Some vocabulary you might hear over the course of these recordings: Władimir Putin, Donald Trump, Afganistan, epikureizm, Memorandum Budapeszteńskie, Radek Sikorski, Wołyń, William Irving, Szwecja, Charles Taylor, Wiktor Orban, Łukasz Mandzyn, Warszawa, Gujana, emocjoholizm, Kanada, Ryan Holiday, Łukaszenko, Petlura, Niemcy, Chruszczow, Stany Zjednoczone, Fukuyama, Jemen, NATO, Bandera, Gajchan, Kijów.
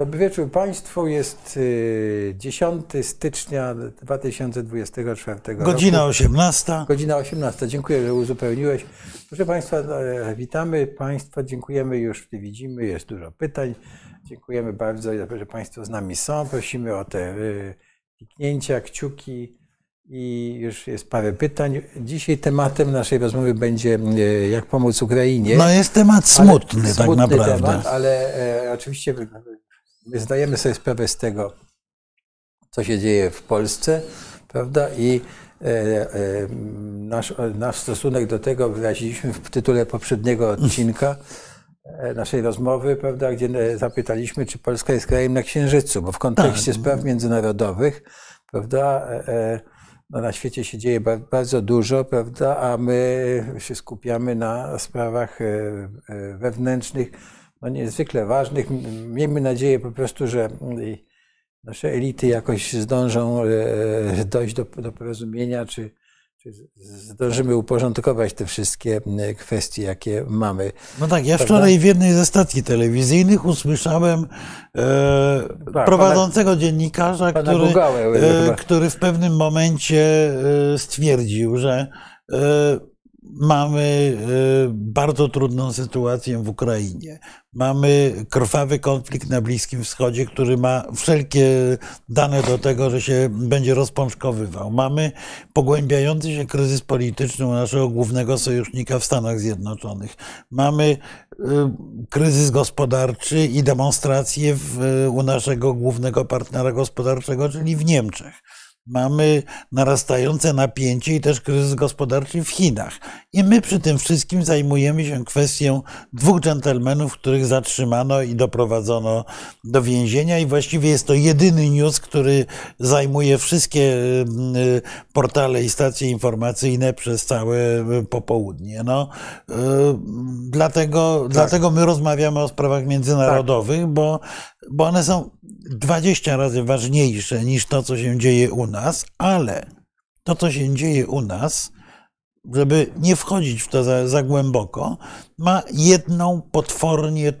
Dobry wieczór Państwu, jest 10 stycznia 2024 roku. Godzina 18. Godzina 18, dziękuję, że uzupełniłeś. Proszę Państwa, witamy Państwa, dziękujemy, już widzimy, jest dużo pytań. Dziękujemy bardzo, że Państwo z nami są. Prosimy o te kliknięcia, kciuki i już jest parę pytań. Dzisiaj tematem naszej rozmowy będzie jak pomóc Ukrainie. No jest temat smutny, ale, tak naprawdę. Temat, ale oczywiście... My zdajemy sobie sprawę z tego, co się dzieje w Polsce, prawda? I nasz stosunek do tego wyraziliśmy w tytule poprzedniego odcinka naszej rozmowy, prawda? Gdzie zapytaliśmy, czy Polska jest krajem na Księżycu, bo w kontekście spraw międzynarodowych, prawda? No, na świecie się dzieje bardzo dużo, prawda? A my się skupiamy na sprawach wewnętrznych, no niezwykle ważnych. Miejmy nadzieję po prostu, że nasze elity jakoś zdążą dojść do porozumienia, czy zdążymy uporządkować te wszystkie kwestie, jakie mamy. No tak, ja wczoraj w jednej ze stacji telewizyjnych usłyszałem prowadzącego dziennikarza, który w pewnym momencie stwierdził, że mamy bardzo trudną sytuację w Ukrainie. Mamy krwawy konflikt na Bliskim Wschodzie, który ma wszelkie dane do tego, że się będzie rozpączkowywał. Mamy pogłębiający się kryzys polityczny u naszego głównego sojusznika w Stanach Zjednoczonych. Mamy kryzys gospodarczy i demonstracje u naszego głównego partnera gospodarczego, czyli w Niemczech. Mamy narastające napięcie i też kryzys gospodarczy w Chinach. I my przy tym wszystkim zajmujemy się kwestią dwóch dżentelmenów, których zatrzymano i doprowadzono do więzienia. I właściwie jest to jedyny news, który zajmuje wszystkie portale i stacje informacyjne przez całe popołudnie. No, dlatego my rozmawiamy o sprawach międzynarodowych, bo one są 20 razy ważniejsze niż to, co się dzieje u nas, ale to, co się dzieje u nas, żeby nie wchodzić w to za głęboko, ma jedną potwornie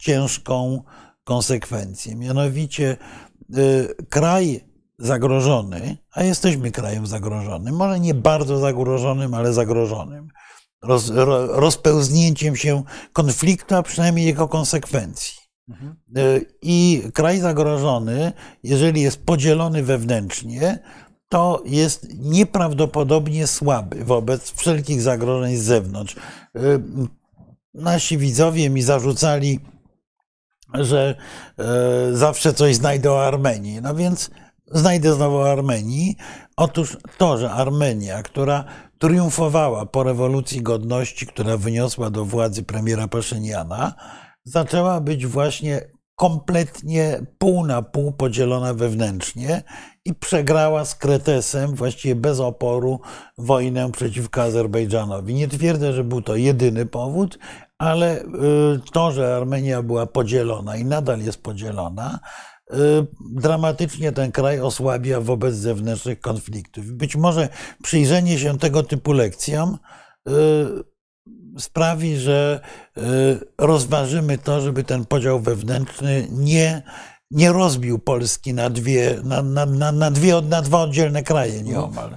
ciężką konsekwencję. Mianowicie kraj zagrożony, a jesteśmy krajem zagrożonym, może nie bardzo zagrożonym, ale zagrożonym, rozpełznięciem się konfliktu, a przynajmniej jego konsekwencji. I kraj zagrożony, jeżeli jest podzielony wewnętrznie, to jest nieprawdopodobnie słaby wobec wszelkich zagrożeń z zewnątrz. Nasi widzowie mi zarzucali, że zawsze coś znajdę o Armenii. No więc znajdę znowu o Armenii. Otóż to, że Armenia, która triumfowała po rewolucji godności, która wyniosła do władzy premiera Paszyniana, zaczęła być właśnie kompletnie pół na pół podzielona wewnętrznie i przegrała z Kretesem właściwie bez oporu wojnę przeciwko Azerbejdżanowi. Nie twierdzę, że był to jedyny powód, ale to, że Armenia była podzielona i nadal jest podzielona, dramatycznie ten kraj osłabia wobec zewnętrznych konfliktów. Być może przyjrzenie się tego typu lekcjom sprawi, że rozważymy to, żeby ten podział wewnętrzny nie rozbił Polski na dwa oddzielne kraje nieomal.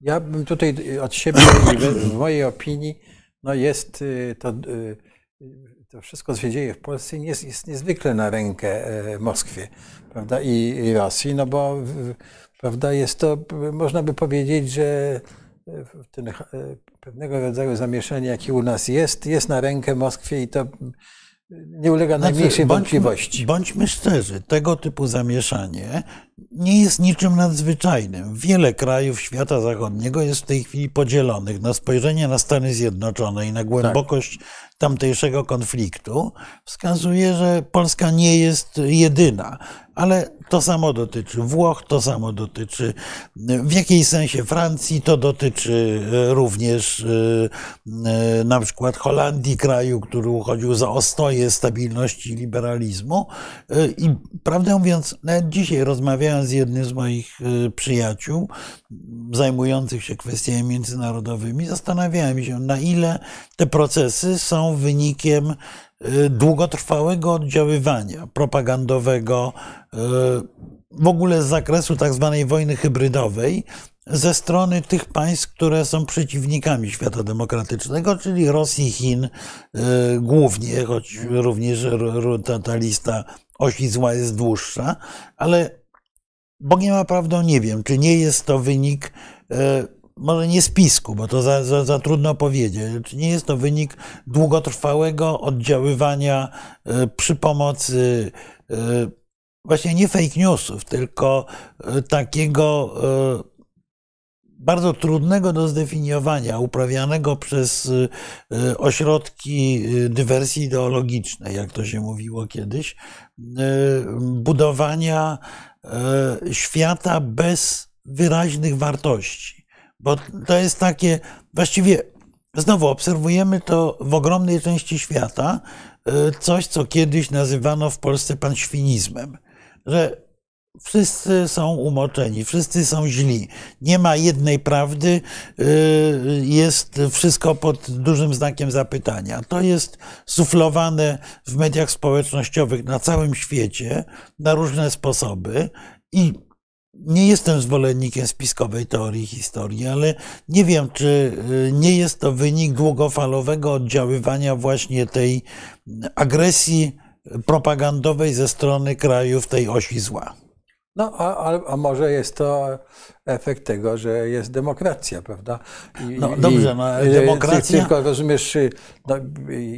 Ja bym tutaj od siebie, w mojej opinii, no jest to wszystko, co się dzieje w Polsce, jest niezwykle na rękę Moskwie, prawda, i Rosji, no bo, prawda, jest to, można by powiedzieć, że ten pewnego rodzaju zamieszanie, jakie u nas jest na rękę Moskwie i to nie ulega najmniejszej wątpliwości. Bądźmy szczerzy, tego typu zamieszanie nie jest niczym nadzwyczajnym. Wiele krajów świata zachodniego jest w tej chwili podzielonych. Na spojrzenie na Stany Zjednoczone i na głębokość tamtejszego konfliktu wskazuje, że Polska nie jest jedyna. Ale to samo dotyczy Włoch, to samo dotyczy w jakiejś sensie Francji, to dotyczy również na przykład Holandii, kraju, który uchodził za ostoję stabilności i liberalizmu. I prawdę mówiąc, nawet dzisiaj rozmawiałem rozmawiałem z jednym z moich przyjaciół zajmujących się kwestiami międzynarodowymi, zastanawiałem się, na ile te procesy są wynikiem długotrwałego oddziaływania propagandowego, w ogóle z zakresu tak zwanej wojny hybrydowej, ze strony tych państw, które są przeciwnikami świata demokratycznego, czyli Rosji, Chin głównie, choć również ta lista osi zła jest dłuższa, ale Bogiem naprawdę nie wiem, czy nie jest to wynik, może nie spisku, bo to za trudno powiedzieć, czy nie jest to wynik długotrwałego oddziaływania przy pomocy właśnie nie fake newsów, tylko takiego bardzo trudnego do zdefiniowania, uprawianego przez ośrodki dywersji ideologicznej, jak to się mówiło kiedyś, budowania świata bez wyraźnych wartości. Bo to jest takie, właściwie znowu obserwujemy to w ogromnej części świata, coś, co kiedyś nazywano w Polsce panświnizmem, że wszyscy są umoczeni, wszyscy są źli. Nie ma jednej prawdy, jest wszystko pod dużym znakiem zapytania. To jest suflowane w mediach społecznościowych na całym świecie na różne sposoby i nie jestem zwolennikiem spiskowej teorii historii, ale nie wiem, czy nie jest to wynik długofalowego oddziaływania właśnie tej agresji propagandowej ze strony krajów tej osi zła. No, a może jest to efekt tego, że jest demokracja, prawda? Demokracja... Tylko rozumiesz,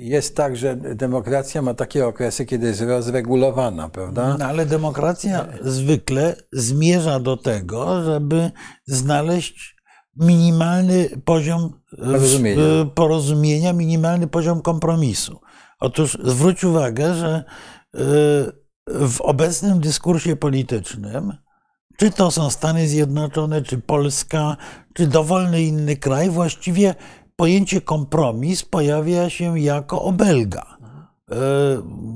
jest tak, że demokracja ma takie okresy, kiedy jest rozregulowana, prawda? No, ale demokracja zwykle zmierza do tego, żeby znaleźć minimalny poziom porozumienia, minimalny poziom kompromisu. Otóż zwróć uwagę, że w obecnym dyskursie politycznym, czy to są Stany Zjednoczone, czy Polska, czy dowolny inny kraj, właściwie pojęcie kompromis pojawia się jako obelga.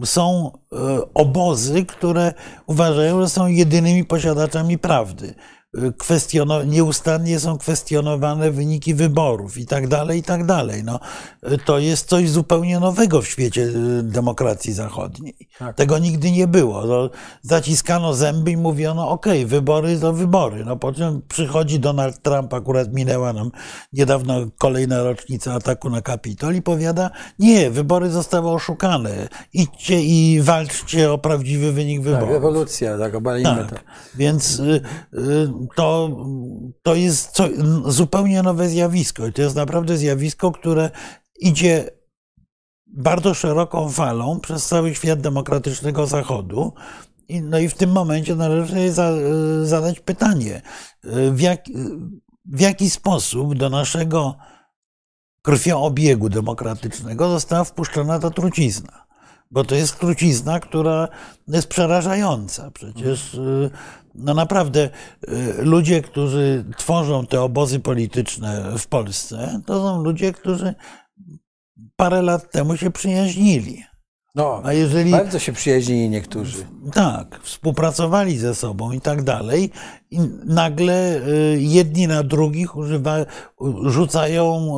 Są obozy, które uważają, że są jedynymi posiadaczami prawdy. Nieustannie są kwestionowane wyniki wyborów i tak dalej, i tak dalej. No, to jest coś zupełnie nowego w świecie demokracji zachodniej. Tak. Tego nigdy nie było. No, zaciskano zęby i mówiono, okej, wybory to wybory. No, po czym przychodzi Donald Trump, akurat minęła nam niedawno kolejna rocznica ataku na Kapitol i powiada, nie, wybory zostały oszukane. Idźcie i walczcie o prawdziwy wynik wyborów. Tak, rewolucja, tak, obalimy to. Więc... To jest zupełnie nowe zjawisko i to jest naprawdę zjawisko, które idzie bardzo szeroką falą przez cały świat demokratycznego Zachodu. No i w tym momencie należy sobie zadać pytanie, w jaki sposób do naszego krwioobiegu demokratycznego została wpuszczona ta trucizna. Bo to jest trucizna, która jest przerażająca. Przecież no naprawdę ludzie, którzy tworzą te obozy polityczne w Polsce, to są ludzie, którzy parę lat temu się przyjaźnili. No, a jeżeli bardzo się przyjaźnili niektórzy. Tak, współpracowali ze sobą i tak dalej. I nagle jedni na drugich rzucają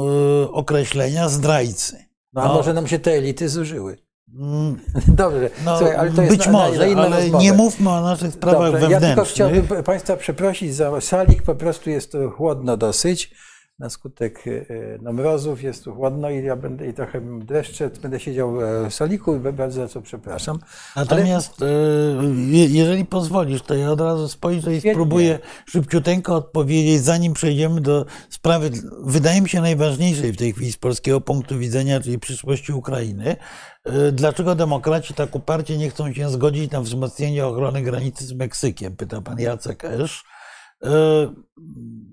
określenia zdrajcy. No, a może nam się te elity zużyły? Dobrze, no, słuchaj, ale to jest być może, na inną ale rozmowę. Nie mówmy o naszych sprawach wewnętrznych. Ja tylko chciałbym Państwa przeprosić za salik, po prostu jest tu chłodno dosyć. Na skutek mrozów jest tu chłodno i ja będę trochę dreszcze, będę siedział w saliku i bardzo za co przepraszam. Natomiast jeżeli pozwolisz, to ja od razu spojrzę i spróbuję szybciuteńko odpowiedzieć, zanim przejdziemy do sprawy, wydaje mi się najważniejszej w tej chwili z polskiego punktu widzenia, czyli przyszłości Ukrainy. Dlaczego demokraci tak uparcie nie chcą się zgodzić na wzmocnienie ochrony granicy z Meksykiem? Pyta pan Jacek Esz.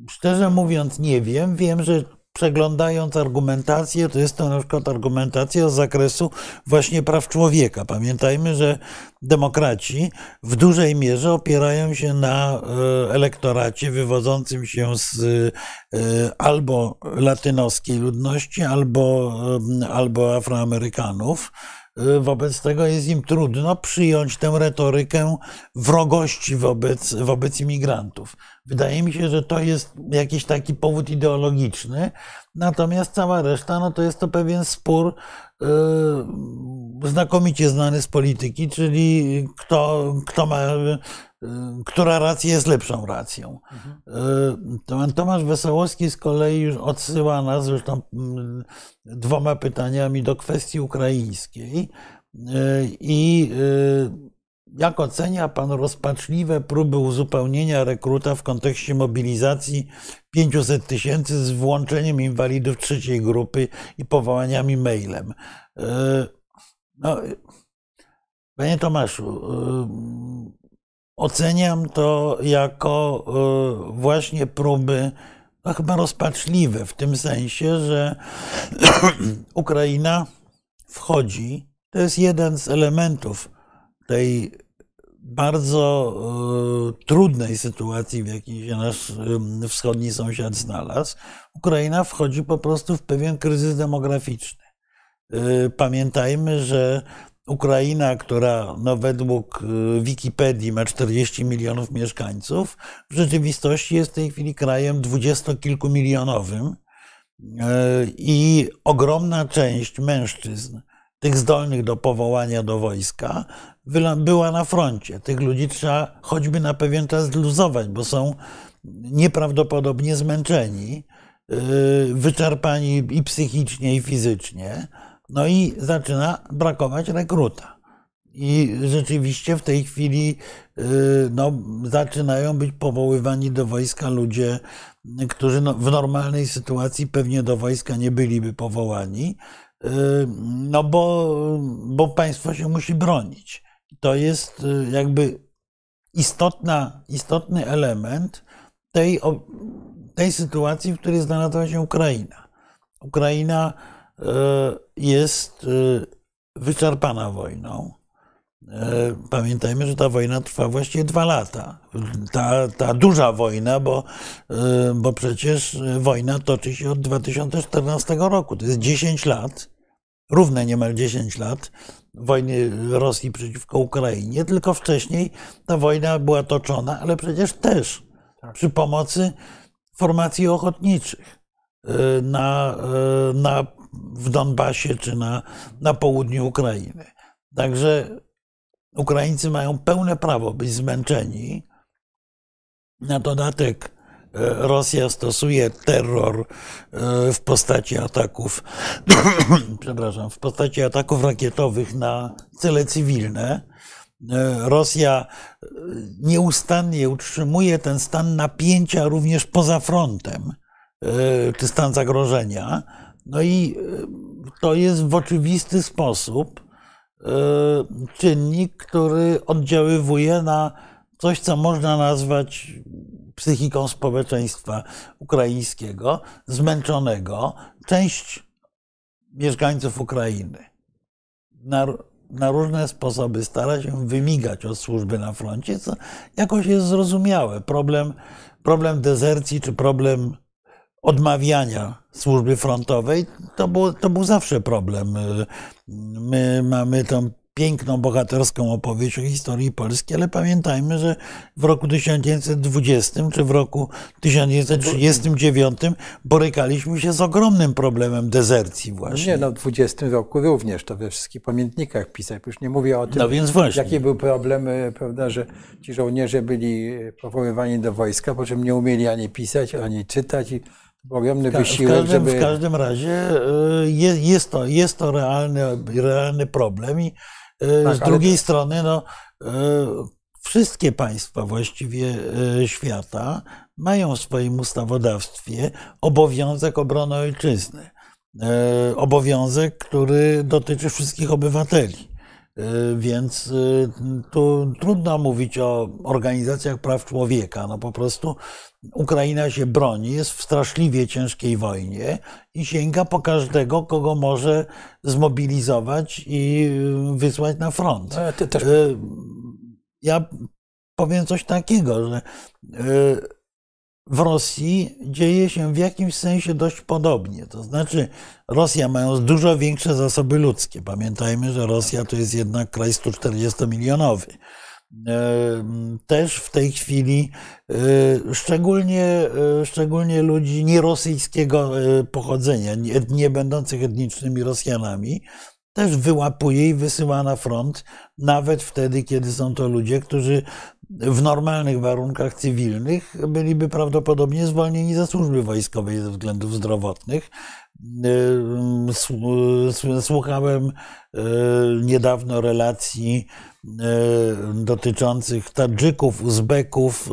Szczerze mówiąc nie wiem. Wiem, że przeglądając argumentację, to jest to na przykład argumentacja z zakresu właśnie praw człowieka. Pamiętajmy, że demokraci w dużej mierze opierają się na elektoracie wywodzącym się z albo latynoskiej ludności, albo afroamerykanów. Wobec tego jest im trudno przyjąć tę retorykę wrogości wobec imigrantów. Wydaje mi się, że to jest jakiś taki powód ideologiczny, natomiast cała reszta, no to jest to pewien spór znakomicie znany z polityki, czyli która racja jest lepszą racją. Tomasz Wesołowski z kolei już odsyła nas zresztą dwoma pytaniami do kwestii ukraińskiej. I jak ocenia pan rozpaczliwe próby uzupełnienia rekruta w kontekście mobilizacji 500 000 z włączeniem inwalidów trzeciej grupy i powołaniami mailem? No, panie Tomaszu, oceniam to jako właśnie próby, no chyba rozpaczliwe w tym sensie, że Ukraina wchodzi, to jest jeden z elementów tej bardzo trudnej sytuacji, w jakiej się nasz wschodni sąsiad znalazł. Ukraina wchodzi po prostu w pewien kryzys demograficzny. Pamiętajmy, że Ukraina, która no według Wikipedii ma 40 milionów mieszkańców, w rzeczywistości jest w tej chwili krajem 20-kilkumilionowym i ogromna część mężczyzn, tych zdolnych do powołania do wojska, była na froncie. Tych ludzi trzeba choćby na pewien czas luzować, bo są nieprawdopodobnie zmęczeni, wyczerpani i psychicznie, i fizycznie. No i zaczyna brakować rekruta. I rzeczywiście w tej chwili no, zaczynają być powoływani do wojska ludzie, którzy no, w normalnej sytuacji pewnie do wojska nie byliby powołani, no bo państwo się musi bronić. To jest jakby istotny element tej sytuacji, w której znalazła się Ukraina. Ukraina jest wyczerpana wojną. Pamiętajmy, że ta wojna trwa właściwie 2 lata. Ta duża wojna, bo przecież wojna toczy się od 2014 roku. To jest 10 lat, równe niemal 10 lat wojny Rosji przeciwko Ukrainie. Tylko wcześniej ta wojna była toczona, ale przecież też przy pomocy formacji ochotniczych w Donbasie czy na południu Ukrainy. Także Ukraińcy mają pełne prawo być zmęczeni. Na dodatek Rosja stosuje terror w postaci ataków, przepraszam, w postaci ataków rakietowych na cele cywilne. Rosja nieustannie utrzymuje ten stan napięcia również poza frontem, czy stan zagrożenia. No i to jest w oczywisty sposób czynnik, który oddziaływuje na coś, co można nazwać psychiką społeczeństwa ukraińskiego, zmęczonego. Część mieszkańców Ukrainy na różne sposoby stara się wymigać od służby na froncie, co jakoś jest zrozumiałe. Problem dezercji czy problem odmawiania służby frontowej, to był zawsze problem. My mamy tą piękną, bohaterską opowieść o historii Polski, ale pamiętajmy, że w roku 1920 czy w roku 1939 borykaliśmy się z ogromnym problemem dezercji właśnie. Nie, no w 20 roku również, to we wszystkich pamiętnikach pisać. Już nie mówię o tym, no więc jaki był problem, prawda, że ci żołnierze byli powoływani do wojska, po czym nie umieli ani pisać, ani czytać. I ogromny wysiłek, żeby... W każdym razie jest to realny problem i tak, z drugiej strony no, wszystkie państwa właściwie świata mają w swoim ustawodawstwie obowiązek obrony ojczyzny. Obowiązek, który dotyczy wszystkich obywateli. Więc tu trudno mówić o organizacjach praw człowieka. No po prostu Ukraina się broni, jest w straszliwie ciężkiej wojnie i sięga po każdego, kogo może zmobilizować i wysłać na front. Ja powiem coś takiego, że w Rosji dzieje się w jakimś sensie dość podobnie. To znaczy Rosja ma dużo większe zasoby ludzkie. Pamiętajmy, że Rosja to jest jednak kraj 140-milionowy. Też w tej chwili szczególnie ludzi nierosyjskiego pochodzenia, nie będących etnicznymi Rosjanami, też wyłapuje i wysyła na front, nawet wtedy, kiedy są to ludzie, którzy w normalnych warunkach cywilnych byliby prawdopodobnie zwolnieni ze służby wojskowej ze względów zdrowotnych. Słuchałem niedawno relacji dotyczących Tadżyków, Uzbeków,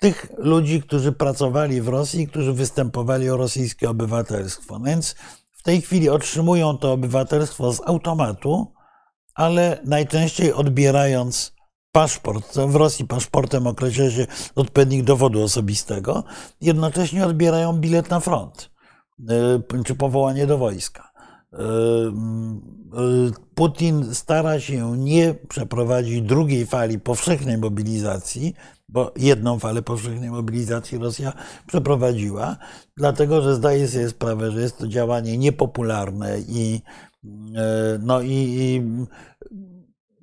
tych ludzi, którzy pracowali w Rosji, którzy występowali o rosyjskie obywatelstwo. Więc w tej chwili otrzymują to obywatelstwo z automatu, ale najczęściej odbierając paszport, co w Rosji paszportem określa się odpowiednik dowodu osobistego, jednocześnie odbierają bilet na front czy powołanie do wojska. Putin stara się nie przeprowadzić drugiej fali powszechnej mobilizacji, bo jedną falę powszechnej mobilizacji Rosja przeprowadziła, dlatego że zdaje sobie sprawę, że jest to działanie niepopularne i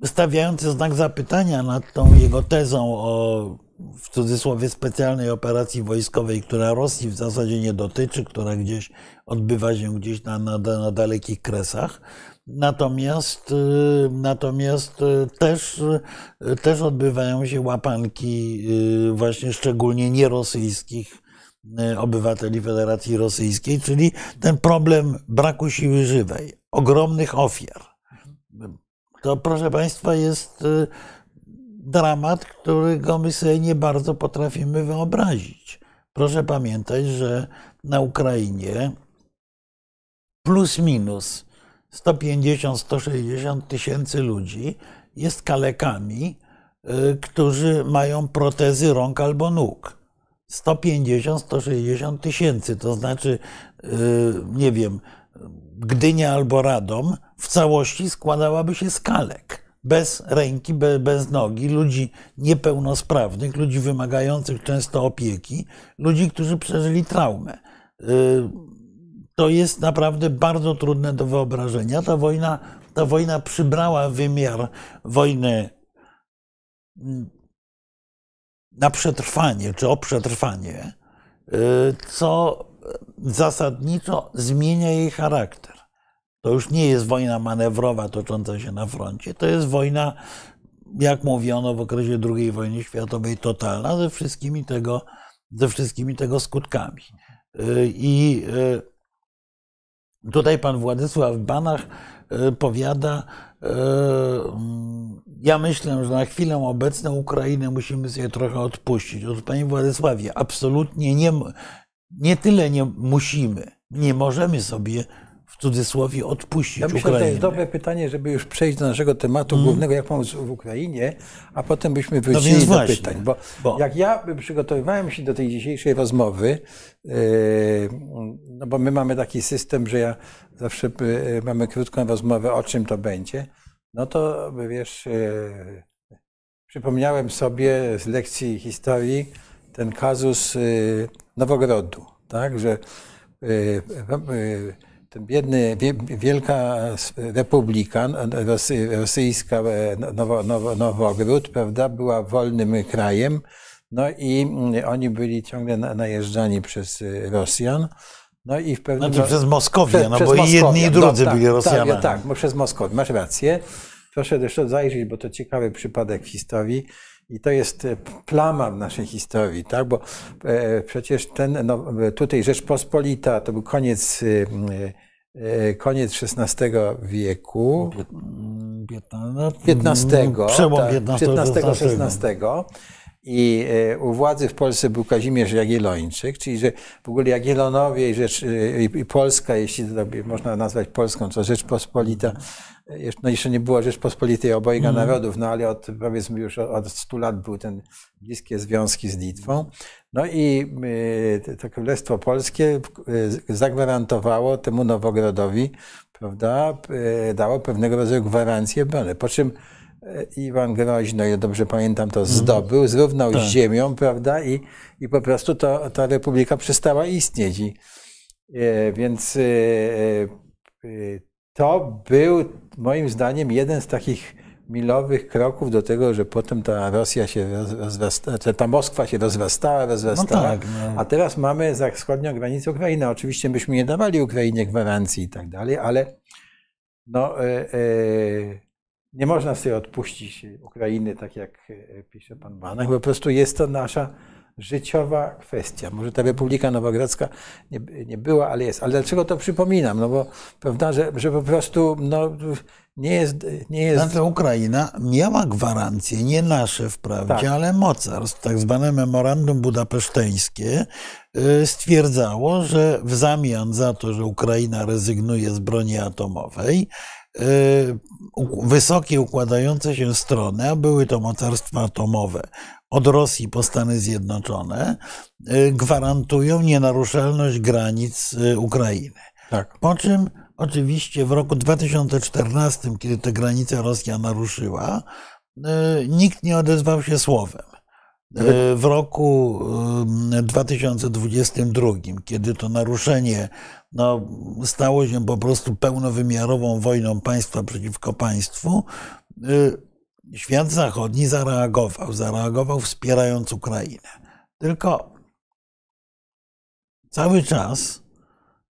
stawiający znak zapytania nad tą jego tezą o, w cudzysłowie, specjalnej operacji wojskowej, która Rosji w zasadzie nie dotyczy, która gdzieś odbywa się gdzieś na dalekich kresach. Natomiast też odbywają się łapanki właśnie szczególnie nierosyjskich obywateli Federacji Rosyjskiej, czyli ten problem braku siły żywej, ogromnych ofiar. To, proszę Państwa, jest dramat, którego my sobie nie bardzo potrafimy wyobrazić. Proszę pamiętać, że na Ukrainie plus minus 150-160 tysięcy ludzi jest kalekami, którzy mają protezy rąk albo nóg. 150-160 tysięcy, to znaczy, nie wiem, Gdynia albo Radom w całości składałaby się z kalek. Bez ręki, bez nogi, ludzi niepełnosprawnych, ludzi wymagających często opieki, ludzi, którzy przeżyli traumę. To jest naprawdę bardzo trudne do wyobrażenia. Ta wojna przybrała wymiar wojny na przetrwanie czy o przetrwanie, co zasadniczo zmienia jej charakter. To już nie jest wojna manewrowa tocząca się na froncie, to jest wojna, jak mówiono w okresie II wojny światowej, totalna ze wszystkimi tego skutkami. I tutaj pan Władysław Banach powiada, ja myślę, że na chwilę obecną Ukrainę musimy sobie trochę odpuścić. Otóż, panie Władysławie, absolutnie nie tyle nie musimy, nie możemy sobie w cudzysłowie odpuścić Ukrainy. Ja myślę, że to jest dobre pytanie, żeby już przejść do naszego tematu głównego, jak pomóc w Ukrainie, a potem byśmy wrócili do pytań. Bo jak ja przygotowywałem się do tej dzisiejszej rozmowy, no bo my mamy taki system, że ja zawsze mamy krótką rozmowę, o czym to będzie, no to wiesz, przypomniałem sobie z lekcji historii ten kazus Nowogrodu, tak, że ten biedny, wielka republika rosyjska, Nowogród, prawda, była wolnym krajem, no i oni byli ciągle najeżdżani przez Rosjan. No i w pewnym przez Moskowię, bo i jedni i drudzy byli Rosjanami. Tak, przez Moskowię, masz rację. Proszę zresztą zajrzeć, bo to ciekawy przypadek w historii. I to jest plama w naszej historii, tak? Bo przecież tutaj Rzeczpospolita to był koniec XVI wieku. Przełom XV-XVI. I u władzy w Polsce był Kazimierz Jagiellończyk, czyli że w ogóle Jagiellonowie i Polska, jeśli to można nazwać Polską, to Rzeczpospolita, jeszcze nie była Rzeczpospolitej obojga narodów, no ale powiedzmy już od 100 lat były te bliskie związki z Litwą. No i to Królestwo Polskie zagwarantowało temu Nowogrodowi, prawda, dało pewnego rodzaju gwarancję obrony, po czym Iwan Groźno, ja dobrze pamiętam, to zdobył, zrównał z ziemią, prawda, i po prostu ta republika przestała istnieć. Więc to był moim zdaniem jeden z takich milowych kroków do tego, że potem ta Rosja się rozrastała, ta Moskwa się rozrastała, no tak, no. A teraz mamy za wschodnią granicę Ukrainy. Oczywiście byśmy nie dawali Ukrainie gwarancji i tak dalej, ale no, nie można sobie odpuścić Ukrainy, tak jak pisze pan Banach. Po prostu jest to nasza życiowa kwestia. Może ta Republika Nowogrodzka nie była, ale jest. Ale dlaczego to przypominam? No bo prawda, że po prostu no, nie jest... Znaczy Ukraina miała gwarancje, nie nasze wprawdzie, tak, ale mocarstw. Tak zwane memorandum budapeszteńskie stwierdzało, że w zamian za to, że Ukraina rezygnuje z broni atomowej, wysokie układające się strony, a były to mocarstwa atomowe, od Rosji po Stany Zjednoczone, gwarantują nienaruszalność granic Ukrainy. Tak. Po czym oczywiście w roku 2014, kiedy te granice Rosja naruszyła, nikt nie odezwał się słowem. W roku 2022, kiedy to naruszenie no, stało się po prostu pełnowymiarową wojną państwa przeciwko państwu, świat zachodni zareagował wspierając Ukrainę. Tylko cały czas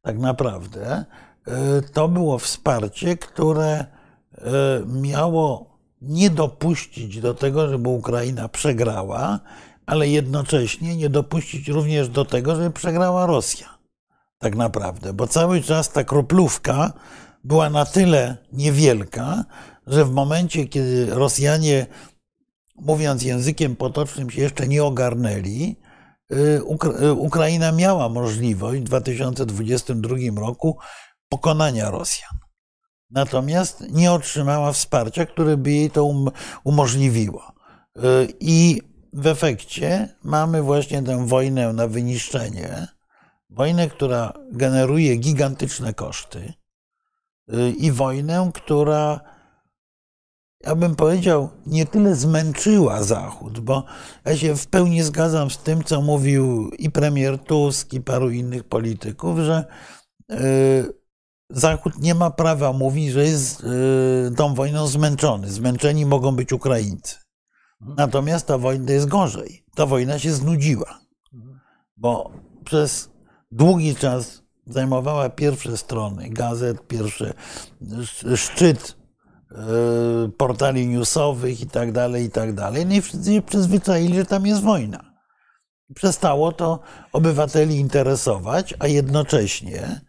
tak naprawdę to było wsparcie, które miało nie dopuścić do tego, żeby Ukraina przegrała, ale jednocześnie nie dopuścić również do tego, żeby przegrała Rosja. Tak naprawdę, bo cały czas ta kroplówka była na tyle niewielka, że w momencie, kiedy Rosjanie, mówiąc językiem potocznym, się jeszcze nie ogarnęli, Ukraina miała możliwość w 2022 roku pokonania Rosjan. Natomiast nie otrzymała wsparcia, które by jej to umożliwiło. I w efekcie mamy właśnie tę wojnę na wyniszczenie, wojnę, która generuje gigantyczne koszty i wojnę, która, ja bym powiedział, nie tyle zmęczyła Zachód, bo ja się w pełni zgadzam z tym, co mówił i premier Tusk, i paru innych polityków, że Zachód nie ma prawa mówić, że jest tą wojną zmęczony. Zmęczeni mogą być Ukraińcy. Natomiast ta wojna jest gorzej. Ta wojna się znudziła, bo przez długi czas zajmowała pierwsze strony gazet, pierwszy szczyt portali newsowych i tak dalej. No i wszyscy się przyzwyczaili, że tam jest wojna. Przestało to obywateli interesować, a jednocześnie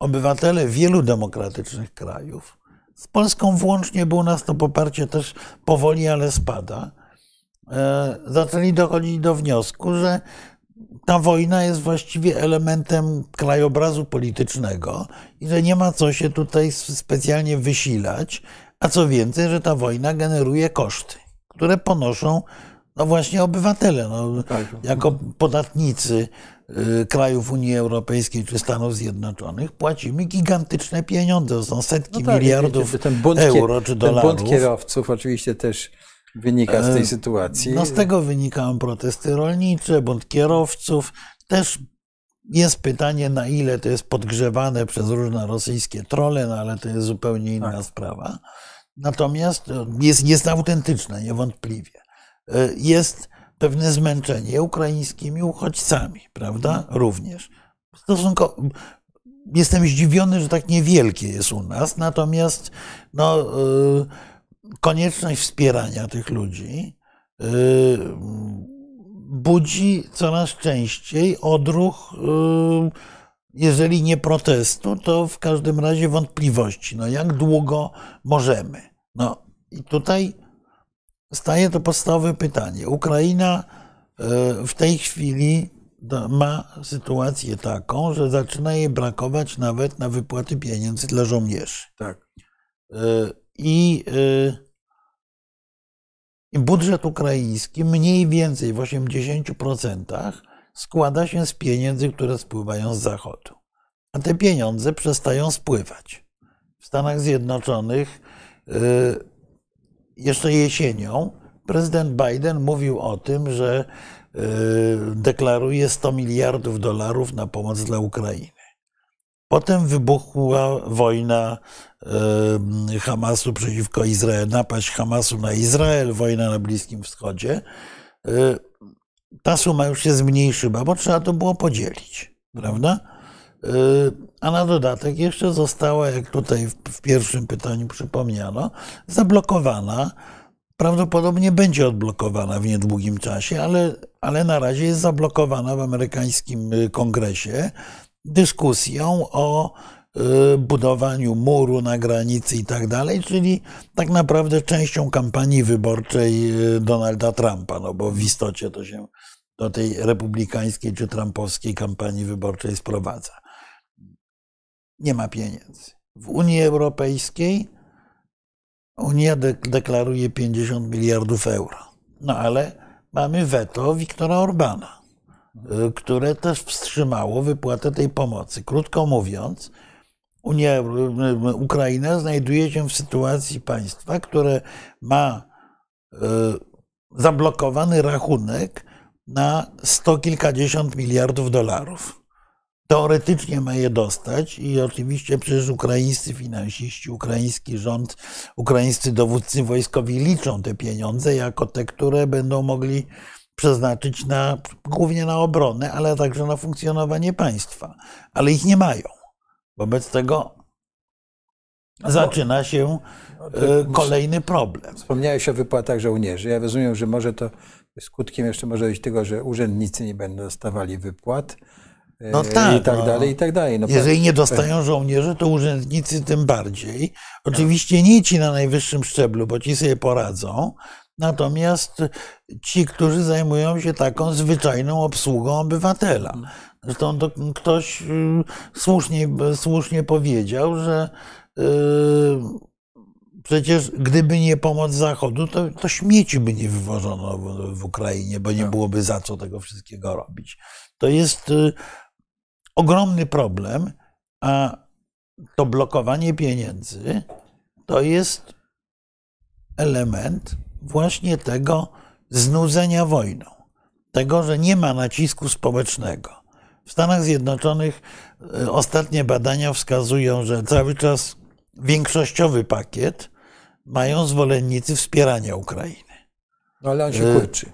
obywatele wielu demokratycznych krajów, z Polską włącznie, bo u nas to poparcie też powoli, ale spada, zaczęli dochodzić do wniosku, że ta wojna jest właściwie elementem krajobrazu politycznego i że nie ma co się tutaj specjalnie wysilać, a co więcej, że ta wojna generuje koszty, które ponoszą no właśnie obywatele, no, jako podatnicy krajów Unii Europejskiej czy Stanów Zjednoczonych płacimy gigantyczne pieniądze. To są setki miliardów euro czy dolarów. Ten bunt kierowców oczywiście też wynika z tej sytuacji. No z tego wynikają protesty rolnicze, bunt kierowców. Też jest pytanie, na ile to jest podgrzewane przez różne rosyjskie trolle, no ale to jest zupełnie inna sprawa. Natomiast jest autentyczne, niewątpliwie. Jest pewne zmęczenie ukraińskimi uchodźcami, prawda? Również. Jestem zdziwiony, że tak niewielkie jest u nas, natomiast no, konieczność wspierania tych ludzi budzi coraz częściej odruch, jeżeli nie protestu, to w każdym razie wątpliwości. No, jak długo możemy? No i tutaj staje to podstawowe pytanie. Ukraina w tej chwili ma sytuację taką, że zaczyna jej brakować nawet na wypłaty pieniędzy dla żołnierzy. Tak. I budżet ukraiński mniej więcej w 80% składa się z pieniędzy, które spływają z Zachodu. A te pieniądze przestają spływać. W Stanach Zjednoczonych jeszcze jesienią prezydent Biden mówił o tym, że deklaruje $100 miliardów na pomoc dla Ukrainy. Potem wybuchła wojna Hamasu przeciwko Izraelowi, napaść Hamasu na Izrael, wojna na Bliskim Wschodzie. Ta suma już się zmniejszyła, bo trzeba to było podzielić, prawda? A na dodatek jeszcze została, jak tutaj w pierwszym pytaniu przypomniano, zablokowana. Prawdopodobnie będzie odblokowana w niedługim czasie, ale na razie jest zablokowana w amerykańskim kongresie dyskusją o budowaniu muru na granicy i tak dalej, czyli tak naprawdę częścią kampanii wyborczej Donalda Trumpa, no bo w istocie to się do tej republikańskiej czy trumpowskiej kampanii wyborczej sprowadza. Nie ma pieniędzy. W Unii Europejskiej Unia deklaruje $50 miliardów. No ale mamy weto Viktora Orbana, które też wstrzymało wypłatę tej pomocy. Krótko mówiąc, Ukraina znajduje się w sytuacji państwa, które ma zablokowany rachunek na $100 kilkadziesiąt miliardów. Teoretycznie ma je dostać i oczywiście przecież ukraińscy finansiści, ukraiński rząd, ukraińscy dowódcy wojskowi liczą te pieniądze jako te, które będą mogli przeznaczyć na, głównie na obronę, ale także na funkcjonowanie państwa. Ale ich nie mają. Wobec tego zaczyna się kolejny problem. Wspomniałeś o wypłatach żołnierzy. Ja rozumiem, że może to skutkiem jeszcze może być tego, że urzędnicy nie będą dostawali wypłat. No tak, i tak dalej, i tak dalej. No jeżeli nie dostają żołnierze, to urzędnicy tym bardziej. Oczywiście nie ci na najwyższym szczeblu, bo ci sobie poradzą. Natomiast ci, którzy zajmują się taką zwyczajną obsługą obywatela. Zresztą to ktoś słusznie powiedział, że przecież gdyby nie pomoc Zachodu, to śmieci by nie wywożono w Ukrainie, bo nie byłoby za co tego wszystkiego robić. To jest ogromny problem, a to blokowanie pieniędzy to jest element właśnie tego znudzenia wojną, tego, że nie ma nacisku społecznego. W Stanach Zjednoczonych ostatnie badania wskazują, że cały czas większościowy pakiet mają zwolennicy wspierania Ukrainy. No ale on się kurczy.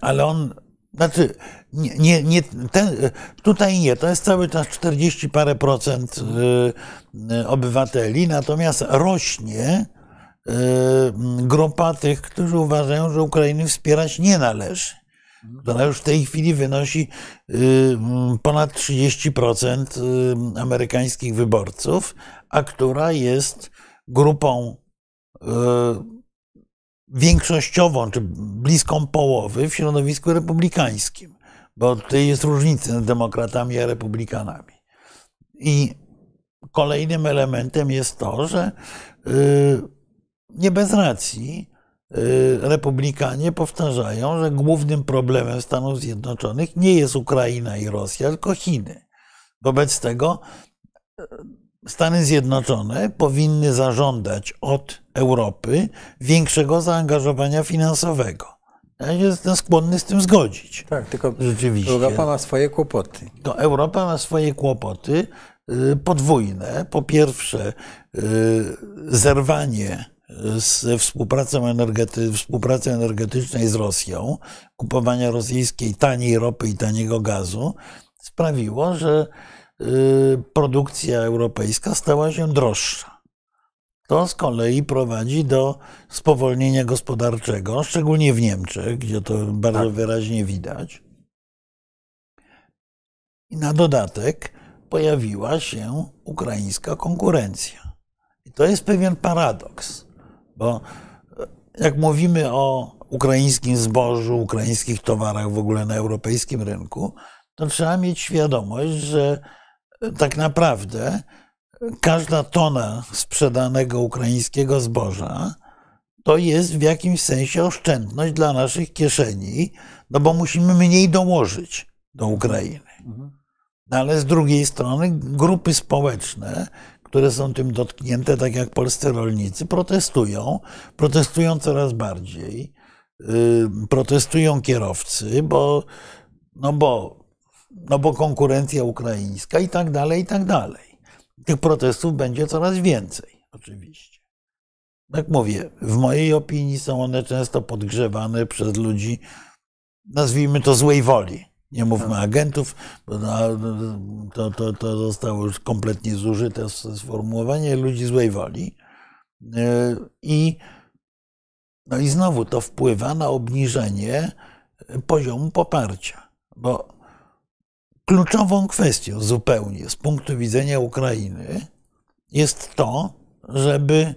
Ale on, znaczy, to jest cały czas 40% obywateli, natomiast rośnie grupa tych, którzy uważają, że Ukrainy wspierać nie należy. Która już w tej chwili wynosi ponad 30% amerykańskich wyborców, a która jest grupą większościową, czy bliską połowy w środowisku republikańskim, bo tutaj jest różnica między demokratami a republikanami. I kolejnym elementem jest to, że nie bez racji republikanie powtarzają, że głównym problemem Stanów Zjednoczonych nie jest Ukraina i Rosja, tylko Chiny. Wobec tego Stany Zjednoczone powinny zażądać od Europy większego zaangażowania finansowego. Ja jestem skłonny z tym zgodzić. Tak, tylko rzeczywiście. Europa ma swoje kłopoty. To Europa ma swoje kłopoty podwójne. Po pierwsze, zerwanie ze współpracy energetycznej z Rosją, kupowania rosyjskiej taniej ropy i taniego gazu sprawiło, że produkcja europejska stała się droższa. To z kolei prowadzi do spowolnienia gospodarczego, szczególnie w Niemczech, gdzie to bardzo wyraźnie widać. I na dodatek pojawiła się ukraińska konkurencja. I to jest pewien paradoks. Bo jak mówimy o ukraińskim zbożu, ukraińskich towarach w ogóle na europejskim rynku, to trzeba mieć świadomość, że tak naprawdę każda tona sprzedanego ukraińskiego zboża to jest w jakimś sensie oszczędność dla naszych kieszeni, no bo musimy mniej dołożyć do Ukrainy. No ale z drugiej strony grupy społeczne, które są tym dotknięte, tak jak polscy rolnicy, protestują coraz bardziej, protestują kierowcy, bo konkurencja ukraińska i tak dalej, i tak dalej. Tych protestów będzie coraz więcej, oczywiście. Jak mówię, w mojej opinii są one często podgrzewane przez ludzi, nazwijmy to złej woli. Nie mówmy agentów, bo to zostało już kompletnie zużyte sformułowanie ludzi złej woli. I znowu to wpływa na obniżenie poziomu poparcia, bo kluczową kwestią zupełnie z punktu widzenia Ukrainy jest to, żeby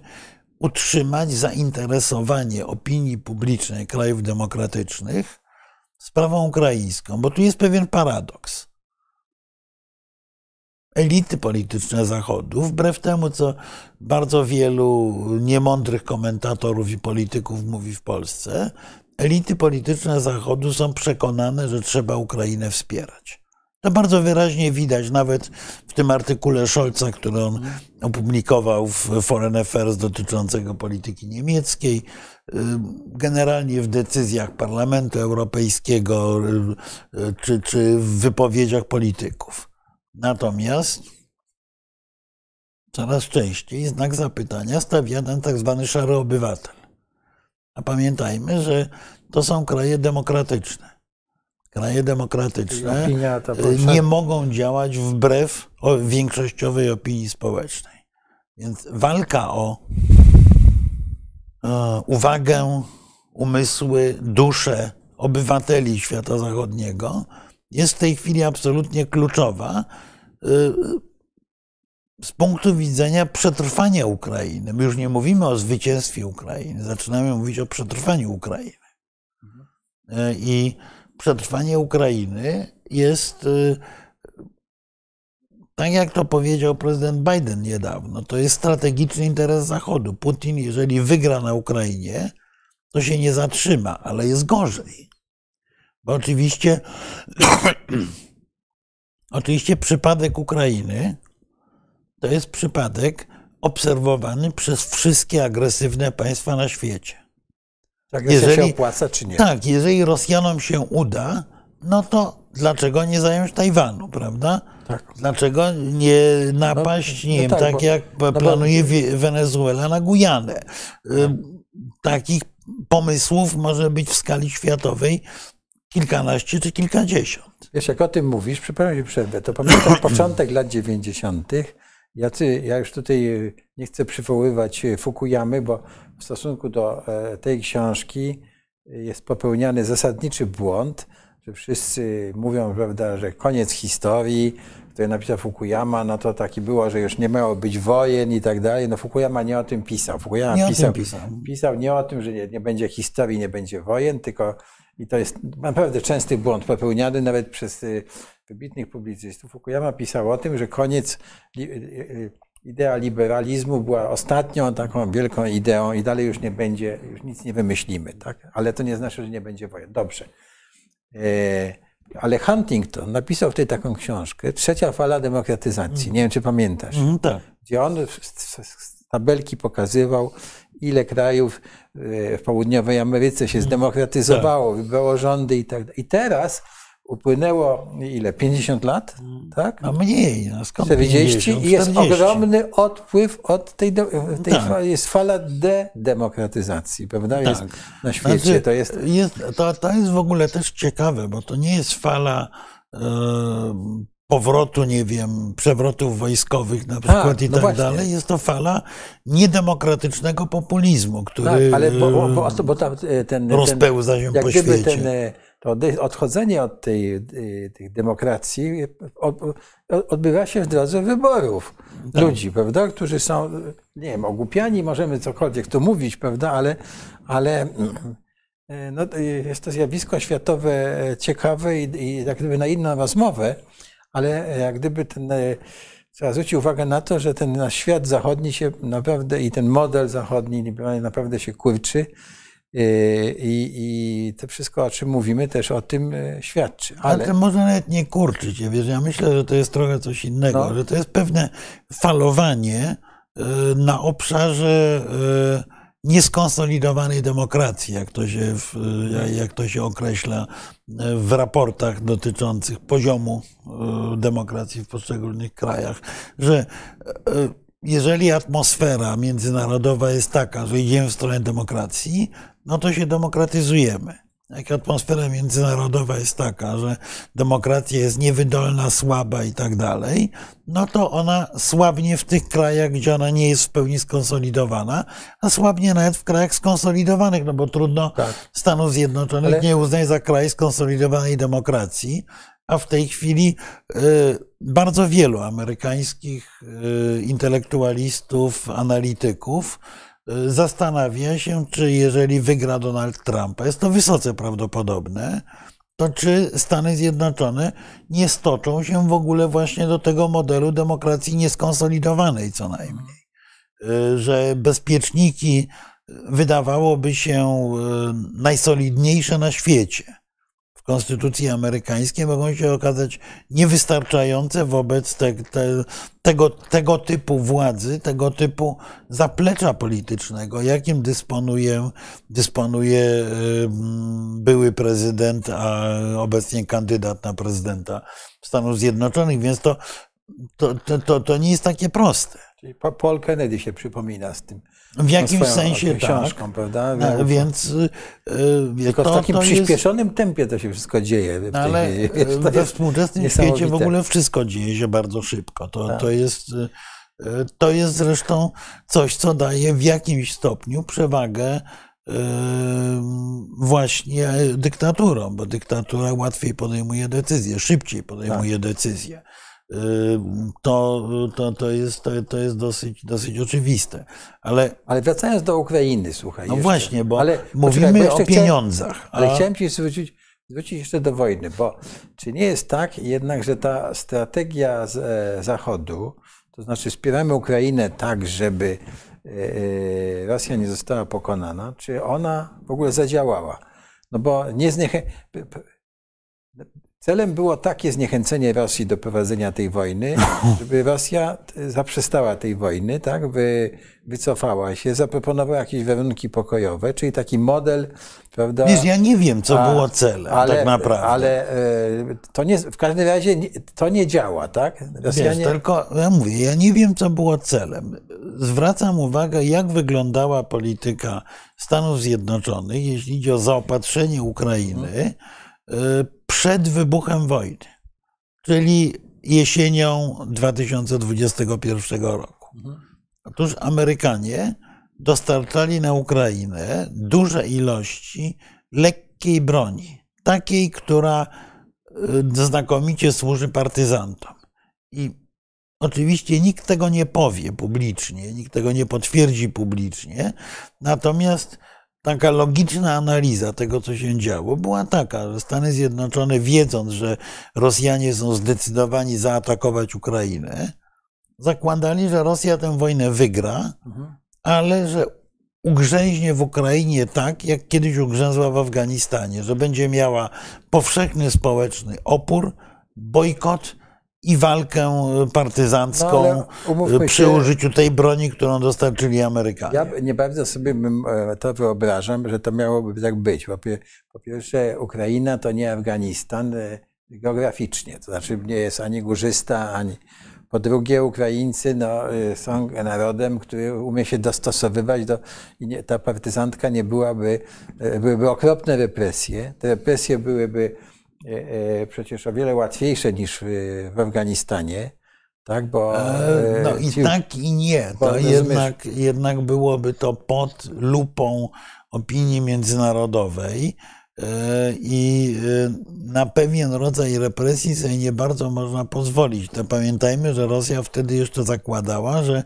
utrzymać zainteresowanie opinii publicznej krajów demokratycznych sprawą ukraińską, bo tu jest pewien paradoks. Elity polityczne Zachodu, wbrew temu, co bardzo wielu niemądrych komentatorów i polityków mówi w Polsce, elity polityczne Zachodu są przekonane, że trzeba Ukrainę wspierać. To bardzo wyraźnie widać nawet w tym artykule Scholza, który on opublikował w Foreign Affairs dotyczącego polityki niemieckiej, generalnie w decyzjach Parlamentu Europejskiego czy w wypowiedziach polityków. Natomiast coraz częściej znak zapytania stawia ten tak zwany szary obywatel. A pamiętajmy, że to są kraje demokratyczne. Kraje demokratyczne nie mogą działać wbrew większościowej opinii społecznej. Więc walka o uwagę, umysły, duszę obywateli świata zachodniego jest w tej chwili absolutnie kluczowa z punktu widzenia przetrwania Ukrainy. My już nie mówimy o zwycięstwie Ukrainy, zaczynamy mówić o przetrwaniu Ukrainy. I przetrwanie Ukrainy jest, tak jak to powiedział prezydent Biden niedawno, to jest strategiczny interes Zachodu. Putin, jeżeli wygra na Ukrainie, to się nie zatrzyma, ale jest gorzej. Bo oczywiście przypadek Ukrainy to jest przypadek obserwowany przez wszystkie agresywne państwa na świecie. Agresja się opłaca, czy nie? Tak, jeżeli Rosjanom się uda, no to dlaczego nie zająć Tajwanu, prawda? Tak. Dlaczego nie napaść, planuje Wenezuela na Gujanę? Takich pomysłów może być w skali światowej kilkanaście czy kilkadziesiąt. Wiesz, jak o tym mówisz, przepraszam, przerwę, to pamiętam początek lat 90. Ja już tutaj nie chcę przywoływać Fukuyamy, bo w stosunku do tej książki jest popełniany zasadniczy błąd, że wszyscy mówią, prawda, że koniec historii, który napisał Fukuyama, no to taki było, że już nie miało być wojen i tak dalej. No Fukuyama nie o tym pisał. Fukuyama pisał nie o tym, że nie będzie historii, nie będzie wojen, tylko i to jest naprawdę częsty błąd popełniany nawet przez wybitnych publicystów. Fukuyama pisał o tym, że koniec, idea liberalizmu była ostatnią taką wielką ideą i dalej już nie będzie, już nic nie wymyślimy, tak? Ale to nie znaczy, że nie będzie wojen. Dobrze. Ale Huntington napisał wtedy taką książkę, Trzecia fala demokratyzacji, nie wiem, czy pamiętasz, tak. Gdzie on z tabelki pokazywał, ile krajów w południowej Ameryce się zdemokratyzowało, wybrało rządy i tak dalej. I teraz upłynęło ile? 50 lat? Tak? A mniej, no skąd 40 i jest 40. Ogromny odpływ od tej tak. Fali, jest fala dedemokratyzacji, prawda? Tak. Jest na świecie znaczy, to jest w ogóle też ciekawe, bo to nie jest fala powrotu, nie wiem, przewrotów wojskowych na przykład dalej. Jest to fala niedemokratycznego populizmu, który rozpełza się po świecie. To odchodzenie od tych demokracji odbywa się w drodze wyborów ludzi, prawda, którzy są, nie wiem, ogłupiani, możemy cokolwiek tu mówić, prawda, ale no, jest to zjawisko światowe ciekawe i jak gdyby na inną rozmowę, ale jak gdyby trzeba zwrócić uwagę na to, że ten nasz świat zachodni się naprawdę i ten model zachodni liberalny naprawdę się kurczy. I to wszystko, o czym mówimy, też o tym świadczy. Ale można nawet nie kurczyć. Wiesz, ja myślę, że to jest trochę coś innego, że to jest pewne falowanie na obszarze nieskonsolidowanej demokracji, jak to się określa w raportach dotyczących poziomu demokracji w poszczególnych krajach, że jeżeli atmosfera międzynarodowa jest taka, że idziemy w stronę demokracji, no to się demokratyzujemy. Jak atmosfera międzynarodowa jest taka, że demokracja jest niewydolna, słaba i tak dalej, no to ona słabnie w tych krajach, gdzie ona nie jest w pełni skonsolidowana, a słabnie nawet w krajach skonsolidowanych, no bo trudno Stanów Zjednoczonych nie uznać za kraj skonsolidowanej demokracji. A w tej chwili bardzo wielu amerykańskich intelektualistów, analityków zastanawia się, czy jeżeli wygra Donald Trump, jest to wysoce prawdopodobne, to czy Stany Zjednoczone nie stoczą się w ogóle właśnie do tego modelu demokracji nieskonsolidowanej co najmniej. Że bezpieczniki wydawałoby się najsolidniejsze na świecie. Konstytucje amerykańskie mogą się okazać niewystarczające wobec tego typu władzy, tego typu zaplecza politycznego, jakim dysponuje były prezydent, a obecnie kandydat na prezydenta Stanów Zjednoczonych, więc to nie jest takie proste. Czyli Paul Kennedy się przypomina z tym. W jakimś sensie książką, prawda? Więc tylko w takim przyspieszonym tempie to się wszystko dzieje. Ale we współczesnym świecie w ogóle wszystko dzieje się bardzo szybko. To jest zresztą coś, co daje w jakimś stopniu przewagę właśnie dyktaturom, bo dyktatura łatwiej podejmuje decyzje, szybciej podejmuje decyzje. To jest dosyć oczywiste. Ale wracając do Ukrainy, słuchaj. No jeszcze. Właśnie, bo mówimy o pieniądzach. Chciałem ci zwrócić jeszcze do wojny, bo czy nie jest tak jednak, że ta strategia z Zachodu, to znaczy wspieramy Ukrainę tak, żeby Rosja nie została pokonana, czy ona w ogóle zadziałała? No bo celem było takie zniechęcenie Rosji do prowadzenia tej wojny, żeby Rosja zaprzestała tej wojny, tak? Wycofała się, zaproponowała jakieś warunki pokojowe, czyli taki model, prawda? Wiesz, ja nie wiem, co było celem, tak naprawdę. Ale to nie, w każdym razie to nie działa, tak? Rosjanie... Wiesz, tylko ja mówię, ja nie wiem, co było celem. Zwracam uwagę, jak wyglądała polityka Stanów Zjednoczonych, jeśli idzie o zaopatrzenie Ukrainy, przed wybuchem wojny, czyli jesienią 2021 roku. Otóż Amerykanie dostarczali na Ukrainę duże ilości lekkiej broni, takiej, która znakomicie służy partyzantom. I oczywiście nikt tego nie powie publicznie, nikt tego nie potwierdzi publicznie, natomiast taka logiczna analiza tego, co się działo, była taka, że Stany Zjednoczone, wiedząc, że Rosjanie są zdecydowani zaatakować Ukrainę, zakładali, że Rosja tę wojnę wygra, ale że ugrzęźnie w Ukrainie tak, jak kiedyś ugrzęzła w Afganistanie, że będzie miała powszechny społeczny opór, bojkot i walkę partyzancką przy użyciu tej broni, którą dostarczyli Amerykanie. Ja nie bardzo sobie to wyobrażam, że to miałoby tak być. Po pierwsze, Ukraina to nie Afganistan geograficznie, to znaczy nie jest ani górzysta, ani... Po drugie, Ukraińcy są narodem, który umie się dostosowywać ta partyzantka nie byłaby... Byłyby okropne represje. Te represje byłyby przecież o wiele łatwiejsze niż w Afganistanie, tak? Tak i nie. To jednak byłoby to pod lupą opinii międzynarodowej i na pewien rodzaj represji sobie nie bardzo można pozwolić. To pamiętajmy, że Rosja wtedy jeszcze zakładała, że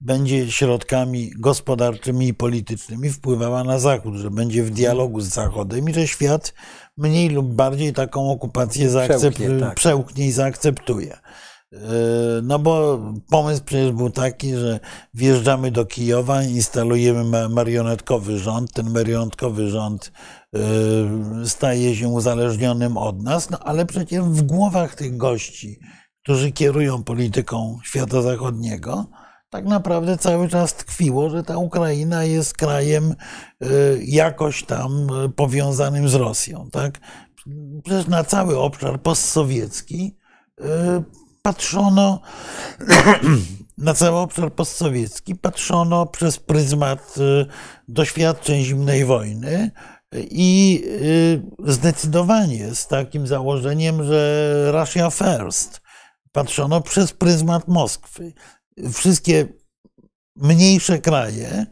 będzie środkami gospodarczymi i politycznymi wpływała na Zachód, że będzie w dialogu z Zachodem i że świat mniej lub bardziej taką okupację przełknie i zaakceptuje. No bo pomysł przecież był taki, że wjeżdżamy do Kijowa, instalujemy marionetkowy rząd, ten marionetkowy rząd staje się uzależnionym od nas, no ale przecież w głowach tych gości, którzy kierują polityką świata zachodniego, tak naprawdę cały czas tkwiło, że ta Ukraina jest krajem jakoś tam powiązanym z Rosją, tak? Przecież na cały obszar postsowiecki patrzono, na cały obszar postsowiecki patrzono przez pryzmat doświadczeń zimnej wojny i zdecydowanie z takim założeniem, że Russia first, patrzono przez pryzmat Moskwy. Wszystkie mniejsze kraje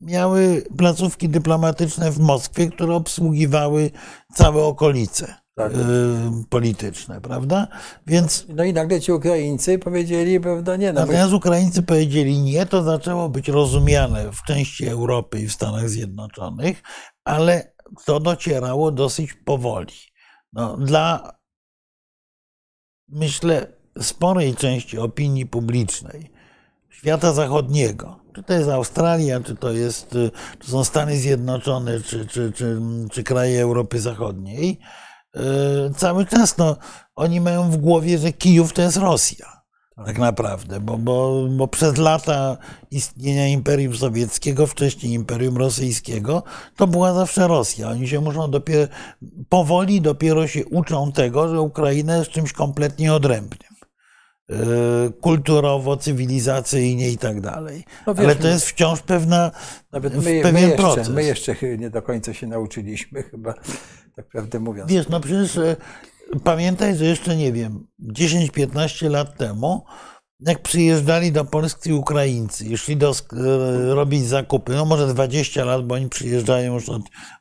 miały placówki dyplomatyczne w Moskwie, które obsługiwały całe okolice polityczne, prawda? Więc, no i nagle ci Ukraińcy powiedzieli, prawda, nie. Natomiast Ukraińcy powiedzieli nie, to zaczęło być rozumiane w części Europy i w Stanach Zjednoczonych, ale to docierało dosyć powoli. No, dla, myślę, sporej części opinii publicznej świata zachodniego, czy to jest Australia, czy to jest, to są Stany Zjednoczone, czy kraje Europy Zachodniej, cały czas no, oni mają w głowie, że Kijów to jest Rosja tak naprawdę, bo przez lata istnienia Imperium Sowieckiego, wcześniej Imperium Rosyjskiego, to była zawsze Rosja. Oni się muszą powoli się uczą tego, że Ukraina jest czymś kompletnie odrębnym. Kulturowo, cywilizacyjnie i tak dalej. No wiesz, ale to jest wciąż pewien proces. My jeszcze nie do końca się nauczyliśmy chyba, tak prawdę mówiąc. Wiesz, no przecież pamiętaj, że jeszcze nie wiem, 10-15 lat temu, jak przyjeżdżali do Polski Ukraińcy i szli robić zakupy, no może 20 lat, bo oni przyjeżdżają już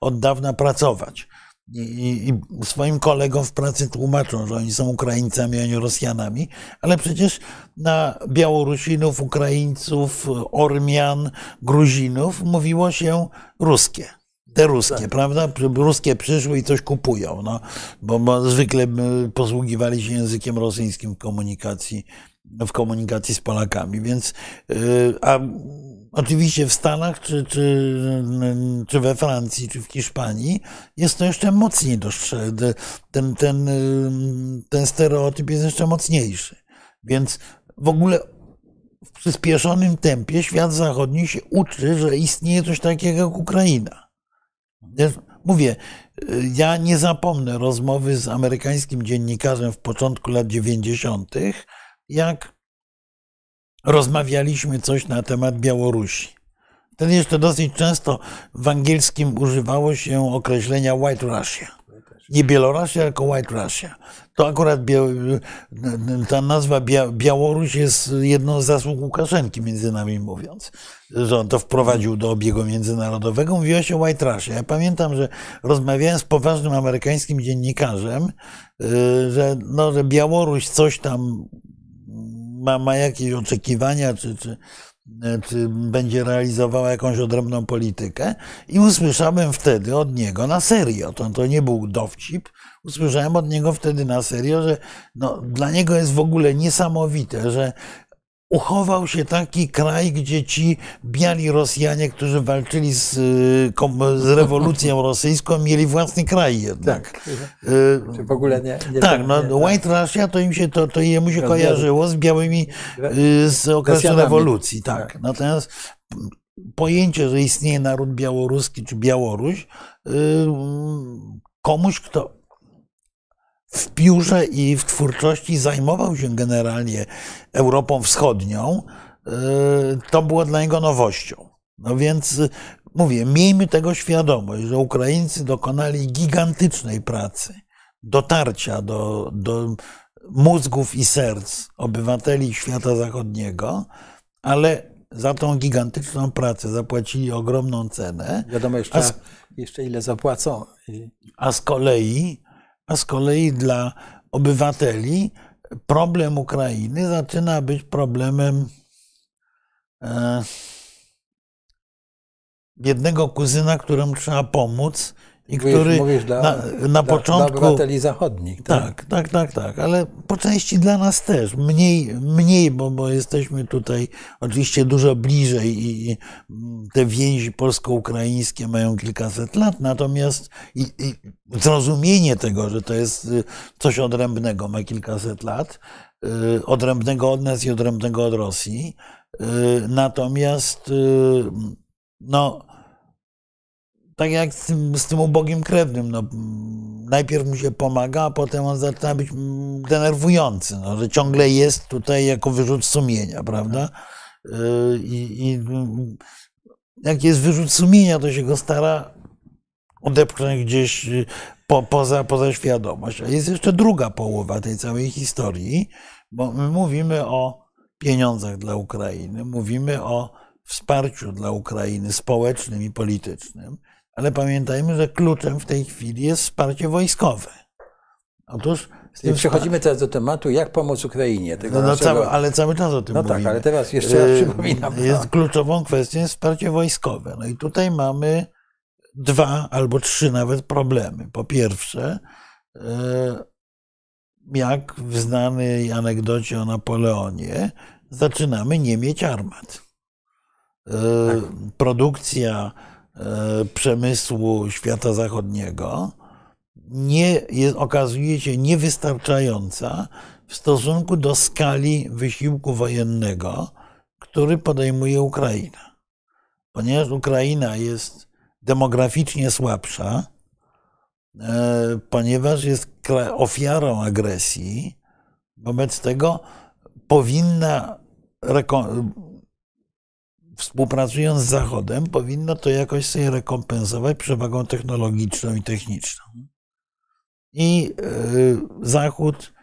od dawna pracować. I swoim kolegom w pracy tłumaczą, że oni są Ukraińcami, a nie Rosjanami, ale przecież na Białorusinów, Ukraińców, Ormian, Gruzinów mówiło się ruskie. Te ruskie, tak, prawda? Ruskie przyszły i coś kupują, no, bo zwykle posługiwali się językiem rosyjskim w komunikacji z Polakami, więc oczywiście w Stanach, czy we Francji, czy w Hiszpanii jest to jeszcze mocniej dostrzegane, ten stereotyp jest jeszcze mocniejszy. Więc w ogóle w przyspieszonym tempie świat zachodni się uczy, że istnieje coś takiego jak Ukraina. Mówię, ja nie zapomnę rozmowy z amerykańskim dziennikarzem w początku lat 90., jak rozmawialiśmy coś na temat Białorusi. Wtedy jeszcze dosyć często w angielskim używało się określenia White Russia. Nie Białorusia, tylko White Russia. To akurat ta nazwa Białoruś jest jedną z zasług Łukaszenki, między nami mówiąc, że on to wprowadził do obiegu międzynarodowego. Mówiło się White Russia. Ja pamiętam, że rozmawiałem z poważnym amerykańskim dziennikarzem, że Białoruś coś tam ma jakieś oczekiwania, czy będzie realizowała jakąś odrębną politykę. I usłyszałem wtedy od niego na serio, to nie był dowcip, usłyszałem od niego wtedy na serio, że no, dla niego jest w ogóle niesamowite, że uchował się taki kraj, gdzie ci biali Rosjanie, którzy walczyli z rewolucją rosyjską, mieli własny kraj jednak. Tak. Czy w ogóle nie tak, no White Russia to im się to jemu się kojarzyło z białymi z okresu Rosjanami. Rewolucji, tak. Natomiast pojęcie, że istnieje naród białoruski czy Białoruś, komuś, kto w piórze i w twórczości zajmował się generalnie Europą Wschodnią, to było dla niego nowością. No więc mówię, miejmy tego świadomość, że Ukraińcy dokonali gigantycznej pracy, dotarcia do mózgów i serc obywateli świata zachodniego, ale za tą gigantyczną pracę zapłacili ogromną cenę. Wiadomo jeszcze ile zapłacą. A z kolei dla obywateli problem Ukrainy zaczyna być problemem jednego kuzyna, któremu trzeba pomóc i który mówisz na początku dla obywateli zachodnich. Tak, ale po części dla nas też. Mniej, bo jesteśmy tutaj oczywiście dużo bliżej i te więzi polsko-ukraińskie mają kilkaset lat, natomiast i zrozumienie tego, że to jest coś odrębnego, ma kilkaset lat, odrębnego od nas i odrębnego od Rosji. Natomiast tak jak z tym ubogim krewnym, najpierw mu się pomaga, a potem on zaczyna być denerwujący, że ciągle jest tutaj jako wyrzut sumienia, prawda? I jak jest wyrzut sumienia, to się go stara odepchnąć gdzieś poza świadomość. A jest jeszcze druga połowa tej całej historii, bo my mówimy o pieniądzach dla Ukrainy, mówimy o wsparciu dla Ukrainy społecznym i politycznym, ale pamiętajmy, że kluczem w tej chwili jest wsparcie wojskowe. Otóż przechodzimy teraz do tematu, jak pomóc Ukrainie. Ale cały czas o tym mówimy. No tak, ale teraz jeszcze raz przypominam. Jest kluczową kwestią wsparcie wojskowe. No i tutaj mamy dwa albo trzy nawet problemy. Po pierwsze, jak w znanej anegdocie o Napoleonie, zaczynamy nie mieć armat. Produkcja przemysłu świata zachodniego okazuje się niewystarczająca w stosunku do skali wysiłku wojennego, który podejmuje Ukraina. Ponieważ Ukraina jest demograficznie słabsza, ponieważ jest ofiarą agresji, wobec tego powinna współpracując z Zachodem, powinno to jakoś sobie rekompensować przewagą technologiczną i techniczną. I Zachód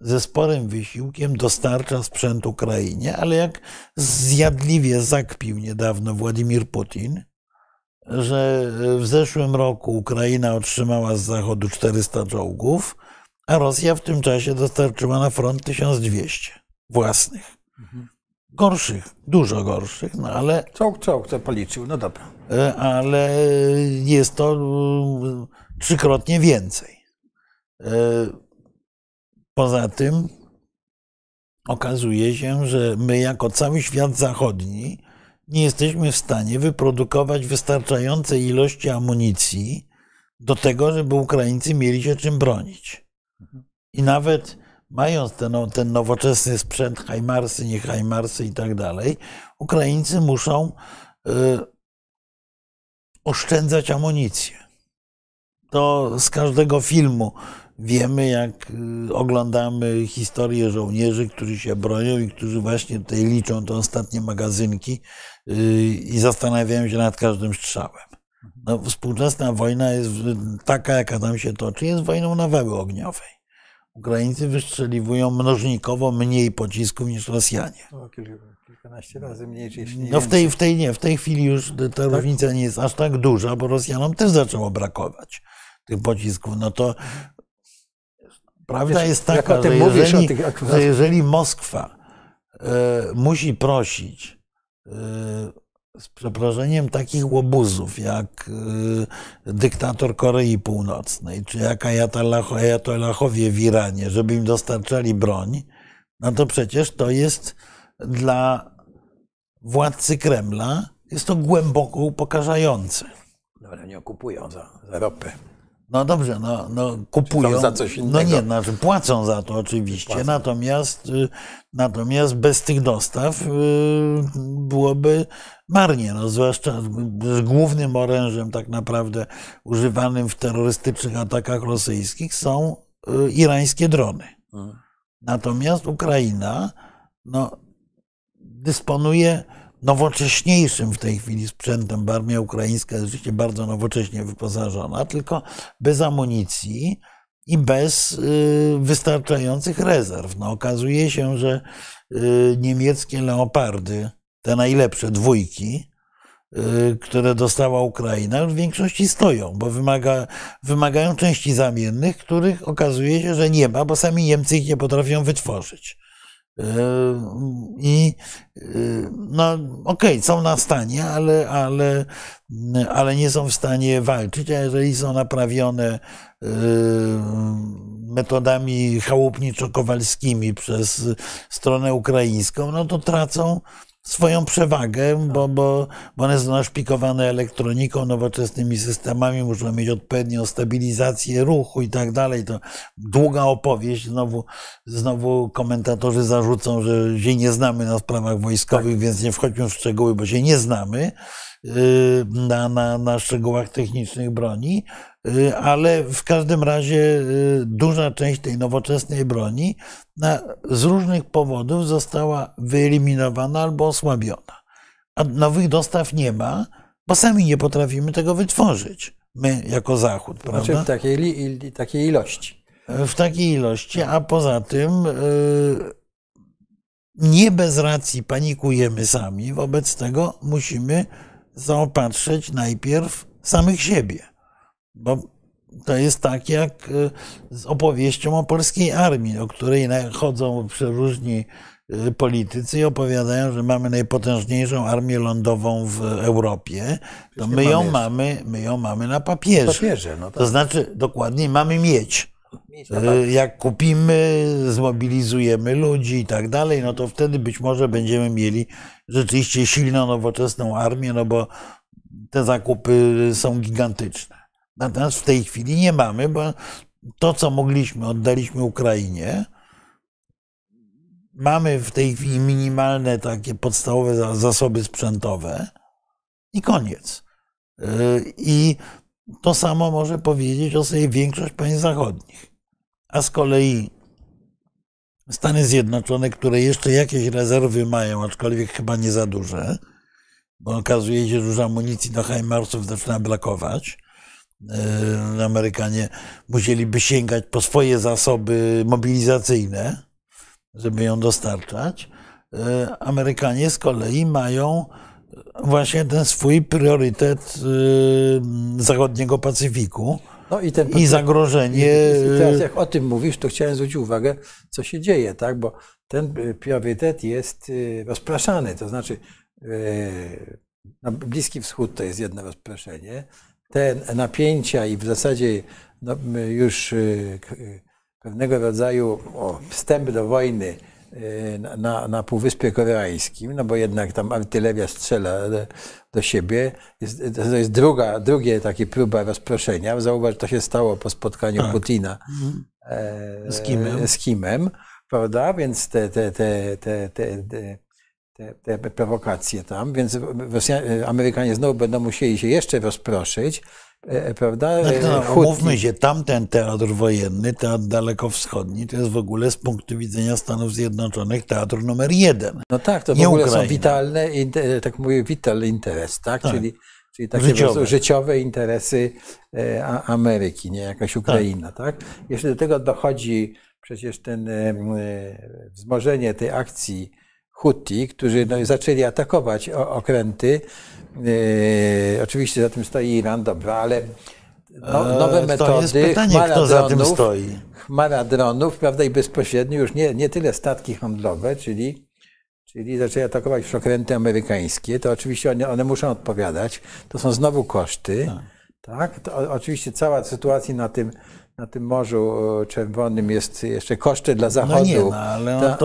ze sporym wysiłkiem dostarcza sprzęt Ukrainie, ale jak zjadliwie zakpił niedawno Władimir Putin, że w zeszłym roku Ukraina otrzymała z Zachodu 400 czołgów, a Rosja w tym czasie dostarczyła na front 1200 własnych. Gorszych, dużo gorszych, no ale... Czołg to policzył, no dobra. Ale jest to trzykrotnie więcej. Poza tym okazuje się, że my jako cały świat zachodni nie jesteśmy w stanie wyprodukować wystarczającej ilości amunicji do tego, żeby Ukraińcy mieli się czym bronić. I nawet mając ten nowoczesny sprzęt, hajmarsy, nie hajmarsy i tak dalej, Ukraińcy muszą oszczędzać amunicję. To z każdego filmu wiemy, jak oglądamy historię żołnierzy, którzy się bronią i którzy właśnie tutaj liczą te ostatnie magazynki i zastanawiają się nad każdym strzałem. No, współczesna wojna jest taka, jaka tam się toczy, jest wojną nawały ogniowej. Ukraińcy wystrzeliwują mnożnikowo mniej pocisków niż Rosjanie. Kilkanaście razy mniej, jeśli nie więcej. W tej chwili już ta różnica nie jest aż tak duża, bo Rosjanom też zaczęło brakować tych pocisków. No to prawda jest taka, że jeżeli Moskwa musi prosić z przeproszeniem takich łobuzów jak dyktator Korei Północnej czy jak ajatollahowie w Iranie, żeby im dostarczali broń, no to przecież to jest dla władcy Kremla, jest to głęboko upokarzające. No ale nie kupują za ropę. No dobrze, kupują, za coś innego. Płacą za to oczywiście, natomiast bez tych dostaw byłoby marnie, zwłaszcza głównym orężem tak naprawdę używanym w terrorystycznych atakach rosyjskich są irańskie drony. Natomiast Ukraina dysponuje nowocześniejszym w tej chwili sprzętem, bo armia ukraińska jest rzeczywiście bardzo nowocześnie wyposażona, tylko bez amunicji i bez wystarczających rezerw. Okazuje się, że niemieckie Leopardy, te najlepsze dwójki, które dostała Ukraina, w większości stoją, bo wymagają części zamiennych, których okazuje się, że nie ma, bo sami Niemcy ich nie potrafią wytworzyć. I no okej, są na stanie, ale nie są w stanie walczyć, a jeżeli są naprawione metodami chałupniczo-kowalskimi przez stronę ukraińską, no to tracą swoją przewagę, bo one są naszpikowane elektroniką, nowoczesnymi systemami, muszą mieć odpowiednią stabilizację ruchu i tak dalej. To długa opowieść. Znowu komentatorzy zarzucą, że się nie znamy na sprawach wojskowych, więc nie wchodźmy w szczegóły, bo się nie znamy na szczegółach technicznych broni, ale w każdym razie duża część tej nowoczesnej broni z różnych powodów została wyeliminowana albo osłabiona. A nowych dostaw nie ma, bo sami nie potrafimy tego wytworzyć. My jako Zachód, prawda? Znaczy w takiej ilości. W takiej ilości, a poza tym nie bez racji panikujemy sami, wobec tego musimy zaopatrzyć najpierw samych siebie. Bo to jest tak jak z opowieścią o polskiej armii, o której chodzą przeróżni politycy i opowiadają, że mamy najpotężniejszą armię lądową w Europie. To my ją mamy na papierze. Na papierze, no tak. To znaczy dokładnie mamy mieć. Jak kupimy, zmobilizujemy ludzi i tak dalej, no to wtedy być może będziemy mieli rzeczywiście silną, nowoczesną armię, no bo te zakupy są gigantyczne. Natomiast w tej chwili nie mamy, bo to, co mogliśmy, oddaliśmy Ukrainie. Mamy w tej chwili minimalne takie podstawowe zasoby sprzętowe i koniec. I to samo może powiedzieć o sobie większość państw zachodnich. A z kolei Stany Zjednoczone, które jeszcze jakieś rezerwy mają, aczkolwiek chyba nie za duże, bo okazuje się, że dużo amunicji do HIMARS-ów zaczyna brakować. Amerykanie musieliby sięgać po swoje zasoby mobilizacyjne, żeby ją dostarczać. Amerykanie z kolei mają właśnie ten swój priorytet zachodniego Pacyfiku i zagrożenie. I teraz jak o tym mówisz, to chciałem zwrócić uwagę, co się dzieje, tak? Bo ten priorytet jest rozpraszany, to znaczy Bliski Wschód to jest jedno rozpraszenie. Te napięcia i w zasadzie no, już pewnego rodzaju wstęp do wojny na Półwyspie Koreańskim, no bo jednak tam artyleria strzela do siebie. To jest drugie takie próba rozproszenia. Zauważ, to się stało po spotkaniu Putina z Kimem, prawda? Więc te prowokacje tam, więc Amerykanie znowu będą musieli się jeszcze rozproszyć, prawda? No, mówmy się, tamten teatr wojenny, teatr dalekowschodni, to jest w ogóle z punktu widzenia Stanów Zjednoczonych teatr numer 1. No tak, to w ogóle Ukraina. Są witalne, tak mówię, vital interest, tak? Czyli takie życiowe interesy Ameryki, nie jakaś Ukraina, tak? Jeśli do tego dochodzi przecież wzmożenie tej akcji Huti, którzy zaczęli atakować okręty. Oczywiście za tym stoi Iran, dobra, ale nowe metody, to jest pytanie, kto za tym stoi. Chmara dronów, prawda, i bezpośrednio już nie tyle statki handlowe, czyli zaczęli atakować już okręty amerykańskie, to oczywiście one muszą odpowiadać. To są znowu koszty. Tak? To oczywiście cała sytuacja na tym Morzu Czerwonym jest jeszcze koszty dla Zachodu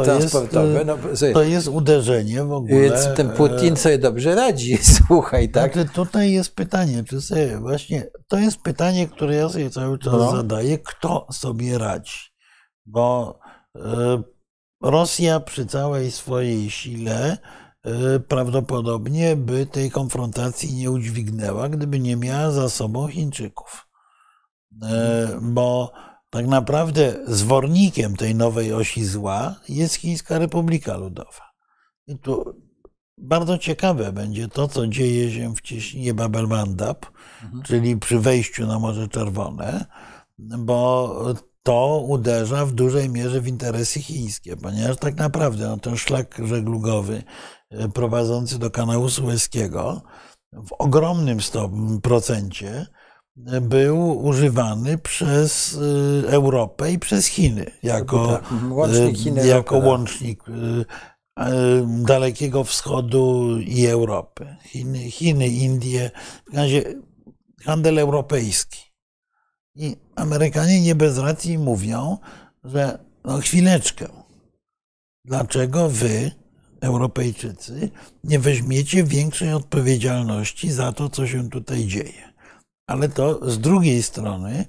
transportowe. To jest uderzenie w ogóle. Więc ten Putin sobie dobrze radzi, słuchaj, tak? No, tutaj jest pytanie, to jest pytanie, które ja sobie cały czas zadaję, kto sobie radzi? Bo Rosja przy całej swojej sile prawdopodobnie by tej konfrontacji nie udźwignęła, gdyby nie miała za sobą Chińczyków. Bo tak naprawdę zwornikiem tej nowej osi zła jest Chińska Republika Ludowa. I tu bardzo ciekawe będzie to, co dzieje się w cieśninie Babelmandab, czyli przy wejściu na Morze Czerwone, bo to uderza w dużej mierze w interesy chińskie, ponieważ tak naprawdę ten szlak żeglugowy prowadzący do kanału Sueskiego w ogromnym procencie był używany przez Europę i przez Chiny jako łącznik, Dalekiego Wschodu i Europy. Chiny, Indie, w razie handel europejski. I Amerykanie nie bez racji mówią, że no chwileczkę, dlaczego wy, Europejczycy, nie weźmiecie większej odpowiedzialności za to, co się tutaj dzieje. Ale to z drugiej strony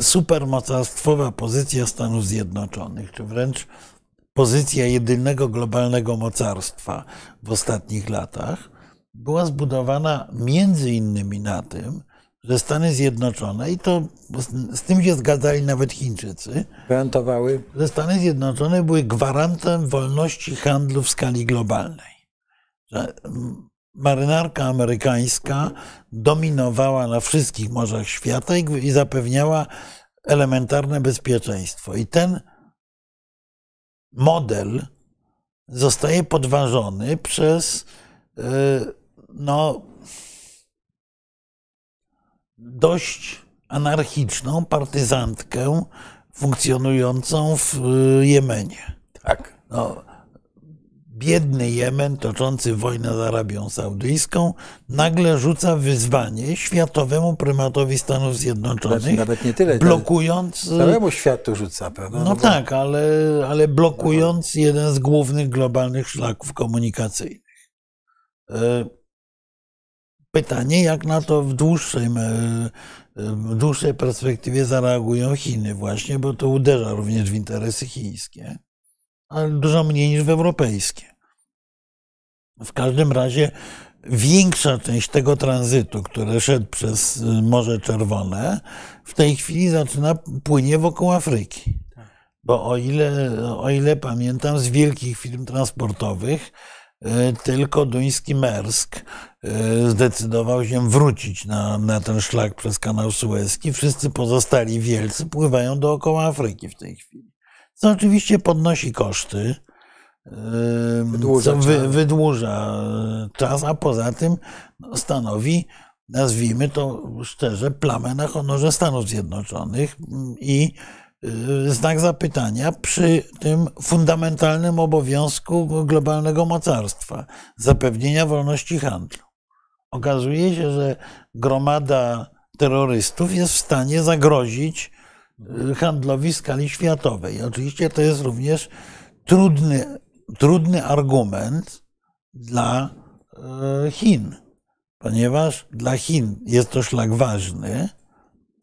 supermocarstwowa pozycja Stanów Zjednoczonych, czy wręcz pozycja jedynego globalnego mocarstwa w ostatnich latach, była zbudowana między innymi na tym, że Stany Zjednoczone, i to z tym się zgadzali nawet Chińczycy, gwarantowały, że Stany Zjednoczone były gwarantem wolności handlu w skali globalnej. Że marynarka amerykańska dominowała na wszystkich morzach świata i zapewniała elementarne bezpieczeństwo. I ten model zostaje podważony przez dość anarchiczną partyzantkę funkcjonującą w Jemenie. Tak. Biedny Jemen, toczący wojnę z Arabią Saudyjską, nagle rzuca wyzwanie światowemu prymatowi Stanów Zjednoczonych, nawet nie tyle, blokując... Całemu światu rzuca, prawda? No tak, ale blokując jeden z głównych globalnych szlaków komunikacyjnych. Pytanie, jak na to w dłuższej perspektywie zareagują Chiny właśnie, bo to uderza również w interesy chińskie, ale dużo mniej niż w europejskie. W każdym razie większa część tego tranzytu, który szedł przez Morze Czerwone, w tej chwili płynie wokół Afryki. Bo o ile pamiętam, z wielkich firm transportowych tylko duński Maersk zdecydował się wrócić na ten szlak przez kanał Suezki. Wszyscy pozostali wielcy pływają dookoła Afryki w tej chwili. Co oczywiście podnosi koszty, wydłuża czas, a poza tym stanowi, nazwijmy to szczerze, plamę na honorze Stanów Zjednoczonych i znak zapytania przy tym fundamentalnym obowiązku globalnego mocarstwa, zapewnienia wolności handlu. Okazuje się, że gromada terrorystów jest w stanie zagrozić handlowi w skali światowej. Oczywiście to jest również trudny argument dla Chin, ponieważ dla Chin jest to szlak ważny,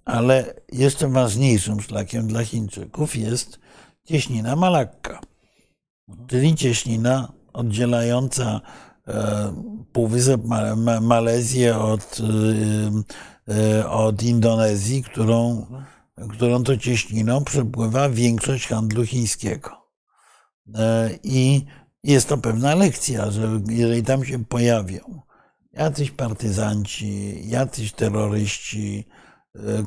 ale jeszcze ważniejszym szlakiem dla Chińczyków jest cieśnina Malakka, czyli cieśnina oddzielająca Półwysep Malezję od Indonezji, którą to cieśniną przepływa większość handlu chińskiego. I jest to pewna lekcja, że jeżeli tam się pojawią jacyś partyzanci, jacyś terroryści,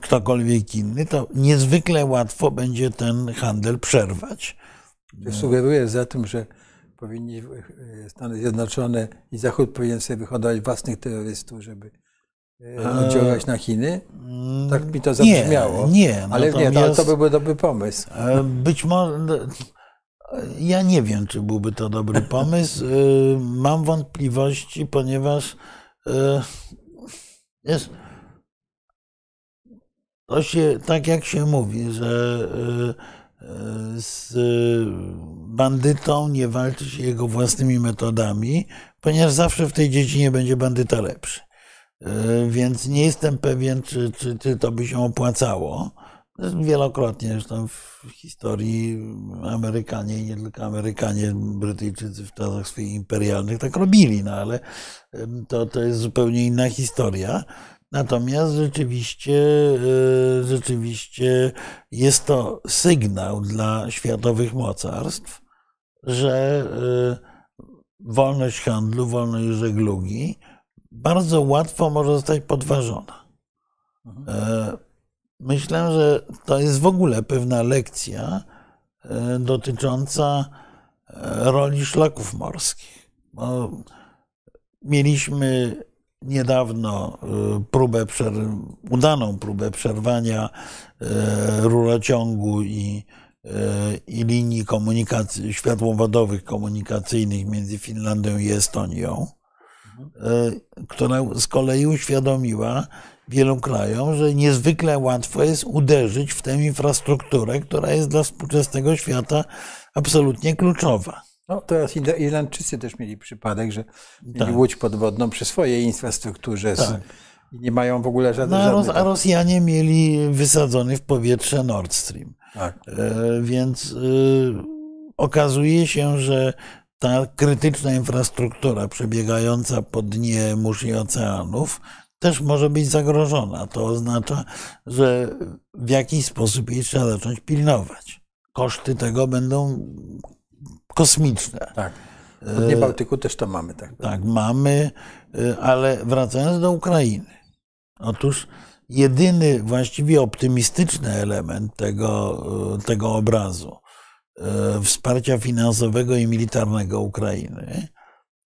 ktokolwiek inny, to niezwykle łatwo będzie ten handel przerwać. Sugeruję za tym, że powinni Stany Zjednoczone i Zachód powinien sobie wyhodować własnych terrorystów, żeby oddziaływać na Chiny? Tak mi to zabrzmiało. Nie. Ale to byłby dobry pomysł. Być może... Ja nie wiem, czy byłby to dobry pomysł. Mam wątpliwości, ponieważ tak jak się mówi, że z bandytą nie walczy się jego własnymi metodami, ponieważ zawsze w tej dziedzinie będzie bandyta lepszy. Więc nie jestem pewien, czy to by się opłacało. Wielokrotnie zresztą w historii Amerykanie, i nie tylko Amerykanie, Brytyjczycy w czasach swoich imperialnych tak robili, ale to jest zupełnie inna historia. Natomiast rzeczywiście jest to sygnał dla światowych mocarstw, że wolność handlu, wolność żeglugi bardzo łatwo może zostać podważona. Myślę, że to jest w ogóle pewna lekcja dotycząca roli szlaków morskich. Bo mieliśmy niedawno udaną próbę przerwania rurociągu i linii światłowodowych komunikacyjnych między Finlandią i Estonią, która z kolei uświadomiła wielu krajom, że niezwykle łatwo jest uderzyć w tę infrastrukturę, która jest dla współczesnego świata absolutnie kluczowa. No, teraz Irlandczycy też mieli przypadek, że mieli łódź podwodną przy swojej infrastrukturze i nie mają w ogóle żadnych... A Rosjanie mieli wysadzony w powietrze Nord Stream. Tak. Więc okazuje się, że ta krytyczna infrastruktura przebiegająca po dnie mórz i oceanów też może być zagrożona. To oznacza, że w jakiś sposób jej trzeba zacząć pilnować. Koszty tego będą kosmiczne. Tak. W dnie Bałtyku też to mamy. Tak, mamy, ale wracając do Ukrainy. Otóż jedyny właściwie optymistyczny element tego obrazu wsparcia finansowego i militarnego Ukrainy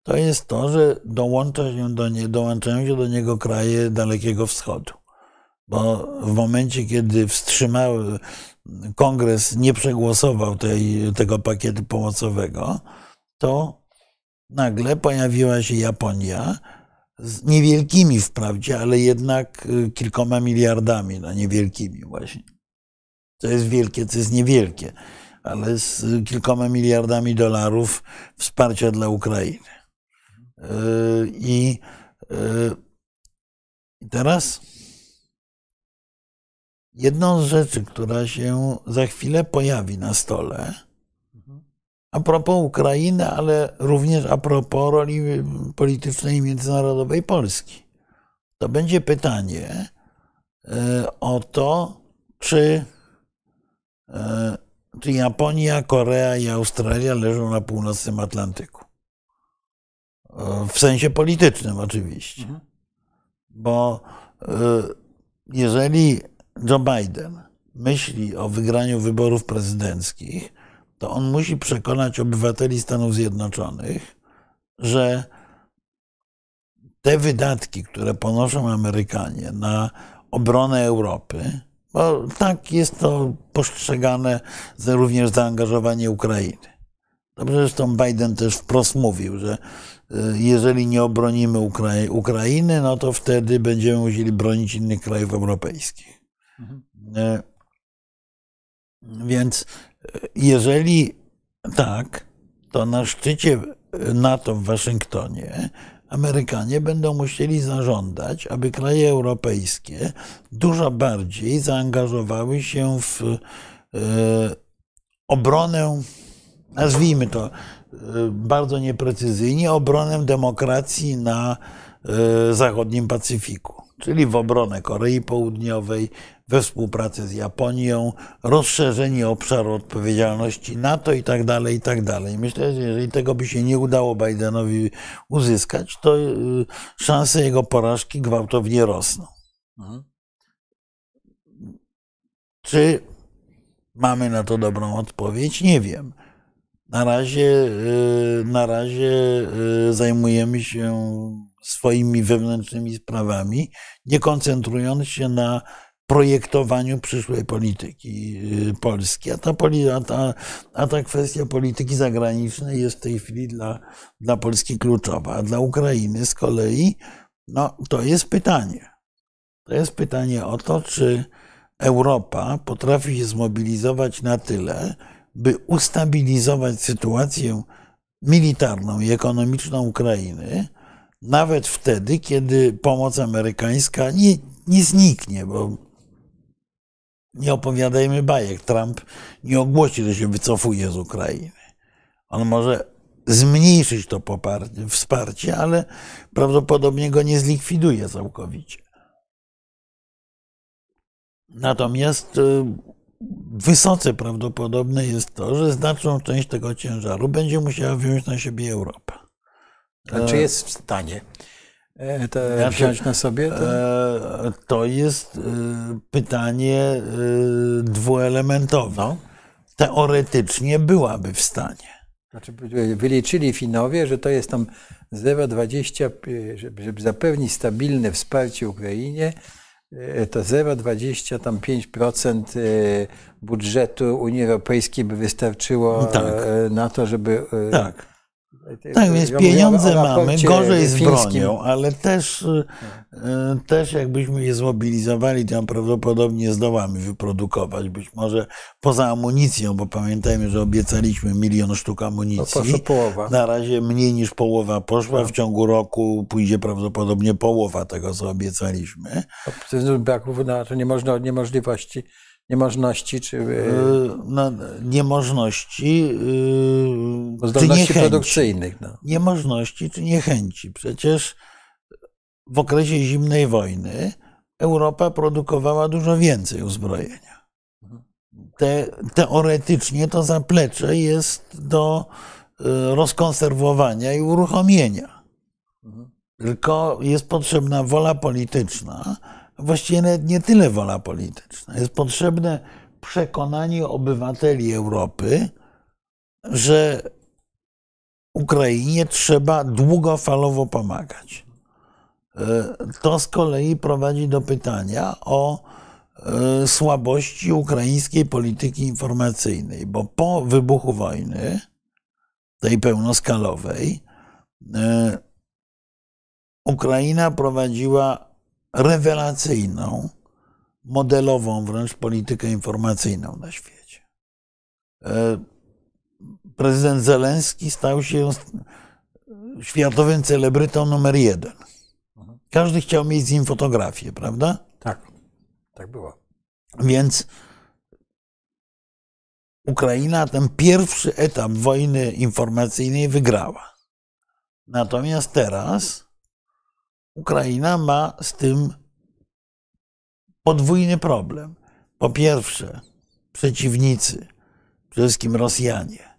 to jest to, że dołączają się do niego kraje Dalekiego Wschodu. Bo w momencie, kiedy Kongres nie przegłosował tego pakietu pomocowego, to nagle pojawiła się Japonia z niewielkimi wprawdzie, ale jednak kilkoma miliardami, niewielkimi właśnie. Co jest wielkie, co jest niewielkie, ale z kilkoma miliardami dolarów wsparcia dla Ukrainy. I teraz jedną z rzeczy, która się za chwilę pojawi na stole, a propos Ukrainy, ale również a propos roli politycznej i międzynarodowej Polski, to będzie pytanie o to, czy Japonia, Korea i Australia leżą na północnym Atlantyku. W sensie politycznym oczywiście. Bo jeżeli Joe Biden myśli o wygraniu wyborów prezydenckich, to on musi przekonać obywateli Stanów Zjednoczonych, że te wydatki, które ponoszą Amerykanie na obronę Europy, bo tak jest to postrzegane również zaangażowanie Ukrainy. Zresztą Biden też wprost mówił, że jeżeli nie obronimy Ukrainy, no to wtedy będziemy musieli bronić innych krajów europejskich. Więc jeżeli tak, to na szczycie NATO w Waszyngtonie Amerykanie będą musieli zażądać, aby kraje europejskie dużo bardziej zaangażowały się w obronę, nazwijmy to bardzo nieprecyzyjnie, obronę demokracji na zachodnim Pacyfiku, czyli w obronę Korei Południowej, we współpracy z Japonią, rozszerzenie obszaru odpowiedzialności NATO i tak dalej, i tak dalej. Myślę, że jeżeli tego by się nie udało Bidenowi uzyskać, to szanse jego porażki gwałtownie rosną. Czy mamy na to dobrą odpowiedź? Nie wiem. Na razie zajmujemy się swoimi wewnętrznymi sprawami, nie koncentrując się na projektowaniu przyszłej polityki Polski. A ta kwestia polityki zagranicznej jest w tej chwili dla Polski kluczowa. A dla Ukrainy z kolei to jest pytanie. To jest pytanie o to, czy Europa potrafi się zmobilizować na tyle, by ustabilizować sytuację militarną i ekonomiczną Ukrainy, nawet wtedy, kiedy pomoc amerykańska nie zniknie, bo nie opowiadajmy bajek. Trump nie ogłosi, że się wycofuje z Ukrainy. On może zmniejszyć to wsparcie, ale prawdopodobnie go nie zlikwiduje całkowicie. Natomiast wysoce prawdopodobne jest to, że znaczną część tego ciężaru będzie musiała wziąć na siebie Europa. A czy jest w stanie wziąć na sobie? To jest pytanie dwuelementowe. Teoretycznie byłaby w stanie. Znaczy wyliczyli Finowie, że to jest tam 0,20, żeby zapewnić stabilne wsparcie Ukrainie, to 0,25% budżetu Unii Europejskiej by wystarczyło na to, żeby... Tak, więc pieniądze mamy, gorzej z bronią, ale też jakbyśmy je zmobilizowali, to prawdopodobnie zdołamy wyprodukować, być może poza amunicją, bo pamiętajmy, że obiecaliśmy 1 milion sztuk amunicji. No połowa. Na razie mniej niż połowa poszła, w ciągu roku pójdzie prawdopodobnie połowa tego, co obiecaliśmy. To jest braków, niemożliwości. Niemożności czy... No, niemożności... Zdolności produkcyjnych. No. Niemożności czy niechęci. Przecież w okresie zimnej wojny Europa produkowała dużo więcej uzbrojenia. Teoretycznie to zaplecze jest do rozkonserwowania i uruchomienia. Tylko jest potrzebna wola polityczna. Właściwie nawet nie tyle wola polityczna. Jest potrzebne przekonanie obywateli Europy, że Ukrainie trzeba długofalowo pomagać. To z kolei prowadzi do pytania o słabości ukraińskiej polityki informacyjnej, bo po wybuchu wojny, tej pełnoskalowej, Ukraina prowadziła rewelacyjną, modelową wręcz politykę informacyjną na świecie. Prezydent Zelenski stał się światowym celebrytą numer 1. Każdy chciał mieć z nim fotografię, prawda? Tak, tak było. Więc Ukraina ten pierwszy etap wojny informacyjnej wygrała. Natomiast teraz Ukraina ma z tym podwójny problem. Po pierwsze, przeciwnicy, przede wszystkim Rosjanie,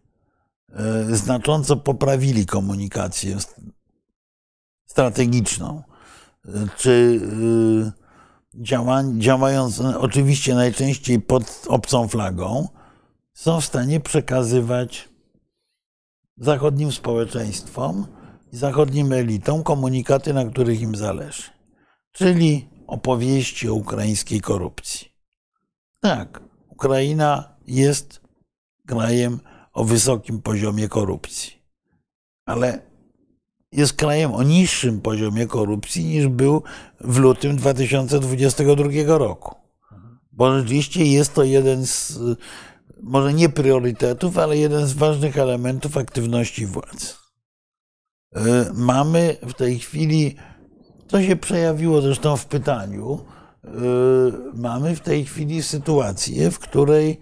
znacząco poprawili komunikację strategiczną, czy działając oczywiście najczęściej pod obcą flagą, są w stanie przekazywać zachodnim społeczeństwom i zachodnim elitom komunikaty, na których im zależy. Czyli opowieści o ukraińskiej korupcji. Tak, Ukraina jest krajem o wysokim poziomie korupcji, ale jest krajem o niższym poziomie korupcji niż był w lutym 2022 roku. Bo rzeczywiście jest to jeden z, może nie priorytetów, ale jeden z ważnych elementów aktywności władz. Mamy w tej chwili, co się przejawiło zresztą w pytaniu, mamy w tej chwili sytuację, w której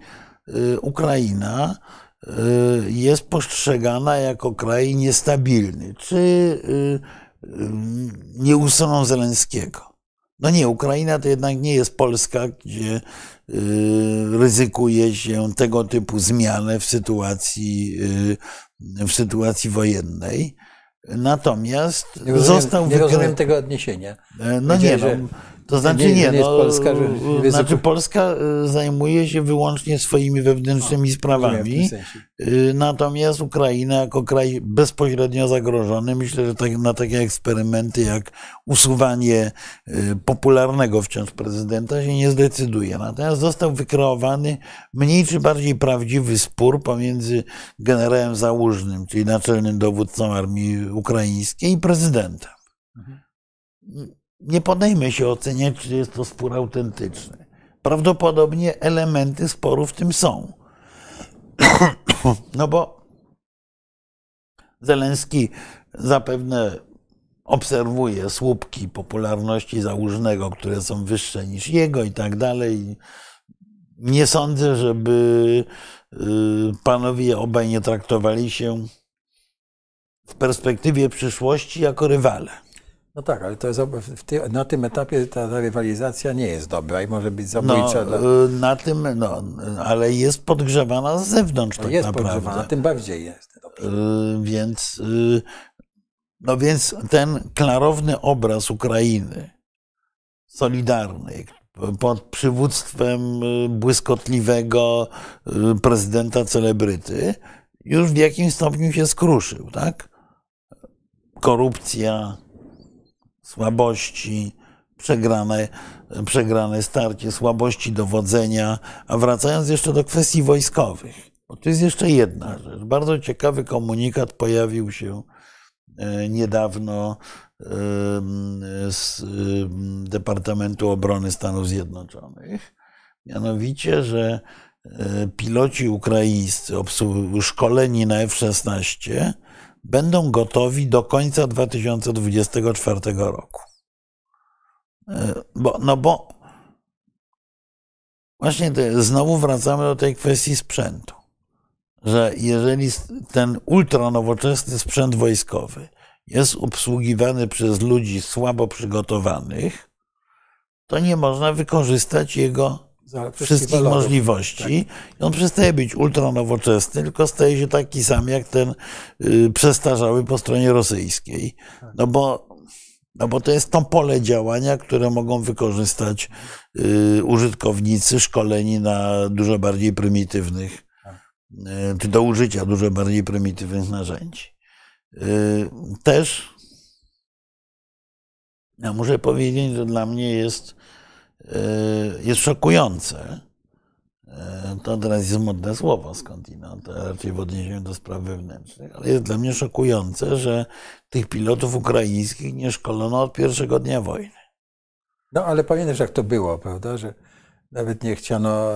Ukraina jest postrzegana jako kraj niestabilny. Czy nie usuną Zelenskiego? No nie, Ukraina to jednak nie jest Polska, gdzie ryzykuje się tego typu zmianę w sytuacji wojennej. Natomiast nie rozumiem tego odniesienia. No nie, to znaczy nie. Znaczy Polska zajmuje się wyłącznie swoimi wewnętrznymi sprawami. Natomiast Ukraina jako kraj bezpośrednio zagrożony, myślę, że na takie eksperymenty jak usuwanie popularnego wciąż prezydenta się nie zdecyduje. Natomiast został wykreowany mniej czy bardziej prawdziwy spór pomiędzy generałem Załużnym, czyli naczelnym dowódcą armii ukraińskiej, i prezydentem. Nie podejmę się oceniać, czy jest to spór autentyczny. Prawdopodobnie elementy sporu w tym są. No bo Zelenski zapewne obserwuje słupki popularności Załużnego, które są wyższe niż jego i tak dalej. Nie sądzę, żeby panowie obaj nie traktowali się w perspektywie przyszłości jako rywale. No tak, ale to jest, na tym etapie ta rywalizacja nie jest dobra i może być zabójcza. Ale jest podgrzewana z zewnątrz, tak jest naprawdę. Jest podgrzewana, tym bardziej jest. Więc ten klarowny obraz Ukrainy solidarnej pod przywództwem błyskotliwego prezydenta celebryty już w jakimś stopniu się skruszył, tak? Korupcja, słabości, przegrane starcie, słabości dowodzenia. A wracając jeszcze do kwestii wojskowych, bo to jest jeszcze jedna rzecz. Bardzo ciekawy komunikat pojawił się niedawno z Departamentu Obrony Stanów Zjednoczonych. Mianowicie, że piloci ukraińscy szkoleni na F-16 będą gotowi do końca 2024 roku. Bo właśnie znowu wracamy do tej kwestii sprzętu, że jeżeli ten ultranowoczesny sprzęt wojskowy jest obsługiwany przez ludzi słabo przygotowanych, to nie można wykorzystać jego wszystkich możliwości. Tak. I on przestaje być ultranowoczesny, tylko staje się taki sam jak ten przestarzały po stronie rosyjskiej. Tak. No bo to jest to pole działania, które mogą wykorzystać użytkownicy szkoleni na dużo bardziej prymitywnych, czy do użycia dużo bardziej prymitywnych narzędzi. Też ja muszę powiedzieć, że dla mnie jest szokujące, to teraz jest modne słowo skądinąd, raczej w odniesieniu do spraw wewnętrznych, ale jest dla mnie szokujące, że tych pilotów ukraińskich nie szkolono od pierwszego dnia wojny. No ale pamiętasz, jak to było, prawda, że nawet nie chciano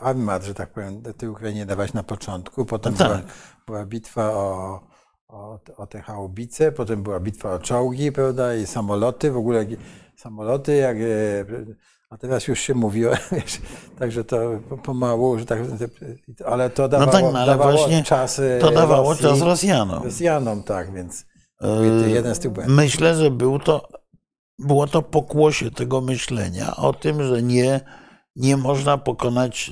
armat, że tak powiem, tej Ukrainie dawać na początku, potem no tak. była bitwa o te haubice, potem była bitwa o czołgi, prawda, i samoloty, w ogóle samoloty, a teraz już się mówi, także to pomału, że tak, ale to dawało, no tak, no, ale dawało czas to dawało Rosji, czas Rosjanom, tak, więc jeden z tych błędów. Myślę, że było to pokłosie tego myślenia o tym, że nie można pokonać,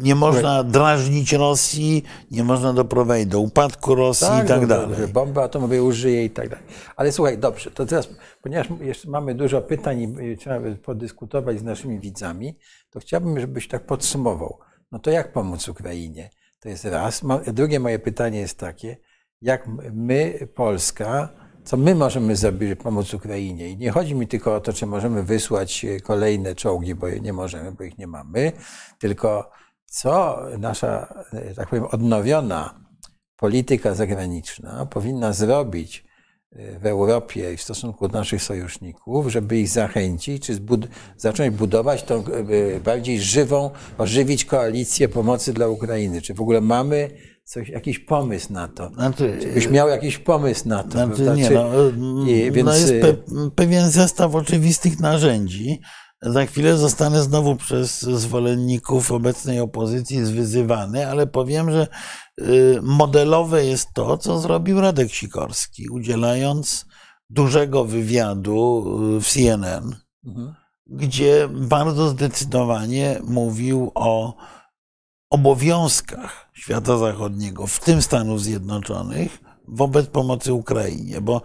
nie można drażnić Rosji, nie można doprowadzić do upadku Rosji i tak dalej. Bomby atomowej użyje i tak dalej. Ale słuchaj, dobrze, to teraz, ponieważ jeszcze mamy dużo pytań i trzeba podyskutować z naszymi widzami, to chciałbym, żebyś tak podsumował. No to jak pomóc Ukrainie? To jest raz. Drugie moje pytanie jest takie, jak my, Polska, co my możemy zrobić, żeby pomóc Ukrainie. I nie chodzi mi tylko o to, czy możemy wysłać kolejne czołgi, bo nie możemy, bo ich nie mamy, tylko co nasza, tak powiem, odnowiona polityka zagraniczna powinna zrobić w Europie i w stosunku do naszych sojuszników, żeby ich zachęcić, czy zacząć budować tą bardziej żywą, ożywić koalicję pomocy dla Ukrainy. Czy w ogóle mamy jakiś pomysł na to? Byś miał jakiś pomysł na to? Jest pewien zestaw oczywistych narzędzi. Za chwilę zostanę znowu przez zwolenników obecnej opozycji zwyzywany, ale powiem, że modelowe jest to, co zrobił Radek Sikorski, udzielając dużego wywiadu w CNN, gdzie bardzo zdecydowanie mówił o obowiązkach świata zachodniego, w tym Stanów Zjednoczonych, wobec pomocy Ukrainie. Bo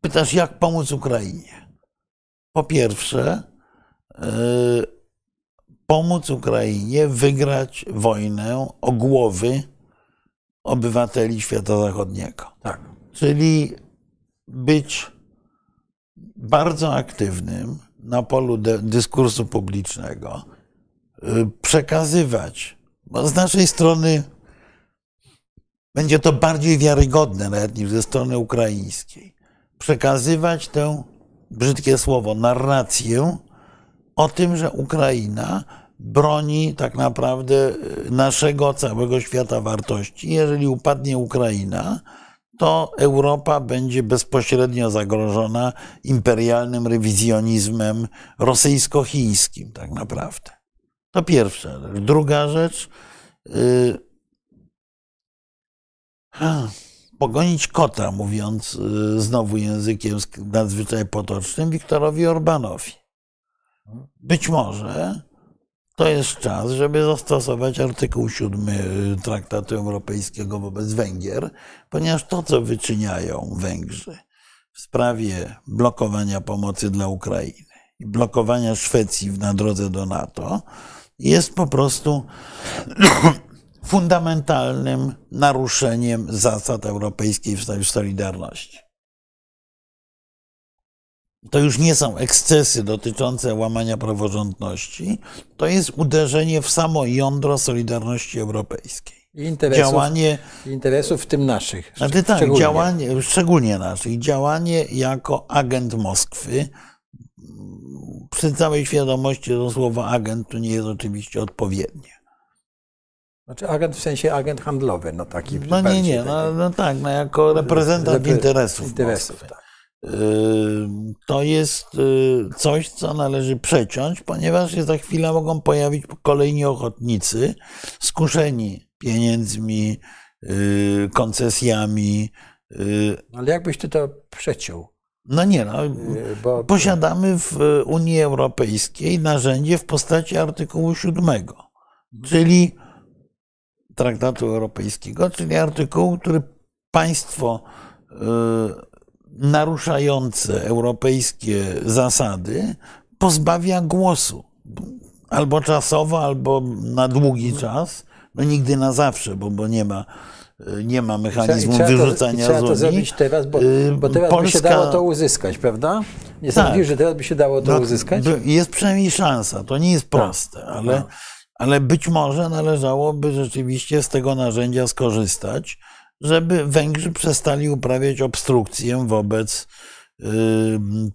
pytasz, jak pomóc Ukrainie? Po pierwsze, pomóc Ukrainie wygrać wojnę o głowy obywateli świata zachodniego. Tak. Czyli być bardzo aktywnym na polu dyskursu publicznego, przekazywać, bo z naszej strony będzie to bardziej wiarygodne nawet niż ze strony ukraińskiej, przekazywać tę, brzydkie słowo, narrację o tym, że Ukraina broni tak naprawdę naszego całego świata wartości. Jeżeli upadnie Ukraina, to Europa będzie bezpośrednio zagrożona imperialnym rewizjonizmem rosyjsko-chińskim tak naprawdę. To pierwsza rzecz. Druga rzecz, pogonić kota, mówiąc znowu językiem nadzwyczaj potocznym, Wiktorowi Orbanowi. Być może to jest czas, żeby zastosować artykuł 7 Traktatu Europejskiego wobec Węgier, ponieważ to, co wyczyniają Węgrzy w sprawie blokowania pomocy dla Ukrainy i blokowania Szwecji na drodze do NATO, jest po prostu fundamentalnym naruszeniem zasad europejskiej solidarności. To już nie są ekscesy dotyczące łamania praworządności, to jest uderzenie w samo jądro solidarności europejskiej. Interesów, w tym naszych. Znaczy, tak, szczególnie naszych. Działanie jako agent Moskwy. Przy całej świadomości, to słowo agent tu nie jest oczywiście odpowiednie. Znaczy agent w sensie agent handlowy, no taki. No nie, nie, no jako reprezentant interesów tak. To jest coś, co należy przeciąć, ponieważ się za chwilę mogą pojawić kolejni ochotnicy skuszeni pieniędzmi, koncesjami. Ale jakbyś ty to przeciął? No nie, posiadamy w Unii Europejskiej narzędzie w postaci artykułu 7, czyli Traktatu Europejskiego, czyli artykułu, który państwo naruszające europejskie zasady pozbawia głosu. Albo czasowo, albo na długi czas, no nigdy na zawsze, bo nie ma mechanizmu wyrzucania z Unii. Trzeba to zrobić teraz, bo teraz Polska, by się dało to uzyskać, prawda? Nie sądzisz, że teraz by się dało to uzyskać? Jest przynajmniej szansa, to nie jest proste, ale być może należałoby rzeczywiście z tego narzędzia skorzystać, żeby Węgrzy przestali uprawiać obstrukcję wobec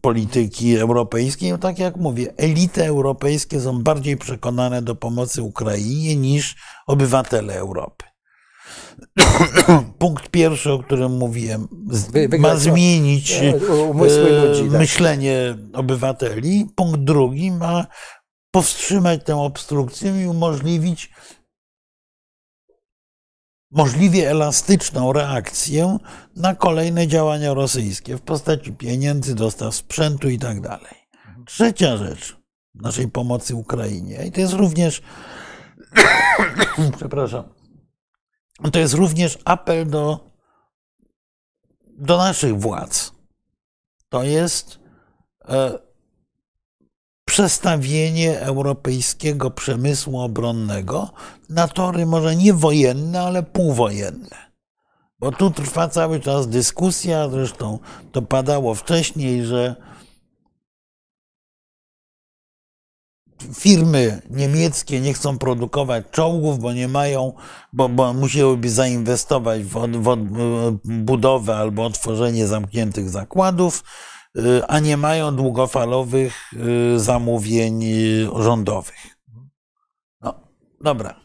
polityki europejskiej. No tak jak mówię, elity europejskie są bardziej przekonane do pomocy Ukrainie niż obywatele Europy. Punkt pierwszy, o którym mówiłem, ma zmienić myślenie obywateli. Punkt drugi ma powstrzymać tę obstrukcję i umożliwić możliwie elastyczną reakcję na kolejne działania rosyjskie w postaci pieniędzy, dostaw sprzętu i tak dalej. Trzecia rzecz naszej pomocy Ukrainie, i to jest również to jest również apel do naszych władz. To jest przestawienie europejskiego przemysłu obronnego na tory może nie wojenne, ale półwojenne. Bo tu trwa cały czas dyskusja, zresztą to padało wcześniej, że firmy niemieckie nie chcą produkować czołgów, bo nie mają, bo musiałyby zainwestować w budowę albo otworzenie zamkniętych zakładów, a nie mają długofalowych zamówień rządowych. No, dobra.